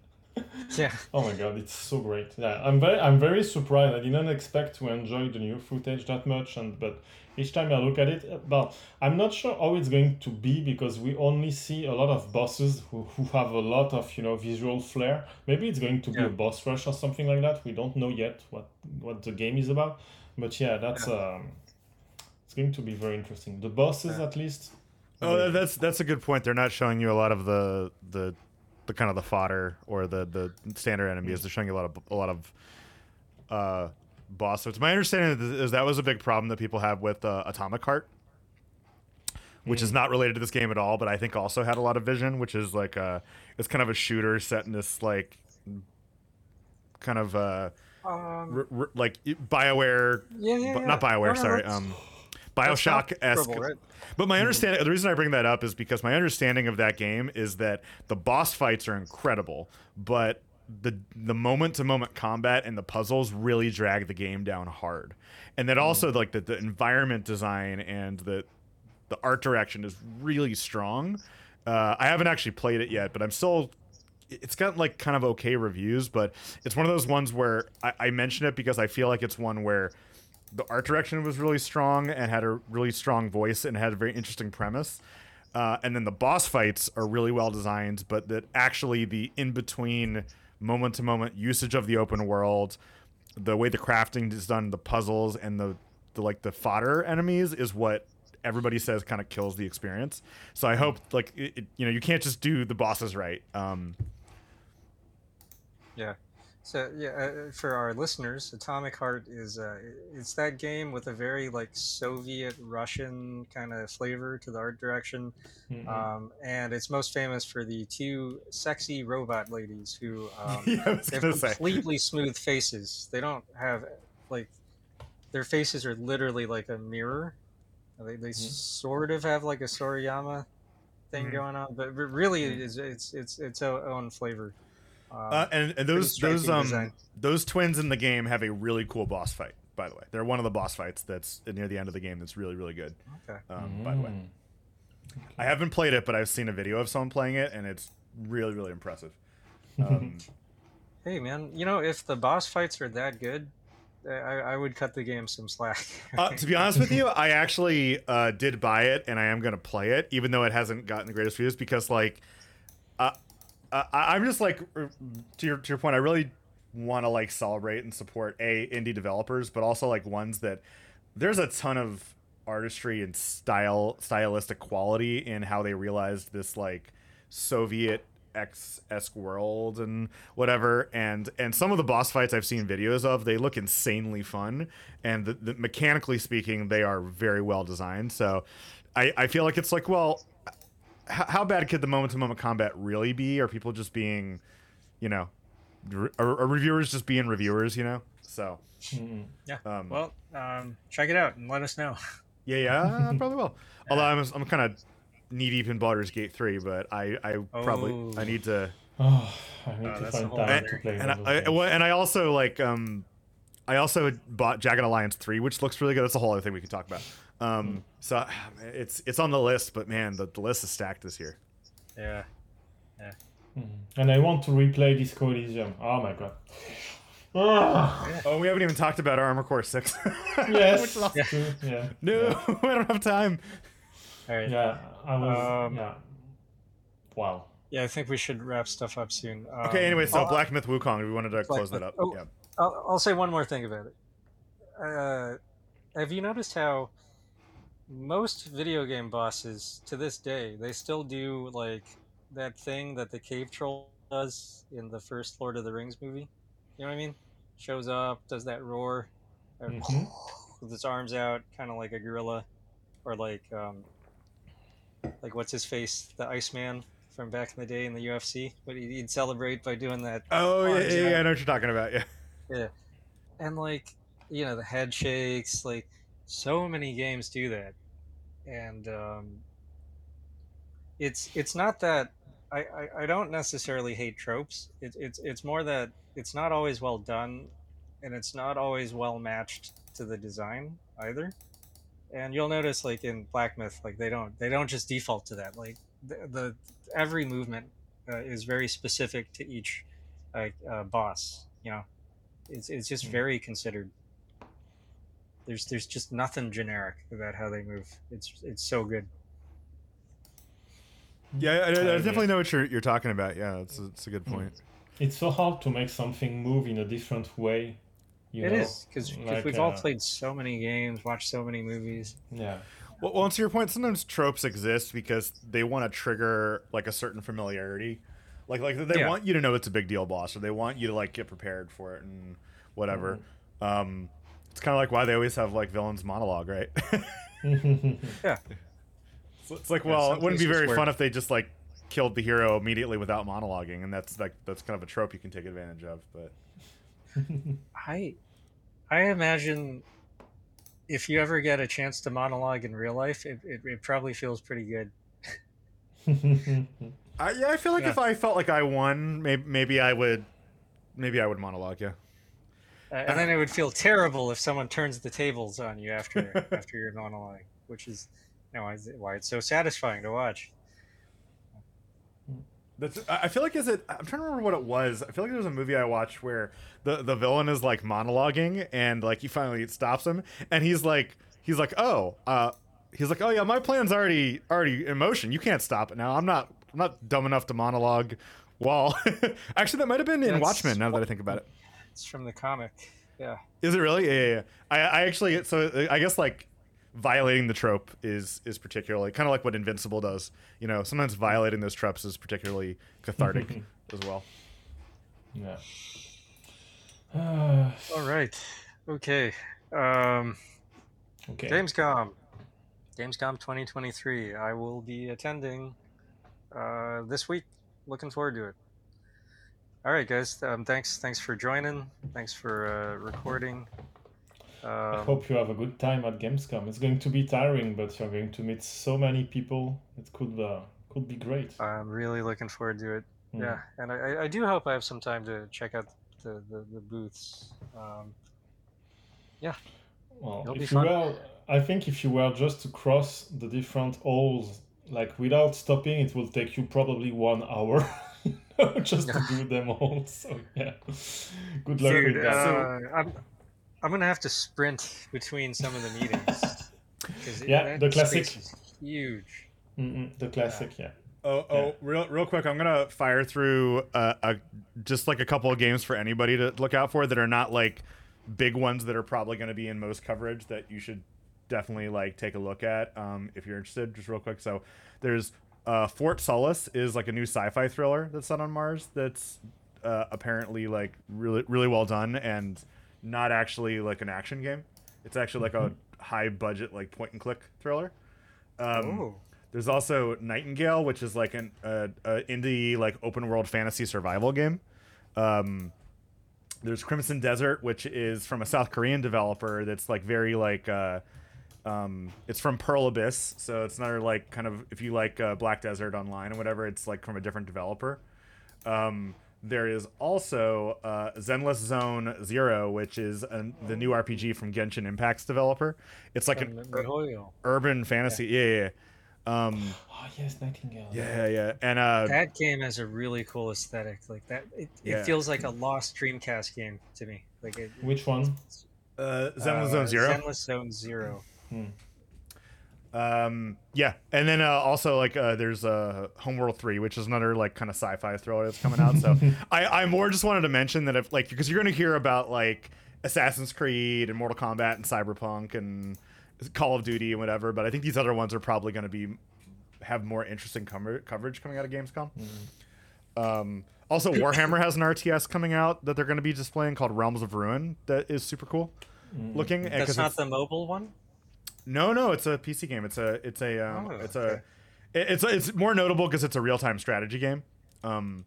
yeah. Oh my god, it's so great. Yeah, I'm very, I'm very surprised. I didn't expect to enjoy the new footage that much, and but each time I look at it, but I'm not sure how it's going to be because we only see a lot of bosses who, who have a lot of, you know, visual flair. Maybe it's going to yeah. be a boss rush or something like that. We don't know yet what, what the game is about, but yeah, that's yeah. um, it's going to be very interesting. The bosses, yeah. at least. Oh, they, that's that's a good point. They're not showing you a lot of the the. the kind of the fodder or the, the standard enemies. They're showing you a lot of a lot of uh, boss. So it's my understanding that is that was a big problem that people have with uh, Atomic Heart, which mm. is not related to this game at all, but I think also had a lot of vision, which is like a, it's kind of a shooter set in this like kind of uh, um, r- r- like BioWare, yeah, yeah, yeah. not BioWare, yeah, sorry. Um, BioShock-esque. Right? But my understanding, the reason I bring that up is because my understanding of that game is that the boss fights are incredible, but the the moment-to-moment combat and the puzzles really drag the game down hard. And that also, like, the, the environment design and the the art direction is really strong. Uh, I haven't actually played it yet, but I'm still... It's got, like, kind of okay reviews, but it's one of those ones where I, I mention it because I feel like it's one where the art direction was really strong and had a really strong voice and had a very interesting premise. Uh, and then the boss fights are really well designed, but that actually the in-between moment-to-moment usage of the open world, the way the crafting is done, the puzzles, and the, the like the fodder enemies is what everybody says kind of kills the experience. So I hope, like, it, it, you know, you can't just do the bosses right. Um, yeah. So yeah, uh, for our listeners, Atomic Heart is uh, it's that game with a very like Soviet Russian kind of flavor to the art direction, mm-hmm. um, and it's most famous for the two sexy robot ladies who um, yeah, have completely say. smooth faces. They don't have like their faces are literally like a mirror. They they mm-hmm. sort of have like a Toriyama thing mm-hmm. going on, but really mm-hmm. it's it's it's its own flavor. Uh, and, and those those um design. those twins in the game have a really cool boss fight. By the way, they're one of the boss fights that's near the end of the game that's really really good. Okay. Um, mm. By the way, okay. I haven't played it, but I've seen a video of someone playing it, and it's really really impressive. Um, hey man, you know if the boss fights are that good, I, I would cut the game some slack. uh, to be honest with you, I actually uh, did buy it, and I am gonna play it, even though it hasn't gotten the greatest reviews because like. Uh, Uh, I'm just like to your to your point. I really want to like celebrate and support a indie developers, but also like ones that there's a ton of artistry and style, stylistic quality in how they realized this like Soviet esque world and whatever. And and some of the boss fights I've seen videos of, they look insanely fun. And the, the, mechanically speaking, they are very well designed. So I, I feel like it's like well. How bad could the moment-to-moment combat really be? Are people just being, you know, are, are reviewers just being reviewers, you know? So, mm-hmm. yeah. Um, well, um, check it out and let us know. Yeah, yeah, I probably will. Although I'm, I'm kind of knee-deep in Baldur's Gate three, but I, I oh. probably I need to. Oh, I need uh, to find time and, to play. And I, I, well, and I also like, um, I also bought Jagged Alliance three, which looks really good. That's a whole other thing we can talk about. Um, so it's it's on the list, but man, the, the list is stacked this year. Yeah, yeah. And I want to replay Disco Elysium. Oh my god. Oh, oh we haven't even talked about Armor Core six. Yes. yeah. yeah. No, yeah. we don't have time. All right. Yeah, I was. Um, yeah. Wow. Yeah, I think we should wrap stuff up soon. Um, okay. Anyway, so uh, Black Myth Wukong. We wanted to Black close Myth. that up. Oh, yeah. I'll, I'll say one more thing about it. Uh, have you noticed how? Most video game bosses to this day, they still do like that thing that the cave troll does in the first Lord of the Rings movie. You know what I mean? Shows up, does that roar mm-hmm. with his arms out, kind of like a gorilla, or like um, like what's his face, the Iceman from back in the day in the U F C. But he'd celebrate by doing that. Oh yeah, yeah, yeah, I know what you're talking about. Yeah, yeah, and like you know the head shakes, like. So many games do that, and um, it's it's not that I, I, I don't necessarily hate tropes. It, it's it's more that it's not always well done, and it's not always well matched to the design either. And you'll notice, like in Black Myth, like they don't they don't just default to that. Like the, the every movement uh, is very specific to each uh, uh, boss. You know, it's it's just very considered. There's there's just nothing generic about how they move. It's it's so good. Yeah, I, I definitely know what you're you're talking about. Yeah, it's it's a good point. It's so hard to make something move in a different way. You it know? is because like, we've uh, all played so many games, watched so many movies. Yeah. Well, well, to your point, sometimes tropes exist because they want to trigger like a certain familiarity, like like they yeah. want you to know it's a big deal, boss, or they want you to like get prepared for it and whatever. Mm-hmm. Um, It's kind of like why they always have like villains monologue, right? yeah. So it's like, well, yeah, it wouldn't be very fun if they just like killed the hero immediately without monologuing, and that's like that's kind of a trope you can take advantage of. But I, I imagine if you ever get a chance to monologue in real life, it it, it probably feels pretty good. I, yeah, I feel like yeah. if I felt like I won, maybe maybe I would, maybe I would monologue, yeah. Uh, and then it would feel terrible if someone turns the tables on you after after your monologue, which is you know, why it's so satisfying to watch. That's, I feel like is it? I'm trying to remember what it was. I feel like there was a movie I watched where the, the villain is like monologuing, and like he finally stops him, and he's like he's like oh uh he's like, oh yeah, my plan's already already in motion. You can't stop it now. I'm not I'm not dumb enough to monologue Wall. Actually, that might have been in That's Watchmen. Now that I think about it, it's from the comic. Yeah. Is it really? Yeah, yeah, yeah. I, I actually. So I guess like violating the trope is is particularly kind of like what Invincible does. You know, sometimes violating those tropes is particularly cathartic as well. Yeah. Uh, All right. Okay. Um, okay. Gamescom. Gamescom twenty twenty-three. I will be attending uh, this week. Looking forward to it. All right, guys. Um, thanks. Thanks for joining. Thanks for uh, recording. Um, I hope you have a good time at Gamescom. It's going to be tiring, but you're going to meet so many people. It could uh, could be great. I'm really looking forward to it. Mm. Yeah, and I, I do hope I have some time to check out the the, the booths. Um, yeah. Well, It'll if you were, I think if you were just to cross the different halls. Like, without stopping, it will take you probably one hour you know, just to do them all. So, yeah. Good luck Dude, with that. Uh, I'm, I'm going to have to sprint between some of the meetings. yeah, it, the classic. Huge. Mm-mm, the classic, yeah. yeah. Oh, oh, yeah. real real quick, I'm going to fire through uh, a, just, like, a couple of games for anybody to look out for that are not, like, big ones that are probably going to be in most coverage that you should definitely like take a look at um if you're interested, just real quick. So there's uh Fort Solace is like a new sci-fi thriller that's set on Mars that's uh apparently like really really well done and not actually like an action game. It's actually like a high budget like point and click thriller. um Ooh. There's also Nightingale, which is like an uh, uh indie like open world fantasy survival game. um There's Crimson Desert, which is from a South Korean developer that's like very like uh Um, it's from Pearl Abyss, so it's not like kind of if you like uh, Black Desert Online or whatever, it's like from a different developer. Um, there is also uh, Zenless Zone Zero, which is an, the new R P G from Genshin Impact's developer. It's like an ur- urban fantasy. Yeah, yeah. yeah. Um, oh yes, Nightingale. Yeah, yeah, yeah. And uh, that game has a really cool aesthetic. Like that, it, yeah. it feels like a lost Dreamcast game to me. Like it, which one? Uh, Zenless uh, Zone Zero. Zenless Zone Zero. Hmm. Um, yeah, and then uh, also like uh, there's uh, Homeworld three, which is another like kind of sci-fi thriller that's coming out. So I, I more just wanted to mention that if like because you're going to hear about like Assassin's Creed and Mortal Kombat and Cyberpunk and Call of Duty and whatever, but I think these other ones are probably going to be have more interesting com- coverage coming out of Gamescom. Mm-hmm. Um, also, Warhammer has an R T S coming out that they're going to be displaying called Realms of Ruin that is super cool mm-hmm. looking. That's not the mobile one. No, no, it's a P C game. It's a, it's a, um, oh, it's a, okay. it, it's, it's more notable because it's a real-time strategy game. Um,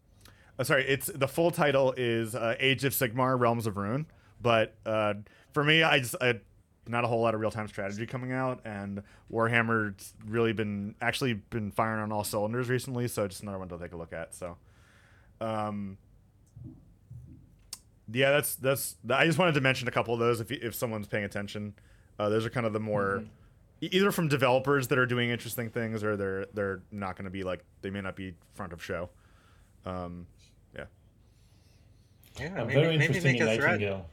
uh, sorry, it's the full title is uh, Age of Sigmar: Realms of Ruin. But uh, for me, I just I, not a whole lot of real-time strategy coming out, and Warhammer's really been actually been firing on all cylinders recently. So just another one to take a look at. So, um, yeah, that's that's. I just wanted to mention a couple of those if if someone's paying attention. Uh, those are kind of the more, mm-hmm. either from developers that are doing interesting things, or they're they're not going to be like they may not be front of show. Um, yeah. Yeah, maybe, very interesting maybe make in Nightingale.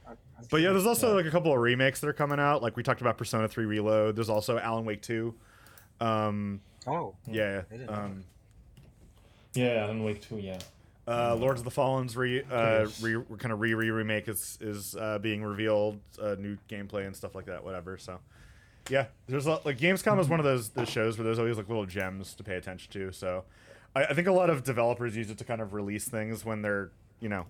But yeah, there's also yeah. like a couple of remakes that are coming out. Like we talked about Persona three Reload. There's also Alan Wake two. Um, oh. Yeah. Um, yeah, Alan Wake two. Yeah. Uh, Lords of the Fallen's re, uh, re, kind of re re remake is is uh, being revealed, uh, new gameplay and stuff like that, whatever. So, yeah, there's a, like Gamescom is one of those those shows where there's always like little gems to pay attention to. So, I, I think a lot of developers use it to kind of release things when they're you know,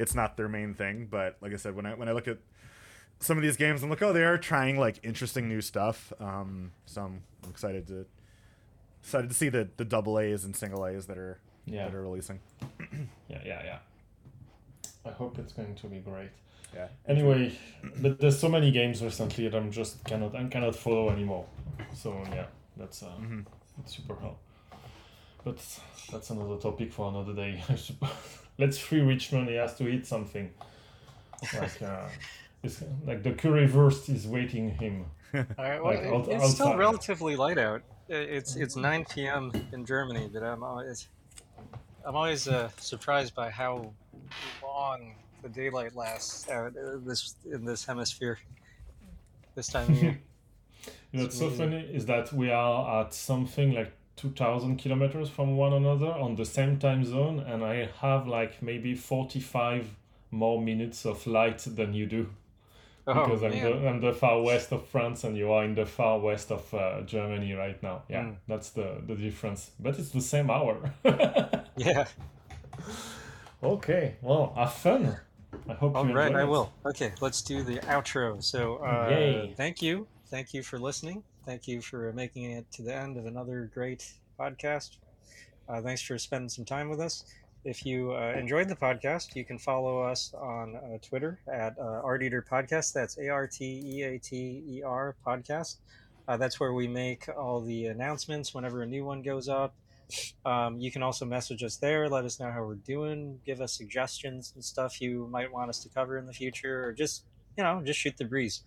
it's not their main thing. But like I said, when I when I look at some of these games, I'm like, oh, they are trying like interesting new stuff. Um, so I'm excited to excited to see the the double A's and single A's that are. Yeah. That are releasing. yeah, yeah, yeah. I hope it's going to be great. Yeah. Anyway, but there's so many games recently that I'm just cannot I cannot follow anymore. So yeah, that's uh, mm-hmm. that's super hard. But that's another topic for another day. Let's free Richmond. He has to eat something. Like uh, it's, like the currywurst is waiting him. All right. Well, like, it, out, it's outside. Still relatively light out. It's it's nine p.m. in Germany, but I'm always. I'm always uh, surprised by how long the daylight lasts out uh, this in this hemisphere this time of year. You know, it's what's really... so funny is that we are at something like two thousand kilometers from one another on the same time zone, and I have like maybe forty-five more minutes of light than you do. Oh, because I'm the, I'm the far west of France and you are in the far west of uh, Germany right now. Yeah, mm. that's the, the difference. But it's the same hour. Yeah. Okay, well, have fun. I hope All you right, enjoy I it. will. Okay, let's do the outro. So uh, thank you. Thank you for listening. Thank you for making it to the end of another great podcast. Uh, thanks for spending some time with us. If you uh, enjoyed the podcast, you can follow us on uh, Twitter at uh, Art Eater Podcast. That's A R T E A T E R Podcast. Uh, that's where we make all the announcements whenever a new one goes up. Um, you can also message us there. Let us know how we're doing. Give us suggestions and stuff you might want us to cover in the future, or just, you know, just shoot the breeze.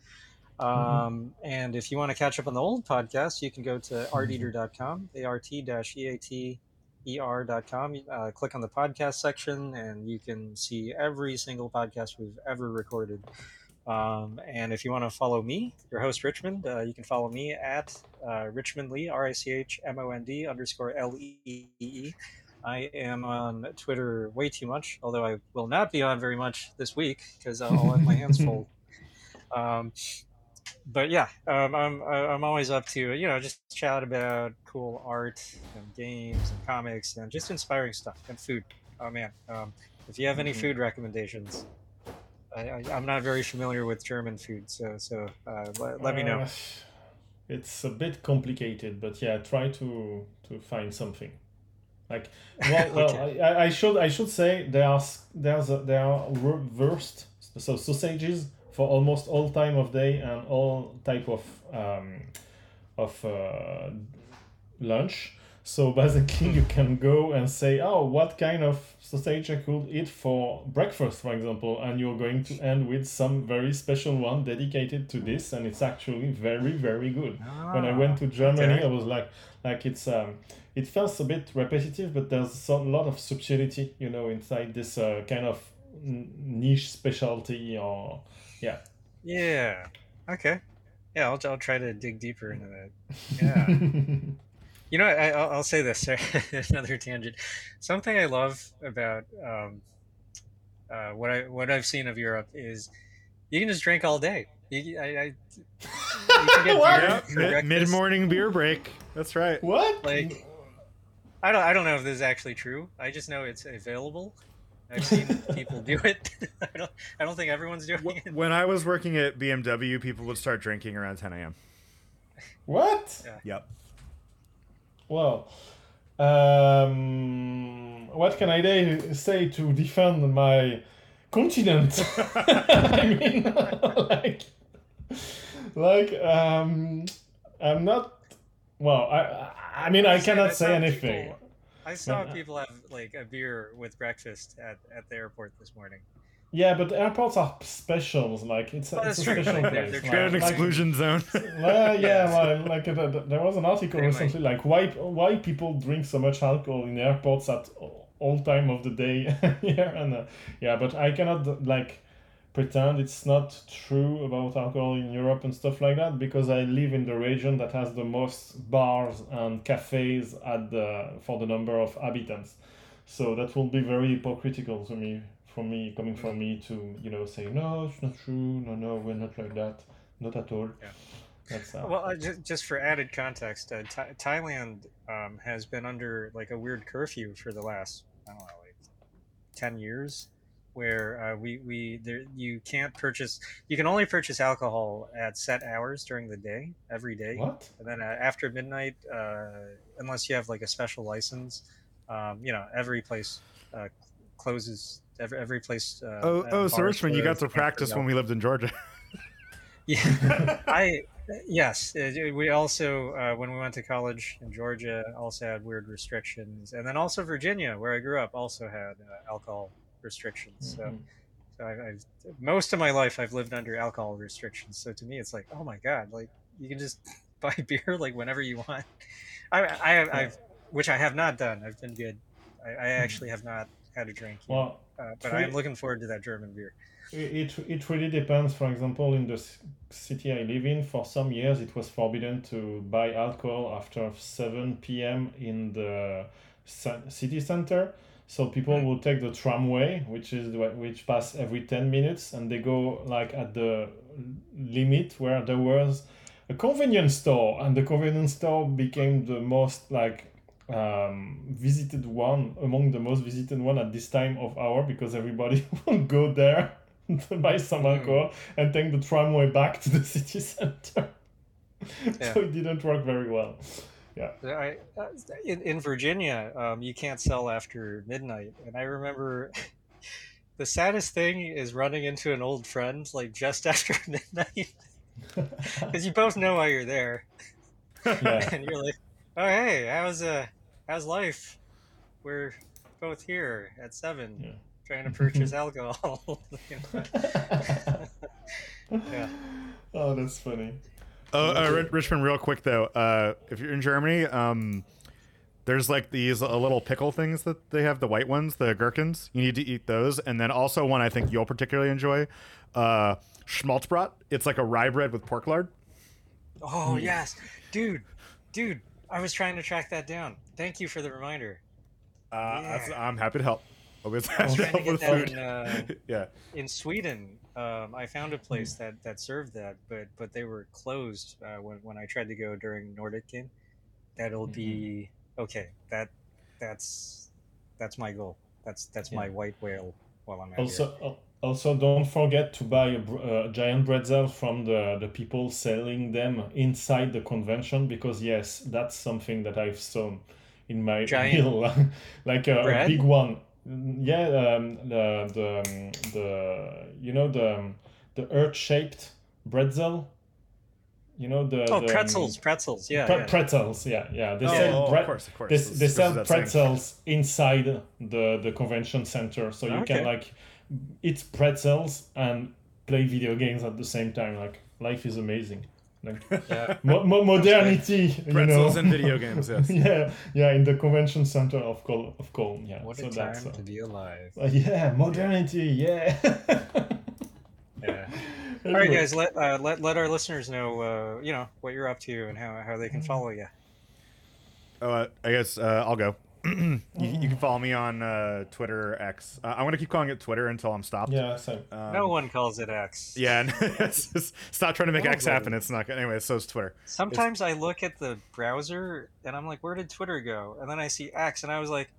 Um, mm-hmm. And if you want to catch up on the old podcast, you can go to art eater dot com, A R T E A T E R dot com. Uh, click on the podcast section and you can see every single podcast we've ever recorded. Um, and if you want to follow me, your host Richmond, uh, you can follow me at uh, Richmond Lee, R I C H M O N D underscore L E E E. I am on Twitter way too much, although I will not be on very much this week because I'll have my hands full. Um, But yeah, um, I'm I'm always up to, you know, just chat about cool art and games and comics and just inspiring stuff and food. Oh man, um, if you have any food recommendations, I, I, I'm not very familiar with German food, so so uh, let, let me know. Uh, it's a bit complicated, but yeah, try to to find something. Like, well, well okay. I, I should I should say there are there's a, there are wurst, so sausages, for almost all time of day and all type of um, of uh, lunch. So basically you can go and say, oh, what kind of sausage I could eat for breakfast, for example, and you're going to end with some very special one dedicated to this, and it's actually very, very good. Ah, when I went to Germany, okay. I was like, like it's um, it feels a bit repetitive, but there's a lot of subtlety, you know, inside this uh, kind of niche specialty or... Yeah. Yeah. Okay. Yeah, I'll I'll try to dig deeper into that. Yeah. You know, I I'll, I'll say this. Another tangent. Something I love about um, uh, what I what I've seen of Europe is you can just drink all day. You, I, I, you can get what? Beer Mid- mid-morning beer break. That's right. What? Like, I don't I don't know if this is actually true. I just know it's available. I've seen people do it. I don't. I don't think everyone's doing it. When I was working at B M W, people would start drinking around ten a.m. What? Yeah. Yep. Well, um, what can I de- say to defend my continent? I mean, like, like um, I'm not. Well, I. I mean, I cannot say anything. People. I saw but, people have like a beer with breakfast at, at the airport this morning. Yeah, but airports are specials. Like it's, oh, it's a special they're, place. They're like, an like, exclusion zone. Well, yeah, like, like uh, there was an article Pretty recently, much. like why why people drink so much alcohol in airports at all time of the day. yeah, and uh, yeah, but I cannot like pretend it's not true about alcohol in Europe and stuff like that, because I live in the region that has the most bars and cafes at the, for the number of inhabitants. So that will be very hypocritical to me, from me, coming from me to, you know, say, no, it's not true, no, no, we're not like that, not at all. Yeah. That's, uh, well, uh, just, just for added context, uh, Th- Thailand um, has been under like a weird curfew for the last, I don't know, like ten years. Where uh, we we there you can't purchase you can only purchase alcohol at set hours during the day every day. What? And then uh, after midnight, uh, unless you have like a special license, um, you know every place uh, closes. Every every place. Uh, oh oh, so Richmond, you got to practice when we lived in Georgia. yeah, I yes. We also uh, when we went to college in Georgia, also had weird restrictions, and then also Virginia, where I grew up, also had uh, alcohol restrictions. So, mm-hmm. so I, I've most of my life I've lived under alcohol restrictions. So to me, it's like, oh my god, like you can just buy beer like whenever you want. I, I, I've, which I have not done. I've been good. I, I actually have not had a drink. Well, uh, but I'm looking forward to that German beer. It, it really depends. For example, in the city I live in, for some years it was forbidden to buy alcohol after seven p.m. in the city center. So people will take the tramway, which is the way, which pass every ten minutes, and they go like at the limit where there was a convenience store, and the convenience store became the most like um visited one among the most visited one at this time of hour, because everybody will go there to buy some alcohol and take the tramway back to the city center. Yeah. So it didn't work very well. Yeah. I, in, in Virginia, um, you can't sell after midnight. And I remember the saddest thing is running into an old friend like just after midnight, because you both know why you're there. Yeah. And you're like, oh, hey, how's, uh, how's life? We're both here at seven, yeah, trying to purchase alcohol. Yeah. Oh, that's funny. Oh, uh, Richmond, real quick though. Uh, if you're in Germany, um, there's like these uh, little pickle things that they have, the white ones, the gherkins. You need to eat those, and then also one I think you'll particularly enjoy, uh, Schmalzbrot. It's like a rye bread with pork lard. Oh yes, dude, dude. I was trying to track that down. Thank you for the reminder. Uh, yeah. I'm happy to help. Always happy to help with food. In, uh, yeah. In Sweden. Um, I found a place that, that served that, but but they were closed uh, when when I tried to go during Nordic Game. That'll mm-hmm. be okay. That that's that's my goal. That's that's yeah. my white whale while I'm out also, here. Also, don't forget to buy a, a giant bretzel from the, the people selling them inside the convention, because yes, that's something that I've seen in my giant meal, like a, a big one. Yeah, um, the the the you know the the earth shaped bretzel, you know the oh the, pretzels um, pretzels yeah, pre- yeah pretzels yeah yeah they oh, sell bre- of course, of course. They, they sell pretzels inside the the convention center, so you okay. can like eat pretzels and play video games at the same time. Like life is amazing. Like yeah. mo- mo- modernity, you pretzels know. And video games, yes. yeah, yeah, in the convention center of Col- of Cologne. Yeah. What so a time that's, uh, to be alive. Uh, yeah, modernity, yeah. yeah. All right, guys, let uh, let let our listeners know, uh, you know, what you're up to and how, how they can follow you. Oh, uh, I guess uh, I'll go. you, you can follow me on uh, Twitter, X. Uh, I'm going to keep calling it Twitter until I'm stopped. Yeah, so um, no one calls it X. Yeah, it's, it's, stop trying to make no X happen. It. It's not good. Anyway, so it's Twitter. Sometimes it's, I look at the browser and I'm like, where did Twitter go? And then I see X and I was like,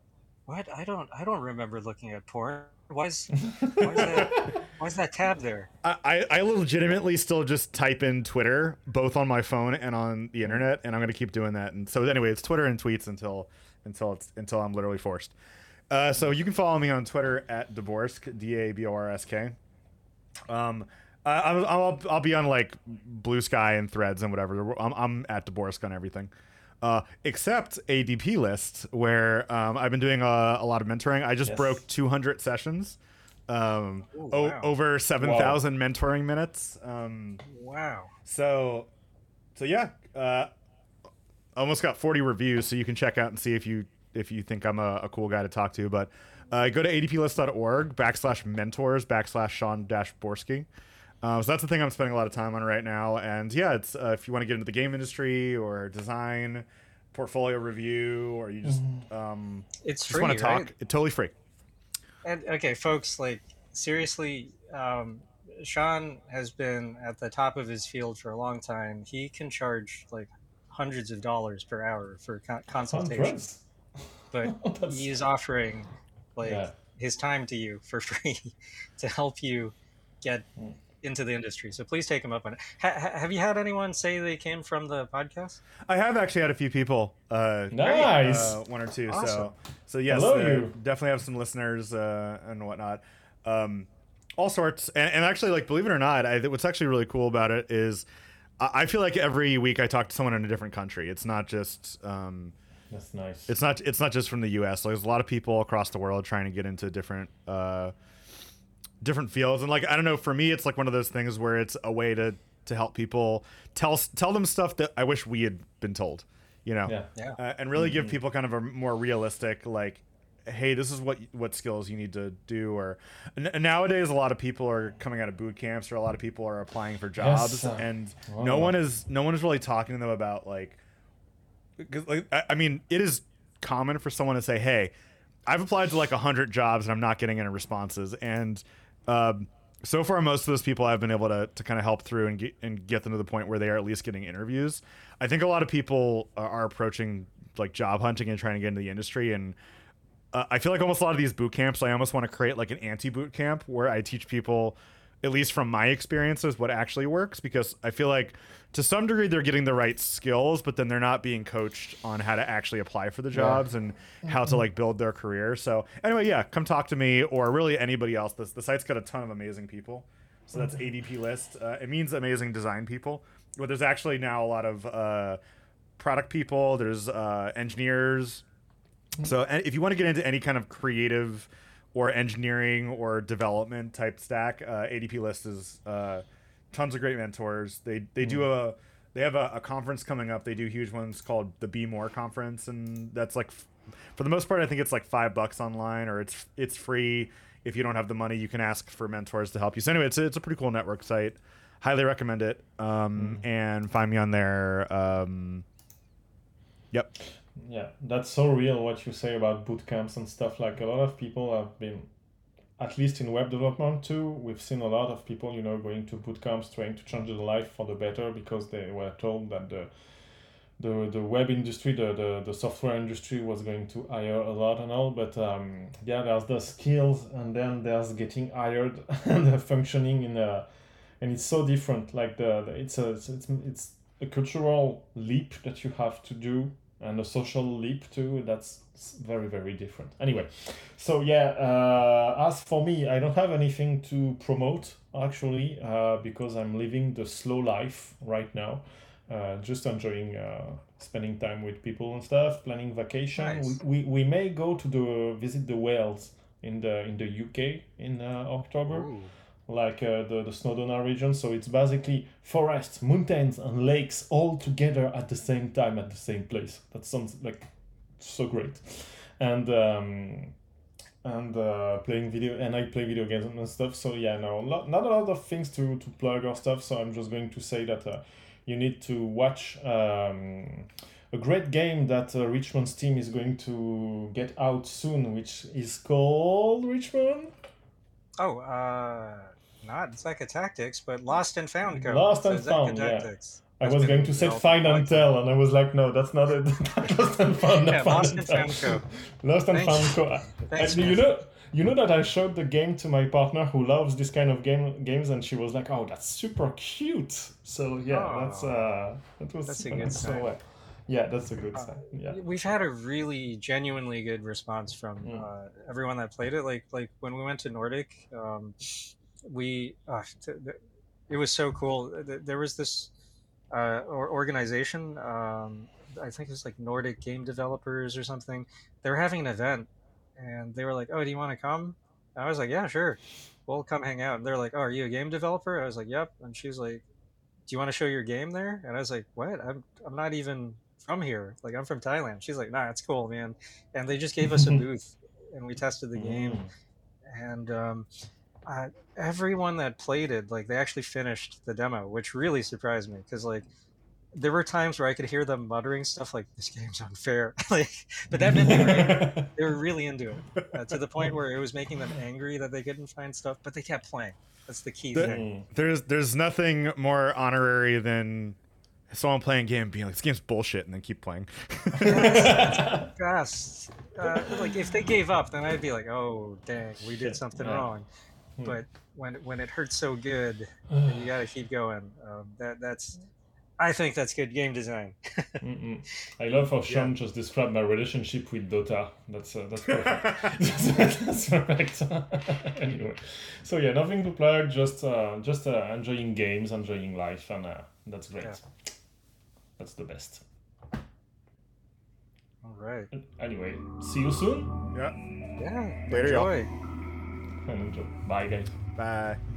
what? I don't I don't remember looking at porn. Why is, why is that, why is that tab there? I, I, I legitimately still just type in Twitter, both on my phone and on the internet, and I'm going to keep doing that. And so anyway, it's Twitter and tweets until... until it's until I'm literally forced. Uh, so you can follow me on Twitter at Daborsk, D A B O R S K. Um, I, I'll, I'll I'll be on like Blue Sky and Threads and whatever. I'm I'm at Daborsk on everything, uh, except A D P List, where um, I've been doing a, a lot of mentoring. I just yes. broke two hundred sessions, um, Ooh, o- wow. over seven thousand mentoring minutes. Um, wow. So, so yeah. Uh, almost got forty reviews, so you can check out and see if you if you think I'm a, a cool guy to talk to. But uh, go to adplist.org backslash mentors backslash Sean dash Borsky. Uh, so that's the thing I'm spending a lot of time on right now. And yeah, it's uh, if you want to get into the game industry or design, portfolio review, or you just um, it's free, just want to talk, right? It's totally free. And okay, folks, like seriously, um, Sean has been at the top of his field for a long time. He can charge like hundreds of dollars per hour for con- consultations, but he is offering like yeah. his time to you for free to help you get into the industry. So please take him up on it. Ha- have you had anyone say they came from the podcast? I have actually had a few people. Uh, nice, uh, one or two. Awesome. So, so yes, uh, definitely have some listeners uh, and whatnot, um, all sorts. And, and actually, like believe it or not, I, what's actually really cool about it is, I feel like every week I talk to someone in a different country. It's not just um, that's nice. It's not it's not just from the U S. Like, there's a lot of people across the world trying to get into different uh, different fields. And like I don't know, for me, it's like one of those things where it's a way to, to help people tell tell them stuff that I wish we had been told, you know, yeah. Yeah. Uh, and really mm-hmm. give people kind of a more realistic like, hey, this is what what skills you need to do. Or n- nowadays, a lot of people are coming out of boot camps, or a lot of people are applying for jobs, yes, uh, and whoa. no one is no one is really talking to them about like, because like, I, I mean, it is common for someone to say, hey, I've applied to like a hundred jobs and I'm not getting any responses. And um, so far, most of those people I've been able to to kind of help through and get, and get them to the point where they are at least getting interviews. I think a lot of people are approaching like job hunting and trying to get into the industry. And uh, I feel like almost a lot of these boot camps, I almost want to create like an anti-boot camp where I teach people, at least from my experiences, what actually works, because I feel like to some degree they're getting the right skills, but then they're not being coached on how to actually apply for the jobs yeah. and mm-hmm. how to like build their career. So anyway, yeah, come talk to me or really anybody else. This, the site's got a ton of amazing people. So that's A D P List. Uh, it means amazing design people, but there's actually now a lot of uh, product people. There's uh, engineers. Mm-hmm. So if you want to get into any kind of creative or engineering or development type stack, uh, A D P List is uh, tons of great mentors. They they mm. do a they have a, a conference coming up. They do huge ones called the Be More Conference, and that's like f- for the most part, I think it's like five bucks online, or it's it's free. If you don't have the money, you can ask for mentors to help you. So anyway, it's it's a pretty cool network site. Highly recommend it. Um, mm. And find me on there. Um, yep. Yeah, that's so real what you say about boot camps and stuff. Like a lot of people have been, at least in web development too, we've seen a lot of people, you know, going to boot camps trying to change their life for the better because they were told that the the, the web industry, the, the, the software industry was going to hire a lot and all. But um, yeah, there's the skills and then there's getting hired and functioning in a, and it's so different. Like the, the it's a it's it's a cultural leap that you have to do. And a social leap too, that's very, very different. Anyway, so yeah, uh, as for me, I don't have anything to promote actually, uh, because I'm living the slow life right now. Uh, just enjoying uh, spending time with people and stuff, planning vacation. Nice. We, we we may go to the visit the Wales in the in the U K in uh, October. Ooh. Like uh, the, the Snowdonia region, so it's basically forests, mountains, and lakes all together at the same time, at the same place. That sounds like so great. And um, and uh, playing video, and I play video games and stuff, so yeah, no, not, not a lot of things to, to plug or stuff, so I'm just going to say that uh, you need to watch um, a great game that uh, Richmond's team is going to get out soon, which is called Richmond? Oh, uh... Not Zeka Tactics, but Lost and Found code. Lost and so Found, yeah. I was going to say Find and Tell, and I was like, no, that's not it. Lost and Found. Yeah, Lost and Found code. Lost and Found code. Thanks, man. You know, you know that I showed the game to my partner who loves this kind of game games, and she was like, oh, that's super cute. So yeah, oh, that's uh, that was that's a good sign. So, uh, yeah, that's a good uh, sign. Yeah, we've had a really genuinely good response from mm. uh, everyone that played it. Like like when we went to Nordic. Um, we uh, it was so cool. There was this uh organization, um I think it was like Nordic Game Developers or something. They were having an event and they were like, oh, do you want to come? And I was like, yeah, sure, we'll come hang out. And they're like, oh, are you a game developer? I was like, yep. And she's like, do you want to show your game there? And I was like, what? I'm, I'm not even from here, like I'm from Thailand. She's like, nah, it's cool, man. And they just gave us a booth and we tested the game. And um Uh, everyone that played it, like they actually finished the demo, which really surprised me, because like there were times where I could hear them muttering stuff like, this game's unfair. Like, but that meant they were, they were really into it, uh, to the point where it was making them angry that they couldn't find stuff, but they kept playing. That's the key the, thing. There's there's nothing more honorary than someone playing a game being like, this game's bullshit, and then keep playing. Yes, that's uh, like if they gave up, then I'd be like, oh dang, we did something yeah. wrong. But when when it hurts so good, and you gotta keep going. Um, that that's, I think that's good game design. I love how Sean yeah. just described my relationship with Dota. That's uh, that's perfect. that's, that's perfect. Anyway, so yeah, nothing to plug. Just uh, just uh, enjoying games, enjoying life, and uh, that's great. Yeah. That's the best. All right. Anyway, see you soon. Yeah. Yeah. Later, enjoy. y'all. Bye guys. Bye.